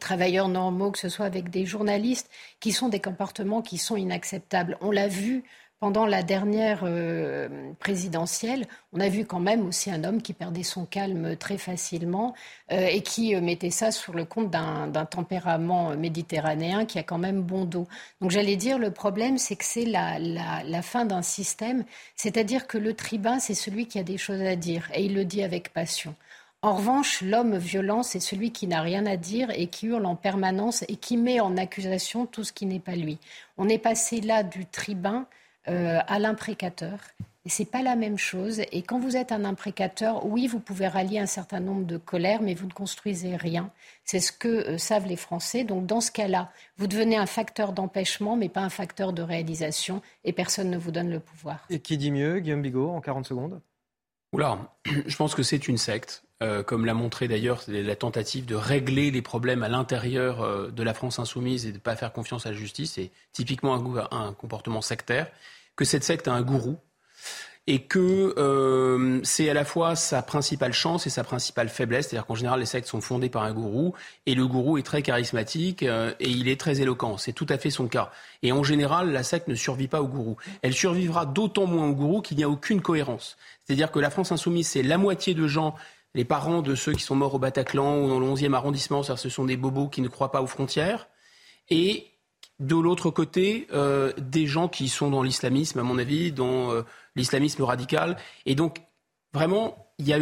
travailleurs normaux, que ce soit avec des journalistes, qui sont des comportements qui sont inacceptables. On l'a vu pendant la dernière présidentielle, on a vu quand même aussi un homme qui perdait son calme très facilement et qui mettait ça sur le compte d'un tempérament méditerranéen qui a quand même bon dos. Donc j'allais dire, le problème, c'est que c'est la fin d'un système, c'est-à-dire que le tribun, c'est celui qui a des choses à dire et il le dit avec passion. En revanche, l'homme violent, c'est celui qui n'a rien à dire et qui hurle en permanence et qui met en accusation tout ce qui n'est pas lui. On est passé là du tribun à l'imprécateur. Et ce n'est pas la même chose. Et quand vous êtes un imprécateur, oui, vous pouvez rallier un certain nombre de colères, mais vous ne construisez rien. C'est ce que savent les Français. Donc dans ce cas-là, vous devenez un facteur d'empêchement, mais pas un facteur de réalisation. Et personne ne vous donne le pouvoir. Et qui dit mieux, Guillaume Bigot, en 40 secondes? Oula, je pense que c'est une secte. comme l'a montré d'ailleurs la tentative de régler les problèmes à l'intérieur de la France insoumise et de ne pas faire confiance à la justice. C'est typiquement un comportement sectaire, que cette secte a un gourou et que c'est à la fois sa principale chance et sa principale faiblesse. C'est-à-dire qu'en général, les sectes sont fondées par un gourou et le gourou est très charismatique et il est très éloquent. C'est tout à fait son cas. Et en général, la secte ne survit pas au gourou. Elle survivra d'autant moins au gourou qu'il n'y a aucune cohérence. C'est-à-dire que la France insoumise, c'est la moitié de gens... Les parents de ceux qui sont morts au Bataclan ou dans le 11e arrondissement, c'est-à-dire ce sont des bobos qui ne croient pas aux frontières. Et de l'autre côté, des gens qui sont dans l'islamisme, à mon avis, dans l'islamisme radical. Et donc, vraiment, il y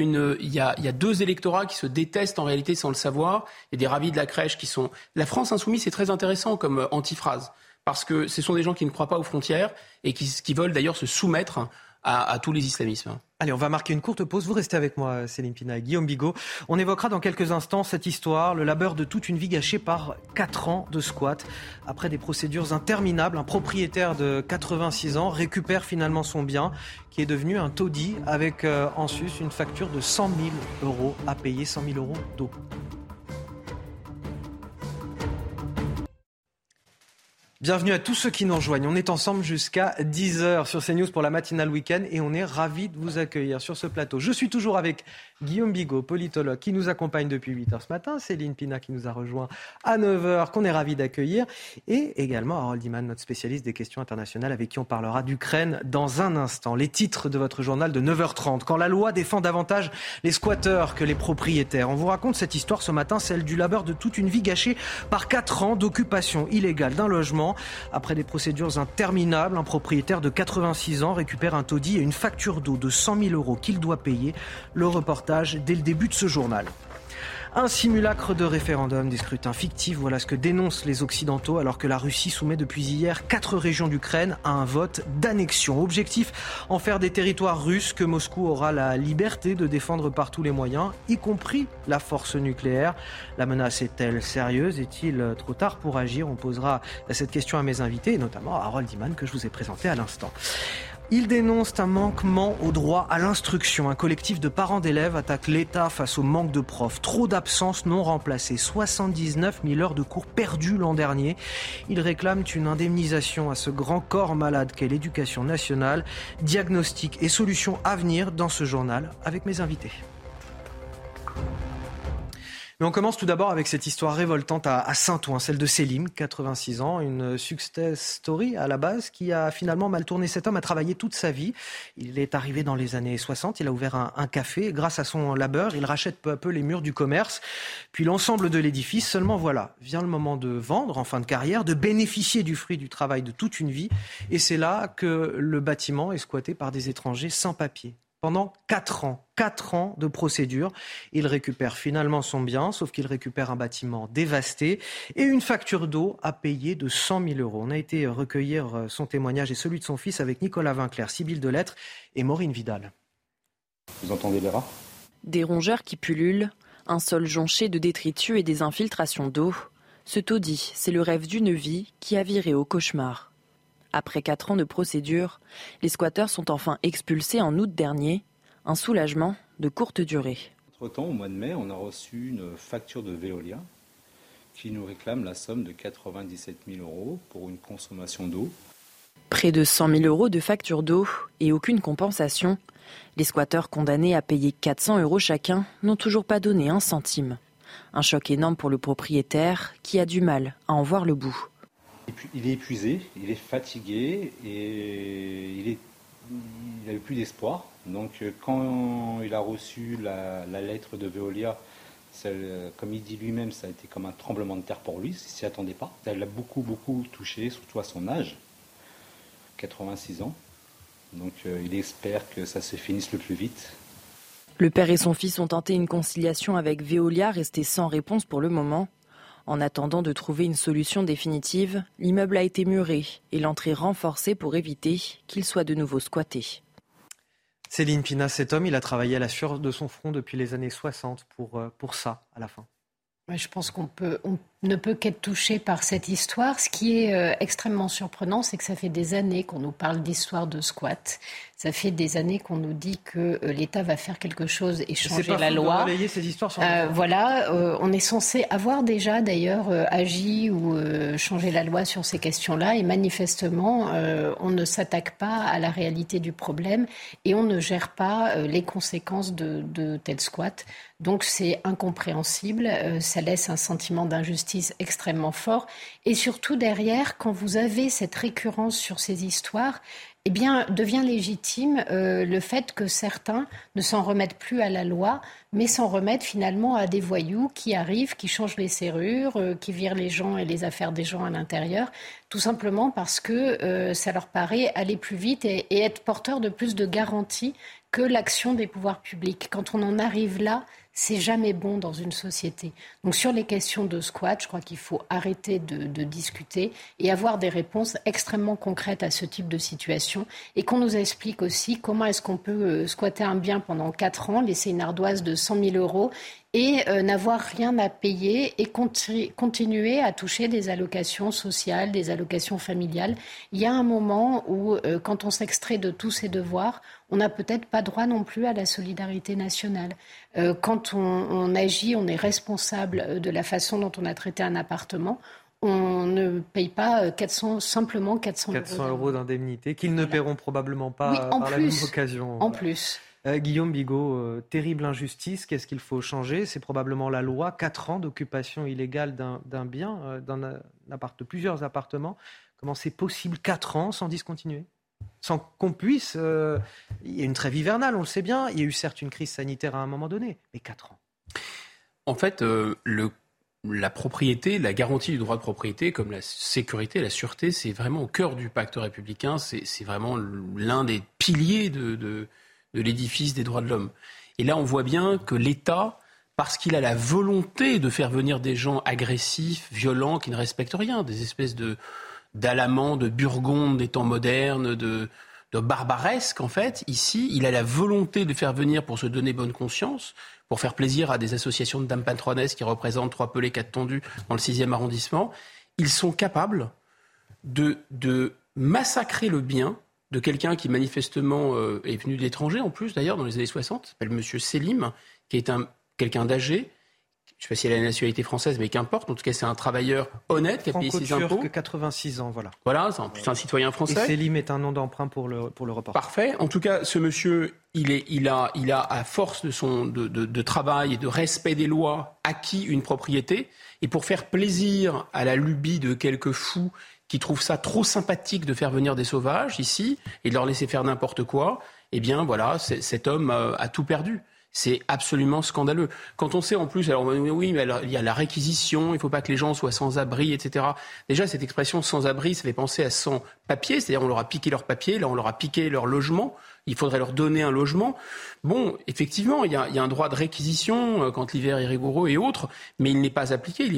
a deux électorats qui se détestent en réalité sans le savoir. Il y a des ravis de la crèche qui sont... La France insoumise, c'est très intéressant comme antiphrase. Parce que ce sont des gens qui ne croient pas aux frontières et qui veulent d'ailleurs se soumettre à tous les islamismes. Allez, on va marquer une courte pause. Vous restez avec moi, Céline Pina et Guillaume Bigot. On évoquera dans quelques instants cette histoire, le labeur de toute une vie gâchée par 4 ans de squat. Après des procédures interminables, un propriétaire de 86 ans récupère finalement son bien, qui est devenu un taudis, avec en sus une facture de 100 000 € à payer, 100 000 euros d'eau. Bienvenue à tous ceux qui nous rejoignent. On est ensemble jusqu'à 10h sur CNews pour la matinale week-end et on est ravis de vous accueillir sur ce plateau. Je suis toujours avec Guillaume Bigot, politologue, qui nous accompagne depuis 8h ce matin. Céline Pina qui nous a rejoint à 9h, qu'on est ravis d'accueillir. Et également Harold Iman, notre spécialiste des questions internationales, avec qui on parlera d'Ukraine dans un instant. Les titres de votre journal de 9h30. Quand la loi défend davantage les squatteurs que les propriétaires. On vous raconte cette histoire ce matin, celle du labeur de toute une vie gâchée par 4 ans d'occupation illégale d'un logement. Après des procédures interminables, un propriétaire de 86 ans récupère un taudis et une facture d'eau de 100 000 € qu'il doit payer. Le reportage dès le début de ce journal. Un simulacre de référendum, des scrutins fictifs, voilà ce que dénoncent les Occidentaux alors que la Russie soumet depuis hier 4 régions d'Ukraine à un vote d'annexion. Objectif, en faire des territoires russes que Moscou aura la liberté de défendre par tous les moyens, y compris la force nucléaire. La menace est-elle sérieuse ? Est-il trop tard pour agir ? On posera cette question à mes invités, et notamment à Harold Iman que je vous ai présenté à l'instant. Ils dénoncent un manquement au droit à l'instruction. Un collectif de parents d'élèves attaque l'État face au manque de profs. Trop d'absences non remplacées. 79 000 heures de cours perdues l'an dernier. Ils réclament une indemnisation à ce grand corps malade qu'est l'éducation nationale. Diagnostic et solutions à venir dans ce journal avec mes invités. Mais on commence tout d'abord avec cette histoire révoltante à Saint-Ouen, celle de Selim, 86 ans, une success story à la base qui a finalement mal tourné. Cet homme a travaillé toute sa vie. Il est arrivé dans les années 60, il a ouvert un café. Grâce à son labeur, il rachète peu à peu les murs du commerce, puis l'ensemble de l'édifice. Seulement voilà, vient le moment de vendre en fin de carrière, de bénéficier du fruit du travail de toute une vie. Et c'est là que le bâtiment est squatté par des étrangers sans papier. Pendant 4 ans de procédure, il récupère finalement son bien, sauf qu'il récupère un bâtiment dévasté et une facture d'eau à payer de 100 000 €. On a été recueillir son témoignage et celui de son fils avec Nicolas Vinclair, Sybille Delettre et Maureen Vidal. Vous entendez les rats ? Des rongeurs qui pullulent, un sol jonché de détritus et des infiltrations d'eau. Ce taudis, c'est le rêve d'une vie qui a viré au cauchemar. Après 4 ans de procédure, les squatteurs sont enfin expulsés en août dernier. Un soulagement de courte durée. Entre-temps, au mois de mai, on a reçu une facture de Veolia qui nous réclame la somme de 97 000 € pour une consommation d'eau. Près de 100 000 € de facture d'eau et aucune compensation. Les squatteurs condamnés à payer 400 € chacun n'ont toujours pas donné un centime. Un choc énorme pour le propriétaire qui a du mal à en voir le bout. Et puis, il est épuisé, il est fatigué et il n'avait plus d'espoir. Donc quand il a reçu la lettre de Veolia, comme il dit lui-même, ça a été comme un tremblement de terre pour lui, il ne s'y attendait pas. Elle l'a beaucoup touché, surtout à son âge, 86 ans. Donc il espère que ça se finisse le plus vite. Le père et son fils ont tenté une conciliation avec Veolia, restée sans réponse pour le moment. En attendant de trouver une solution définitive, l'immeuble a été muré et l'entrée renforcée pour éviter qu'il soit de nouveau squatté. Céline Pina, cet homme, il a travaillé à la sueur de son front depuis les années 60 pour ça, à la fin. Je pense qu'on peut, on, ne peut qu'être touché par cette histoire. Ce qui est extrêmement surprenant, c'est que ça fait des années qu'on nous parle d'histoire de squat. Ça fait des années qu'on nous dit que l'État va faire quelque chose et changer la loi. De relayer ces histoires sans on est censé avoir déjà d'ailleurs agi ou changé la loi sur ces questions-là. Et manifestement, on ne s'attaque pas à la réalité du problème et on ne gère pas les conséquences de tels squats. Donc c'est incompréhensible, ça laisse un sentiment d'injustice extrêmement fort. Et surtout derrière, quand vous avez cette récurrence sur ces histoires, eh bien, devient légitime le fait que certains ne s'en remettent plus à la loi, mais s'en remettent finalement à des voyous qui arrivent, qui changent les serrures, qui virent les gens et les affaires des gens à l'intérieur, tout simplement parce que ça leur paraît aller plus vite et être porteur de plus de garanties que l'action des pouvoirs publics. Quand on en arrive là, c'est jamais bon dans une société. Donc sur les questions de squat, je crois qu'il faut arrêter de discuter et avoir des réponses extrêmement concrètes à ce type de situation et qu'on nous explique aussi comment est-ce qu'on peut squatter un bien pendant 4 ans, laisser une ardoise de 100 000 € et n'avoir rien à payer et continuer à toucher des allocations sociales, des allocations familiales. Il y a un moment où, quand on s'extrait de tous ses devoirs, on n'a peut-être pas droit non plus à la solidarité nationale. Quand on agit, on est responsable de la façon dont on a traité un appartement. On ne paye pas 400 € d'indemnité qu'ils ne paieront probablement pas par la même occasion. En plus. Guillaume Bigot, terrible injustice, qu'est-ce qu'il faut changer ? C'est probablement la loi, 4 ans d'occupation illégale d'un bien, de plusieurs appartements. Comment c'est possible 4 ans sans discontinuer ? Sans qu'on puisse... Il y a une trêve hivernale, on le sait bien. Il y a eu certes une crise sanitaire à un moment donné, mais 4 ans. En fait, la propriété, la garantie du droit de propriété, comme la sécurité, la sûreté, c'est vraiment au cœur du pacte républicain. C'est vraiment l'un des piliers de l'édifice des droits de l'homme. Et là, on voit bien que l'État, parce qu'il a la volonté de faire venir des gens agressifs, violents, qui ne respectent rien, des espèces d'Alamans, de Burgondes des temps modernes, de barbaresques, en fait, ici, il a la volonté de faire venir pour se donner bonne conscience, pour faire plaisir à des associations de dames patronesses qui représentent 3 pelés, 4 tondus dans le 6e arrondissement. Ils sont capables de massacrer le bien de quelqu'un qui manifestement est venu de l'étranger, en plus d'ailleurs, dans les années 60, s'appelle Monsieur Selim, qui est quelqu'un d'âgé, je ne sais pas si elle a la nationalité française, mais qu'importe, en tout cas c'est un travailleur honnête qui a payé ses impôts. Franco-turc, 86 ans, voilà. Voilà, c'est en plus un citoyen français. Et Selim est un nom d'emprunt pour le reporter. Parfait, en tout cas ce monsieur, il a à force de son de travail et de respect des lois acquis une propriété, et pour faire plaisir à la lubie de quelques fous qui trouvent ça trop sympathique de faire venir des sauvages ici et de leur laisser faire n'importe quoi, eh bien voilà, cet homme a tout perdu. C'est absolument scandaleux. Quand on sait en plus, alors oui, mais il y a la réquisition, il ne faut pas que les gens soient sans abri, etc. Déjà, cette expression sans abri, ça fait penser à sans papier, c'est-à-dire on leur a piqué leur papier, là on leur a piqué leur logement, il faudrait leur donner un logement. Bon, effectivement, il y a un droit de réquisition quand l'hiver est rigoureux et autres, mais il n'est pas appliqué,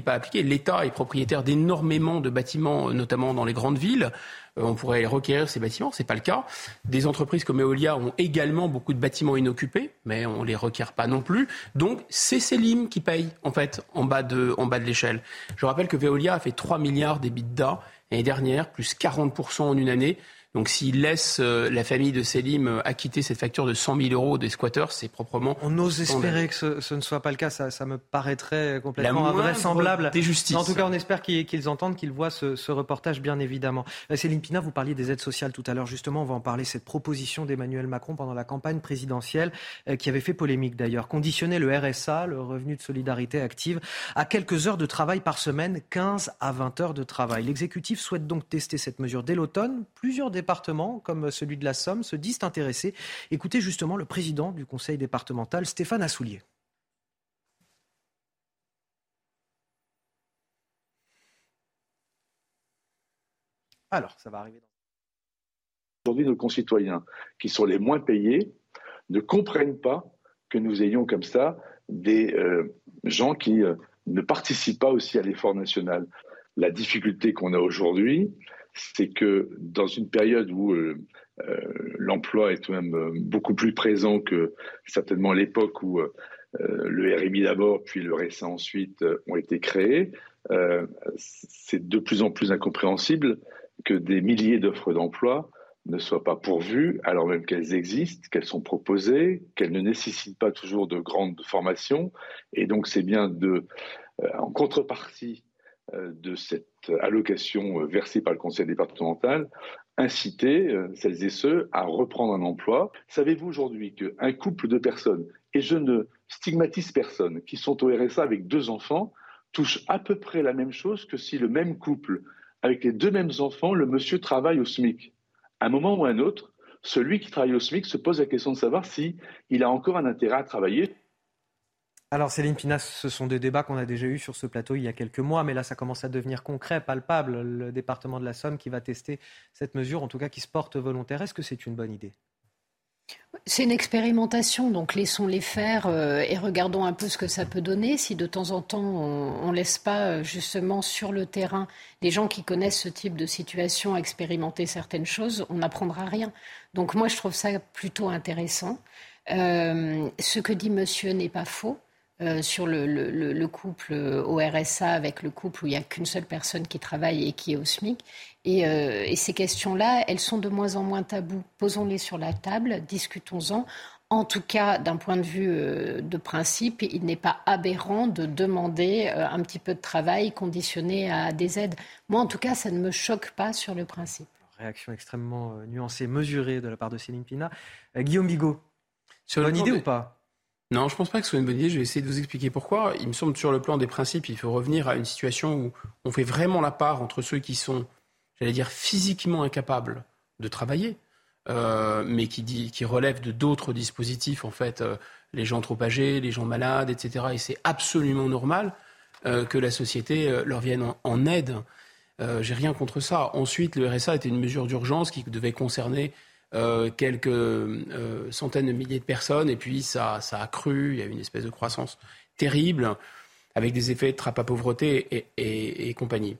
L'État est propriétaire d'énormément de bâtiments, notamment dans les grandes villes. On pourrait requérir ces bâtiments, ce n'est pas le cas. Des entreprises comme Eolia ont également beaucoup de bâtiments inoccupés, mais on ne les requiert pas non plus. Donc, c'est Selim qui paye, en fait, en bas de l'échelle. Je rappelle que Veolia a fait 3 milliards d'EBITDA l'année dernière, plus 40% en une année. Donc, s'il laisse la famille de Selim acquitter cette facture de 100 000 € des squatteurs, c'est proprement... On ose espérer que ce ne soit pas le cas. Ça me paraîtrait complètement invraisemblable. Des justices. En tout cas, on espère qu'ils entendent, qu'ils voient ce reportage, bien évidemment. Céline Pina, vous parliez des aides sociales tout à l'heure. Justement, on va en parler. Cette proposition d'Emmanuel Macron pendant la campagne présidentielle, qui avait fait polémique d'ailleurs, conditionnait le RSA, le revenu de solidarité active, à quelques heures de travail par semaine, 15 à 20 heures de travail. L'exécutif souhaite donc tester cette mesure dès l'automne. Plusieurs départements, comme celui de la Somme, se disent intéressés. Écoutez justement le président du conseil départemental, Stéphane Assoulier. Alors, ça va arriver. Aujourd'hui, nos concitoyens, qui sont les moins payés, ne comprennent pas que nous ayons comme ça des gens qui ne participent pas aussi à l'effort national. La difficulté qu'on a aujourd'hui, c'est que dans une période où l'emploi est tout de même beaucoup plus présent que certainement à l'époque où le RMI d'abord, puis le RSA ensuite, ont été créés. C'est de plus en plus incompréhensible que des milliers d'offres d'emploi ne soient pas pourvues, alors même qu'elles existent, qu'elles sont proposées, qu'elles ne nécessitent pas toujours de grandes formations. Et donc c'est bien en contrepartie de cette allocation versée par le conseil départemental, inciter celles et ceux à reprendre un emploi. Savez-vous aujourd'hui qu'un couple de personnes, et je ne stigmatise personne, qui sont au RSA avec 2 enfants, touche à peu près la même chose que si le même couple, avec les 2 mêmes enfants, le monsieur travaille au SMIC. À un moment ou à un autre, celui qui travaille au SMIC se pose la question de savoir s'il a encore un intérêt à travailler. Alors Céline Pinas, ce sont des débats qu'on a déjà eus sur ce plateau il y a quelques mois, mais là ça commence à devenir concret, palpable, le département de la Somme qui va tester cette mesure, en tout cas qui se porte volontaire. Est-ce que c'est une bonne idée ? C'est une expérimentation, donc laissons-les faire et regardons un peu ce que ça peut donner. Si de temps en temps, on ne laisse pas justement sur le terrain des gens qui connaissent ce type de situation expérimenter certaines choses, on n'apprendra rien. Donc moi je trouve ça plutôt intéressant. Ce que dit monsieur n'est pas faux. Sur le couple au RSA avec le couple où il n'y a qu'une seule personne qui travaille et qui est au SMIC. Et ces questions-là, elles sont de moins en moins taboues. Posons-les sur la table, discutons-en. En tout cas, d'un point de vue de principe, il n'est pas aberrant de demander un petit peu de travail conditionné à des aides. Moi, en tout cas, ça ne me choque pas sur le principe. Réaction extrêmement nuancée, mesurée de la part de Céline Pina. Guillaume Bigot, c'est une bonne idée ou pas ? Non, je ne pense pas que ce soit une bonne idée. Je vais essayer de vous expliquer pourquoi. Il me semble que sur le plan des principes, il faut revenir à une situation où on fait vraiment la part entre ceux qui sont, j'allais dire, physiquement incapables de travailler, mais qui relèvent de d'autres dispositifs, en fait, les gens trop âgés, les gens malades, etc. Et c'est absolument normal que la société leur vienne en aide. J'ai rien contre ça. Ensuite, le RSA était une mesure d'urgence qui devait concerner quelques centaines de milliers de personnes, et puis ça a cru, il y a eu une espèce de croissance terrible, avec des effets de trappe à pauvreté et compagnie.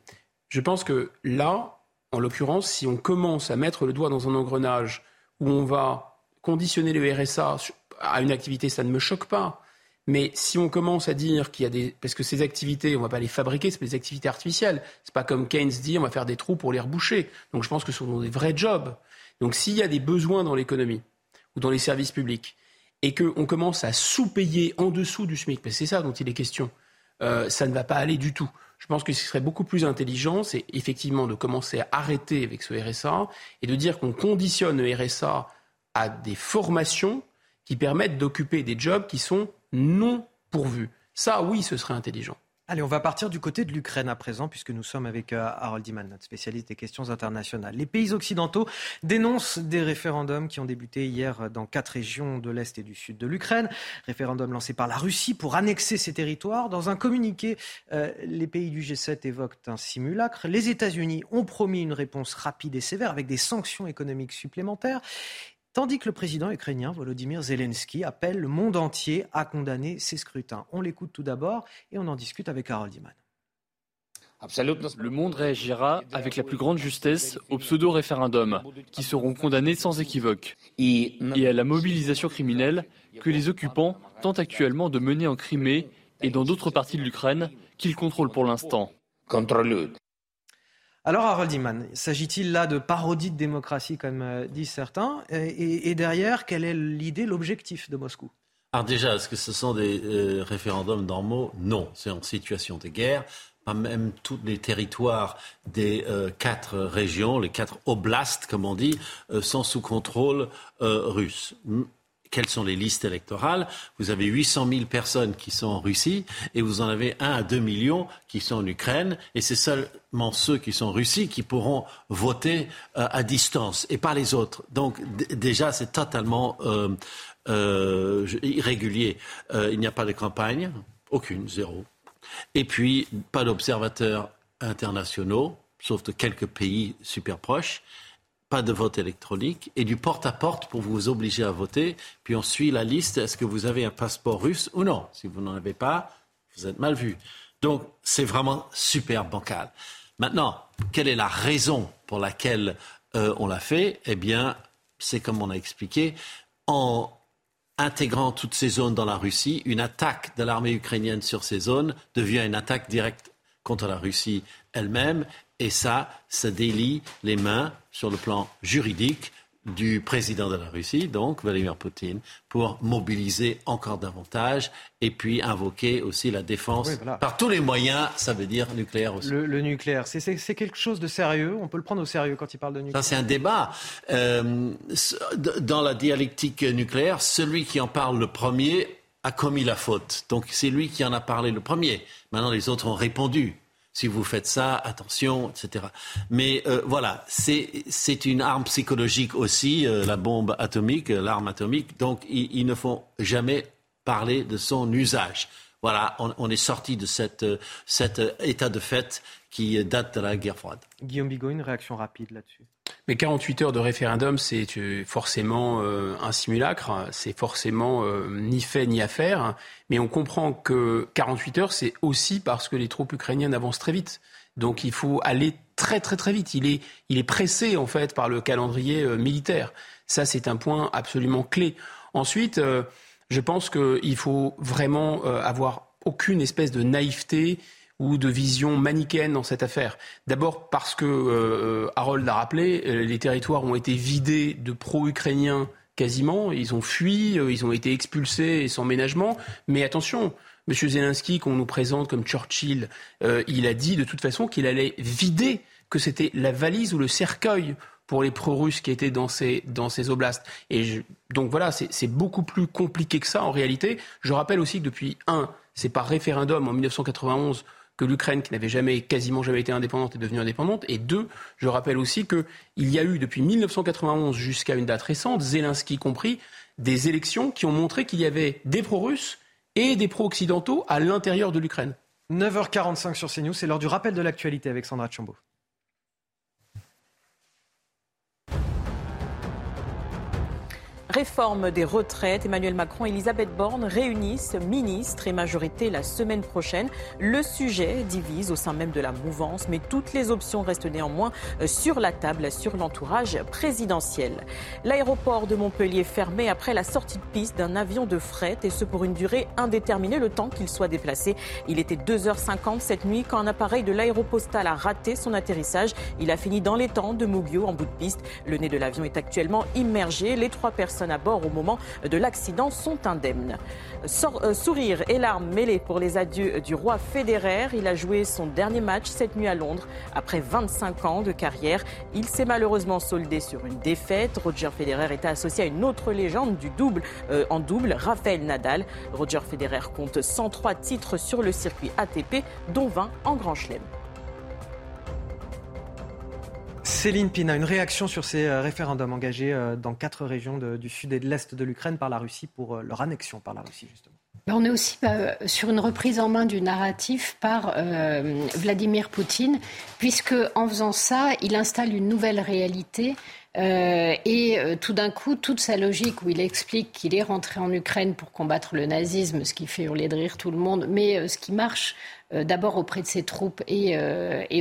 Je pense que là, en l'occurrence, si on commence à mettre le doigt dans un engrenage où on va conditionner le RSA à une activité, ça ne me choque pas, mais si on commence à dire qu'il y a parce que ces activités, on ne va pas les fabriquer, c'est des activités artificielles, c'est pas comme Keynes dit, on va faire des trous pour les reboucher, donc je pense que ce sont des vrais jobs. Donc s'il y a des besoins dans l'économie ou dans les services publics et qu'on commence à sous-payer en dessous du SMIC, parce que c'est ça dont il est question, ça ne va pas aller du tout. Je pense que ce serait beaucoup plus intelligent, c'est effectivement de commencer à arrêter avec ce RSA et de dire qu'on conditionne le RSA à des formations qui permettent d'occuper des jobs qui sont non pourvus. Ça, oui, ce serait intelligent. Allez, on va partir du côté de l'Ukraine à présent, puisque nous sommes avec Harold Iman, notre spécialiste des questions internationales. Les pays occidentaux dénoncent des référendums qui ont débuté hier dans 4 régions de l'Est et du Sud de l'Ukraine. Référendum lancé par la Russie pour annexer ces territoires. Dans un communiqué, les pays du G7 évoquent un simulacre. Les États-Unis ont promis une réponse rapide et sévère avec des sanctions économiques supplémentaires. Tandis que le président ukrainien Volodymyr Zelensky appelle le monde entier à condamner ces scrutins. On l'écoute tout d'abord et on en discute avec Harold Iman. Le monde réagira avec la plus grande justesse aux pseudo-référendums qui seront condamnés sans équivoque et à la mobilisation criminelle que les occupants tentent actuellement de mener en Crimée et dans d'autres parties de l'Ukraine qu'ils contrôlent pour l'instant. Alors Harold Iman, s'agit-il là de parodie de démocratie, comme disent certains ? Et derrière, quelle est l'idée, l'objectif de Moscou ? Alors déjà, est-ce que ce sont des référendums normaux ? Non, c'est en situation de guerre. Pas même tous les territoires des 4 régions, les 4 oblasts, comme on dit, sont sous contrôle russe. Quelles sont les listes électorales ? Vous avez 800 000 personnes qui sont en Russie et vous en avez 1 à 2 millions qui sont en Ukraine. Et c'est seulement ceux qui sont en Russie qui pourront voter à distance et pas les autres. Donc déjà, c'est totalement irrégulier. Il n'y a pas de campagne, aucune, 0. Et puis, pas d'observateurs internationaux, sauf de quelques pays super proches. Pas de vote électronique et du porte-à-porte pour vous obliger à voter. Puis on suit la liste. Est-ce que vous avez un passeport russe ou non ? Si vous n'en avez pas, vous êtes mal vu. Donc, c'est vraiment super bancal. Maintenant, quelle est la raison pour laquelle on l'a fait ? Eh bien, c'est comme on a expliqué, en intégrant toutes ces zones dans la Russie, une attaque de l'armée ukrainienne sur ces zones devient une attaque directe contre la Russie elle-même. Et ça délie les mains sur le plan juridique du président de la Russie, donc Vladimir Poutine, pour mobiliser encore davantage et puis invoquer aussi la défense par tous les moyens, ça veut dire nucléaire aussi. Le nucléaire, c'est quelque chose de sérieux, on peut le prendre au sérieux quand il parle de nucléaire. Ça, c'est un débat. Dans la dialectique nucléaire, celui qui en parle le premier a commis la faute. Donc c'est lui qui en a parlé le premier. Maintenant, les autres ont répondu. Si vous faites ça, attention, etc. Mais voilà, c'est une arme psychologique aussi, la bombe atomique, l'arme atomique. Donc, ils ne font jamais parler de son usage. Voilà, on est sorti de cet état de fait qui date de la guerre froide. Guillaume Bigot, une réaction rapide là-dessus. Mais 48 heures de référendum, c'est forcément un simulacre, c'est forcément ni fait ni à faire. Mais on comprend que 48 heures, c'est aussi parce que les troupes ukrainiennes avancent très vite. Donc il faut aller très très très vite. Il est pressé en fait par le calendrier militaire. Ça, c'est un point absolument clé. Ensuite, je pense qu'il faut vraiment avoir aucune espèce de naïveté ou de vision manichéenne dans cette affaire. D'abord parce que, Harold l'a rappelé, les territoires ont été vidés de pro-ukrainiens quasiment. Ils ont fui, ils ont été expulsés et sans ménagement. Mais attention, M. Zelensky, qu'on nous présente comme Churchill, il a dit de toute façon qu'il allait vider, que c'était la valise ou le cercueil pour les pro-russes qui étaient dans ces oblasts. Et donc voilà, c'est beaucoup plus compliqué que ça en réalité. Je rappelle aussi que depuis c'est par référendum en 1991 que l'Ukraine, qui n'avait quasiment jamais été indépendante, est devenue indépendante. Et deux, je rappelle aussi qu'il y a eu, depuis 1991 jusqu'à une date récente, Zelensky y compris, des élections qui ont montré qu'il y avait des pro-russes et des pro-occidentaux à l'intérieur de l'Ukraine. 9h45 sur CNews, c'est l'heure du rappel de l'actualité avec Sandra Tchombo. Réforme des retraites, Emmanuel Macron et Elisabeth Borne réunissent ministres et majorité la semaine prochaine. Le sujet divise au sein même de la mouvance, mais toutes les options restent néanmoins sur la table, sur l'entourage présidentiel. L'aéroport de Montpellier fermé après la sortie de piste d'un avion de fret, et ce pour une durée indéterminée, le temps qu'il soit déplacé. Il était 2h50 cette nuit quand un appareil de l'aéropostale a raté son atterrissage. Il a fini dans l'étang de Mougio, en bout de piste. Le nez de l'avion est actuellement immergé. Les 3 personnes à bord au moment de l'accident sont indemnes. Sourire et larmes mêlées pour les adieux du roi Federer. Il a joué son dernier match cette nuit à Londres. Après 25 ans de carrière, il s'est malheureusement soldé sur une défaite. Roger Federer était associé à une autre légende en double, Rafael Nadal. Roger Federer compte 103 titres sur le circuit ATP, dont 20 en Grand Chelem. Céline Pina, une réaction sur ces référendums engagés dans 4 régions du sud et de l'est de l'Ukraine par la Russie pour leur annexion par la Russie, justement. On est aussi sur une reprise en main du narratif par Vladimir Poutine, puisque en faisant ça, il installe une nouvelle réalité. Et tout d'un coup, toute sa logique où il explique qu'il est rentré en Ukraine pour combattre le nazisme, ce qui fait hurler de rire tout le monde, mais ce qui marche d'abord auprès de ses troupes et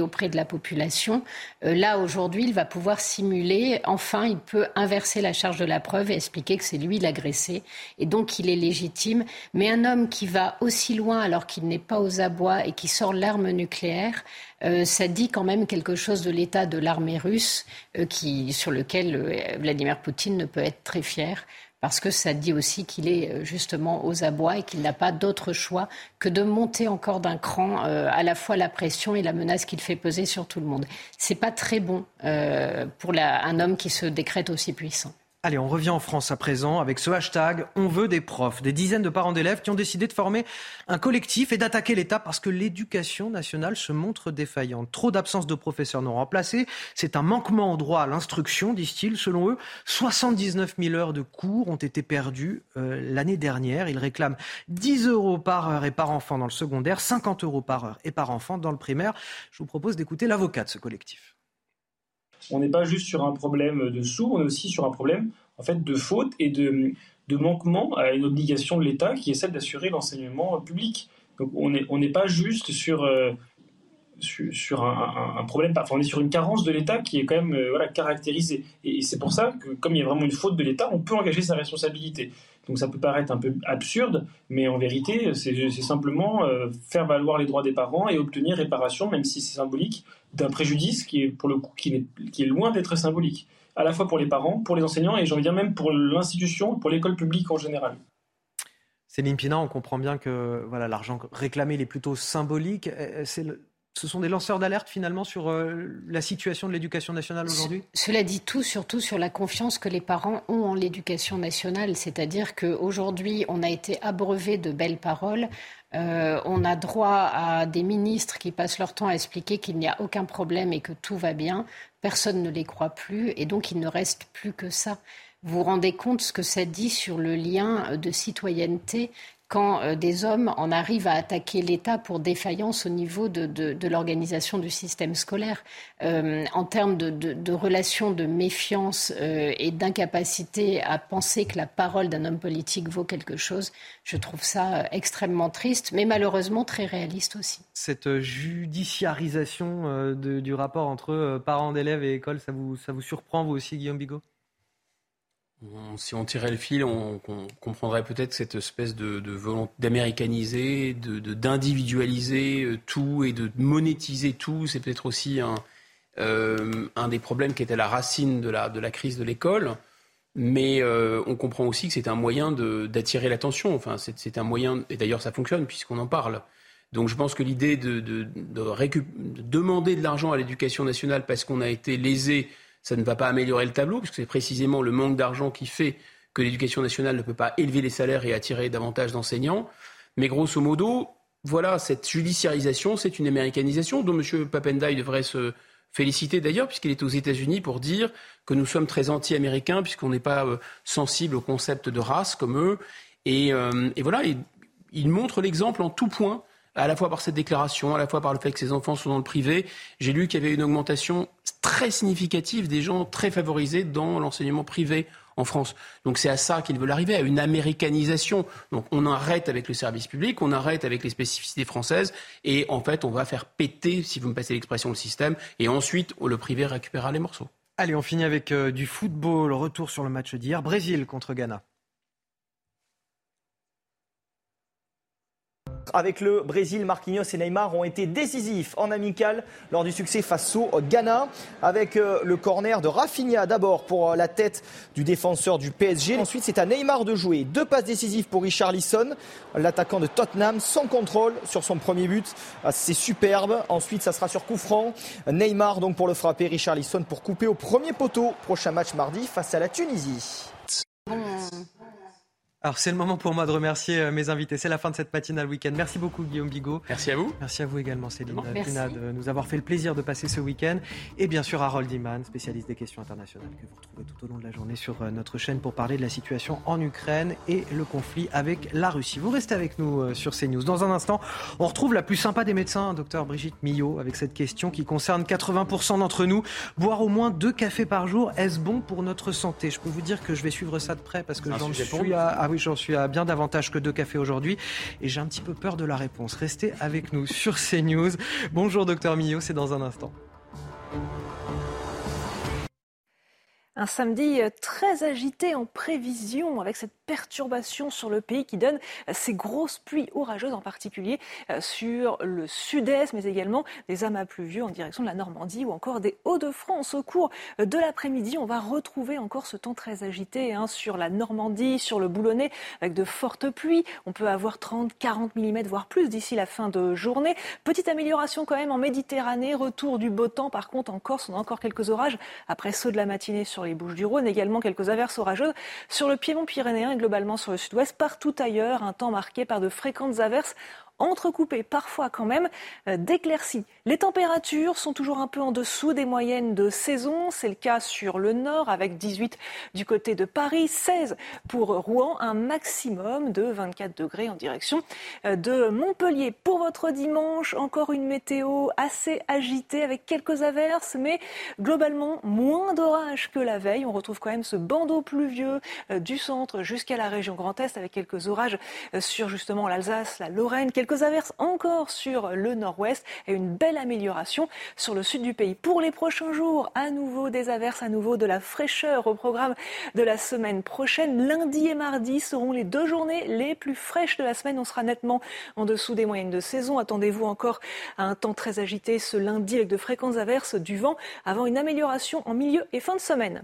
auprès de la population, là aujourd'hui, il va pouvoir simuler, enfin, il peut inverser la charge de la preuve et expliquer que c'est lui l'agressé, et donc il est légitime. Mais un homme qui va aussi loin alors qu'il n'est pas aux abois et qui sort l'arme nucléaire, ça dit quand même quelque chose de l'état de l'armée russe sur lequel Vladimir Poutine ne peut être très fier, parce que ça dit aussi qu'il est justement aux abois et qu'il n'a pas d'autre choix que de monter encore d'un cran à la fois la pression et la menace qu'il fait peser sur tout le monde. C'est pas très bon pour un homme qui se décrète aussi puissant. Allez, on revient en France à présent avec ce hashtag « On veut des profs ». Des dizaines de parents d'élèves qui ont décidé de former un collectif et d'attaquer l'État parce que l'éducation nationale se montre défaillante. Trop d'absences de professeurs non remplacés, c'est un manquement au droit à l'instruction, disent-ils. Selon eux, 79 000 heures de cours ont été perdues l'année dernière. Ils réclament 10 € par heure et par enfant dans le secondaire, 50 € par heure et par enfant dans le primaire. Je vous propose d'écouter l'avocat de ce collectif. On n'est pas juste sur un problème de sous, on est aussi sur un problème en fait, de faute et de manquement à une obligation de l'État qui est celle d'assurer l'enseignement public. Donc on n'est pas juste sur un problème, enfin, on est sur une carence de l'État qui est quand même caractérisée. Et c'est pour ça que comme il y a vraiment une faute de l'État, on peut engager sa responsabilité. Donc ça peut paraître un peu absurde, mais en vérité, c'est simplement faire valoir les droits des parents et obtenir réparation, même si c'est symbolique, d'un préjudice qui est, pour le coup, qui est loin d'être symbolique, à la fois pour les parents, pour les enseignants et j'ai envie de dire même pour l'institution, pour l'école publique en général. Céline Pina, on comprend bien que voilà, l'argent réclamé il est plutôt symbolique. Ce sont des lanceurs d'alerte finalement sur la situation de l'éducation nationale aujourd'hui ? Cela dit tout, surtout sur la confiance que les parents ont en l'éducation nationale. C'est-à-dire qu'aujourd'hui, on a été abreuvé de belles paroles. On a droit à des ministres qui passent leur temps à expliquer qu'il n'y a aucun problème et que tout va bien. Personne ne les croit plus et donc il ne reste plus que ça. Vous vous rendez compte ce que ça dit sur le lien de citoyenneté ? Quand des hommes en arrivent à attaquer l'État pour défaillance au niveau de l'organisation du système scolaire. En termes de relations de méfiance et d'incapacité à penser que la parole d'un homme politique vaut quelque chose, je trouve ça extrêmement triste, mais malheureusement très réaliste aussi. Cette judiciarisation du rapport entre parents d'élèves et école, ça vous surprend vous aussi, Guillaume Bigot ? Si on tirait le fil, on comprendrait peut-être cette espèce de volonté d'américaniser, d'individualiser tout et de monétiser tout. C'est peut-être aussi un des problèmes qui était à la racine de la crise de l'école. Mais on comprend aussi que c'est un moyen d'attirer l'attention. Enfin, c'est un moyen, et d'ailleurs ça fonctionne puisqu'on en parle. Donc je pense que l'idée de demander de l'argent à l'éducation nationale parce qu'on a été lésé, ça ne va pas améliorer le tableau, puisque c'est précisément le manque d'argent qui fait que l'éducation nationale ne peut pas élever les salaires et attirer davantage d'enseignants. Mais grosso modo, voilà, cette judiciarisation, c'est une américanisation dont M. Papendai devrait se féliciter d'ailleurs, puisqu'il est aux États-Unis pour dire que nous sommes très anti-américains, puisqu'on n'est pas sensible au concept de race comme eux. Et voilà, il montre l'exemple en tout point, à la fois par cette déclaration, à la fois par le fait que ses enfants sont dans le privé. J'ai lu qu'il y avait une augmentation très significative des gens très favorisés dans l'enseignement privé en France. Donc c'est à ça qu'ils veulent arriver, à une américanisation. Donc on arrête avec le service public, on arrête avec les spécificités françaises et en fait on va faire péter, si vous me passez l'expression, le système et ensuite le privé récupérera les morceaux. Allez, on finit avec du football. Retour sur le match d'hier, Brésil contre Ghana. Avec le Brésil, Marquinhos et Neymar ont été décisifs en amical lors du succès face au Ghana. Avec le corner de Rafinha d'abord pour la tête du défenseur du PSG. Ensuite, c'est à Neymar de jouer. 2 passes décisives pour Richarlison, l'attaquant de Tottenham, sans contrôle sur son premier but. C'est superbe. Ensuite, ça sera sur coup franc. Neymar donc pour le frapper, Richarlison pour couper au premier poteau. Prochain match mardi face à la Tunisie. Alors c'est le moment pour moi de remercier mes invités. C'est la fin de cette matinale week-end. Merci beaucoup Guillaume Bigot. Merci à vous. Merci à vous également Céline Pina de nous avoir fait le plaisir de passer ce week-end. Et bien sûr Harold Iman, spécialiste des questions internationales que vous retrouvez tout au long de la journée sur notre chaîne pour parler de la situation en Ukraine et le conflit avec la Russie. Vous restez avec nous sur CNews. Dans un instant, on retrouve la plus sympa des médecins, docteur Brigitte Millot, avec cette question qui concerne 80% d'entre nous. Boire au moins 2 cafés par jour, est-ce bon pour notre santé ? Je peux vous dire que je vais suivre ça de près parce que j'en suis à... J'en suis à bien davantage que 2 cafés aujourd'hui et j'ai un petit peu peur de la réponse. Restez avec nous sur CNews. Bonjour Dr Millot, c'est dans un instant. Un samedi très agité en prévision avec cette perturbation sur le pays qui donne ces grosses pluies orageuses, en particulier sur le sud-est, mais également des amas pluvieux en direction de la Normandie ou encore des Hauts-de-France. Au cours de l'après-midi, on va retrouver encore ce temps très agité sur la Normandie, sur le Boulonnais, avec de fortes pluies. On peut avoir 30, 40 mm, voire plus d'ici la fin de journée. Petite amélioration quand même en Méditerranée, retour du beau temps. Par contre, en Corse, on a encore quelques orages après ceux de la matinée sur les Bouches-du-Rhône, également quelques averses orageuses sur le piémont pyrénéen et globalement sur le sud-ouest. Partout ailleurs, un temps marqué par de fréquentes averses entrecoupées parfois quand même d'éclaircies. Les températures sont toujours un peu en dessous des moyennes de saison. C'est le cas sur le nord avec 18 du côté de Paris, 16 pour Rouen, un maximum de 24 degrés en direction de Montpellier. Pour votre dimanche, encore une météo assez agitée avec quelques averses, mais globalement moins d'orages que la veille. On retrouve quand même ce bandeau pluvieux du centre jusqu'à la région Grand Est avec quelques orages sur justement l'Alsace, la Lorraine, Quelques averses encore sur le nord-ouest et une belle amélioration sur le sud du pays. Pour les prochains jours, à nouveau des averses, à nouveau de la fraîcheur au programme de la semaine prochaine. Lundi et mardi seront les deux journées les plus fraîches de la semaine. On sera nettement en dessous des moyennes de saison. Attendez-vous encore à un temps très agité ce lundi avec de fréquentes averses, du vent, avant une amélioration en milieu et fin de semaine.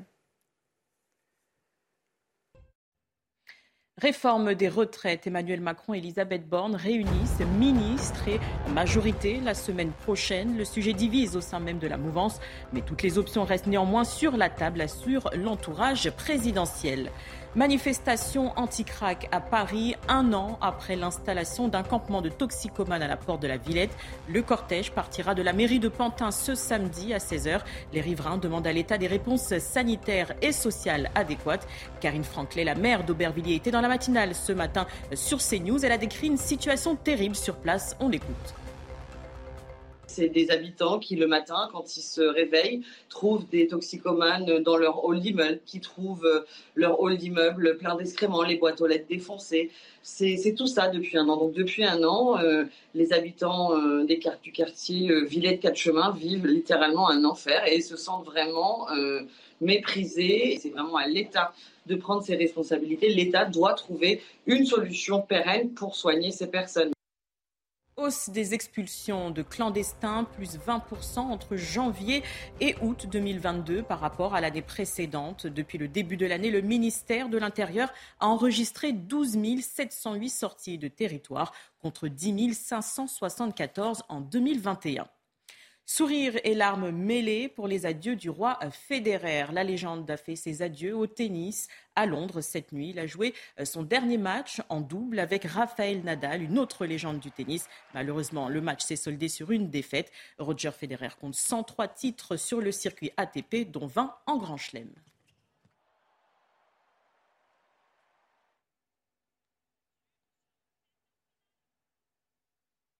Réforme des retraites. Emmanuel Macron et Elisabeth Borne réunissent ministres et majorité la semaine prochaine. Le sujet divise au sein même de la mouvance, mais toutes les options restent néanmoins sur la table, assure l'entourage présidentiel. Manifestation anti-crack à Paris, 1 an après l'installation d'un campement de toxicomanes à la Porte de la Villette. Le cortège partira de la mairie de Pantin ce samedi à 16h. Les riverains demandent à l'État des réponses sanitaires et sociales adéquates. Karine Franklin, la maire d'Aubervilliers, était dans la matinale ce matin sur CNews. Elle a décrit une situation terrible sur place. On l'écoute. C'est des habitants qui, le matin, quand ils se réveillent, trouvent des toxicomanes dans leur hall d'immeuble, qui trouvent leur hall d'immeuble plein d'excréments, les boîtes aux lettres défoncées. C'est tout ça depuis 1 an. Donc depuis 1 an, les habitants du quartier Villette-Quatre-Chemins vivent littéralement un enfer et se sentent vraiment méprisés. C'est vraiment à l'État de prendre ses responsabilités. L'État doit trouver une solution pérenne pour soigner ces personnes. Hausse des expulsions de clandestins, plus 20% entre janvier et août 2022 par rapport à l'année précédente. Depuis le début de l'année, le ministère de l'Intérieur a enregistré 12 708 sorties de territoire contre 10 574 en 2021. Sourire et larmes mêlées pour les adieux du roi Federer. La légende a fait ses adieux au tennis à Londres cette nuit. Il a joué son dernier match en double avec Rafael Nadal, une autre légende du tennis. Malheureusement, le match s'est soldé sur une défaite. Roger Federer compte 103 titres sur le circuit ATP, dont 20 en Grand Chelem.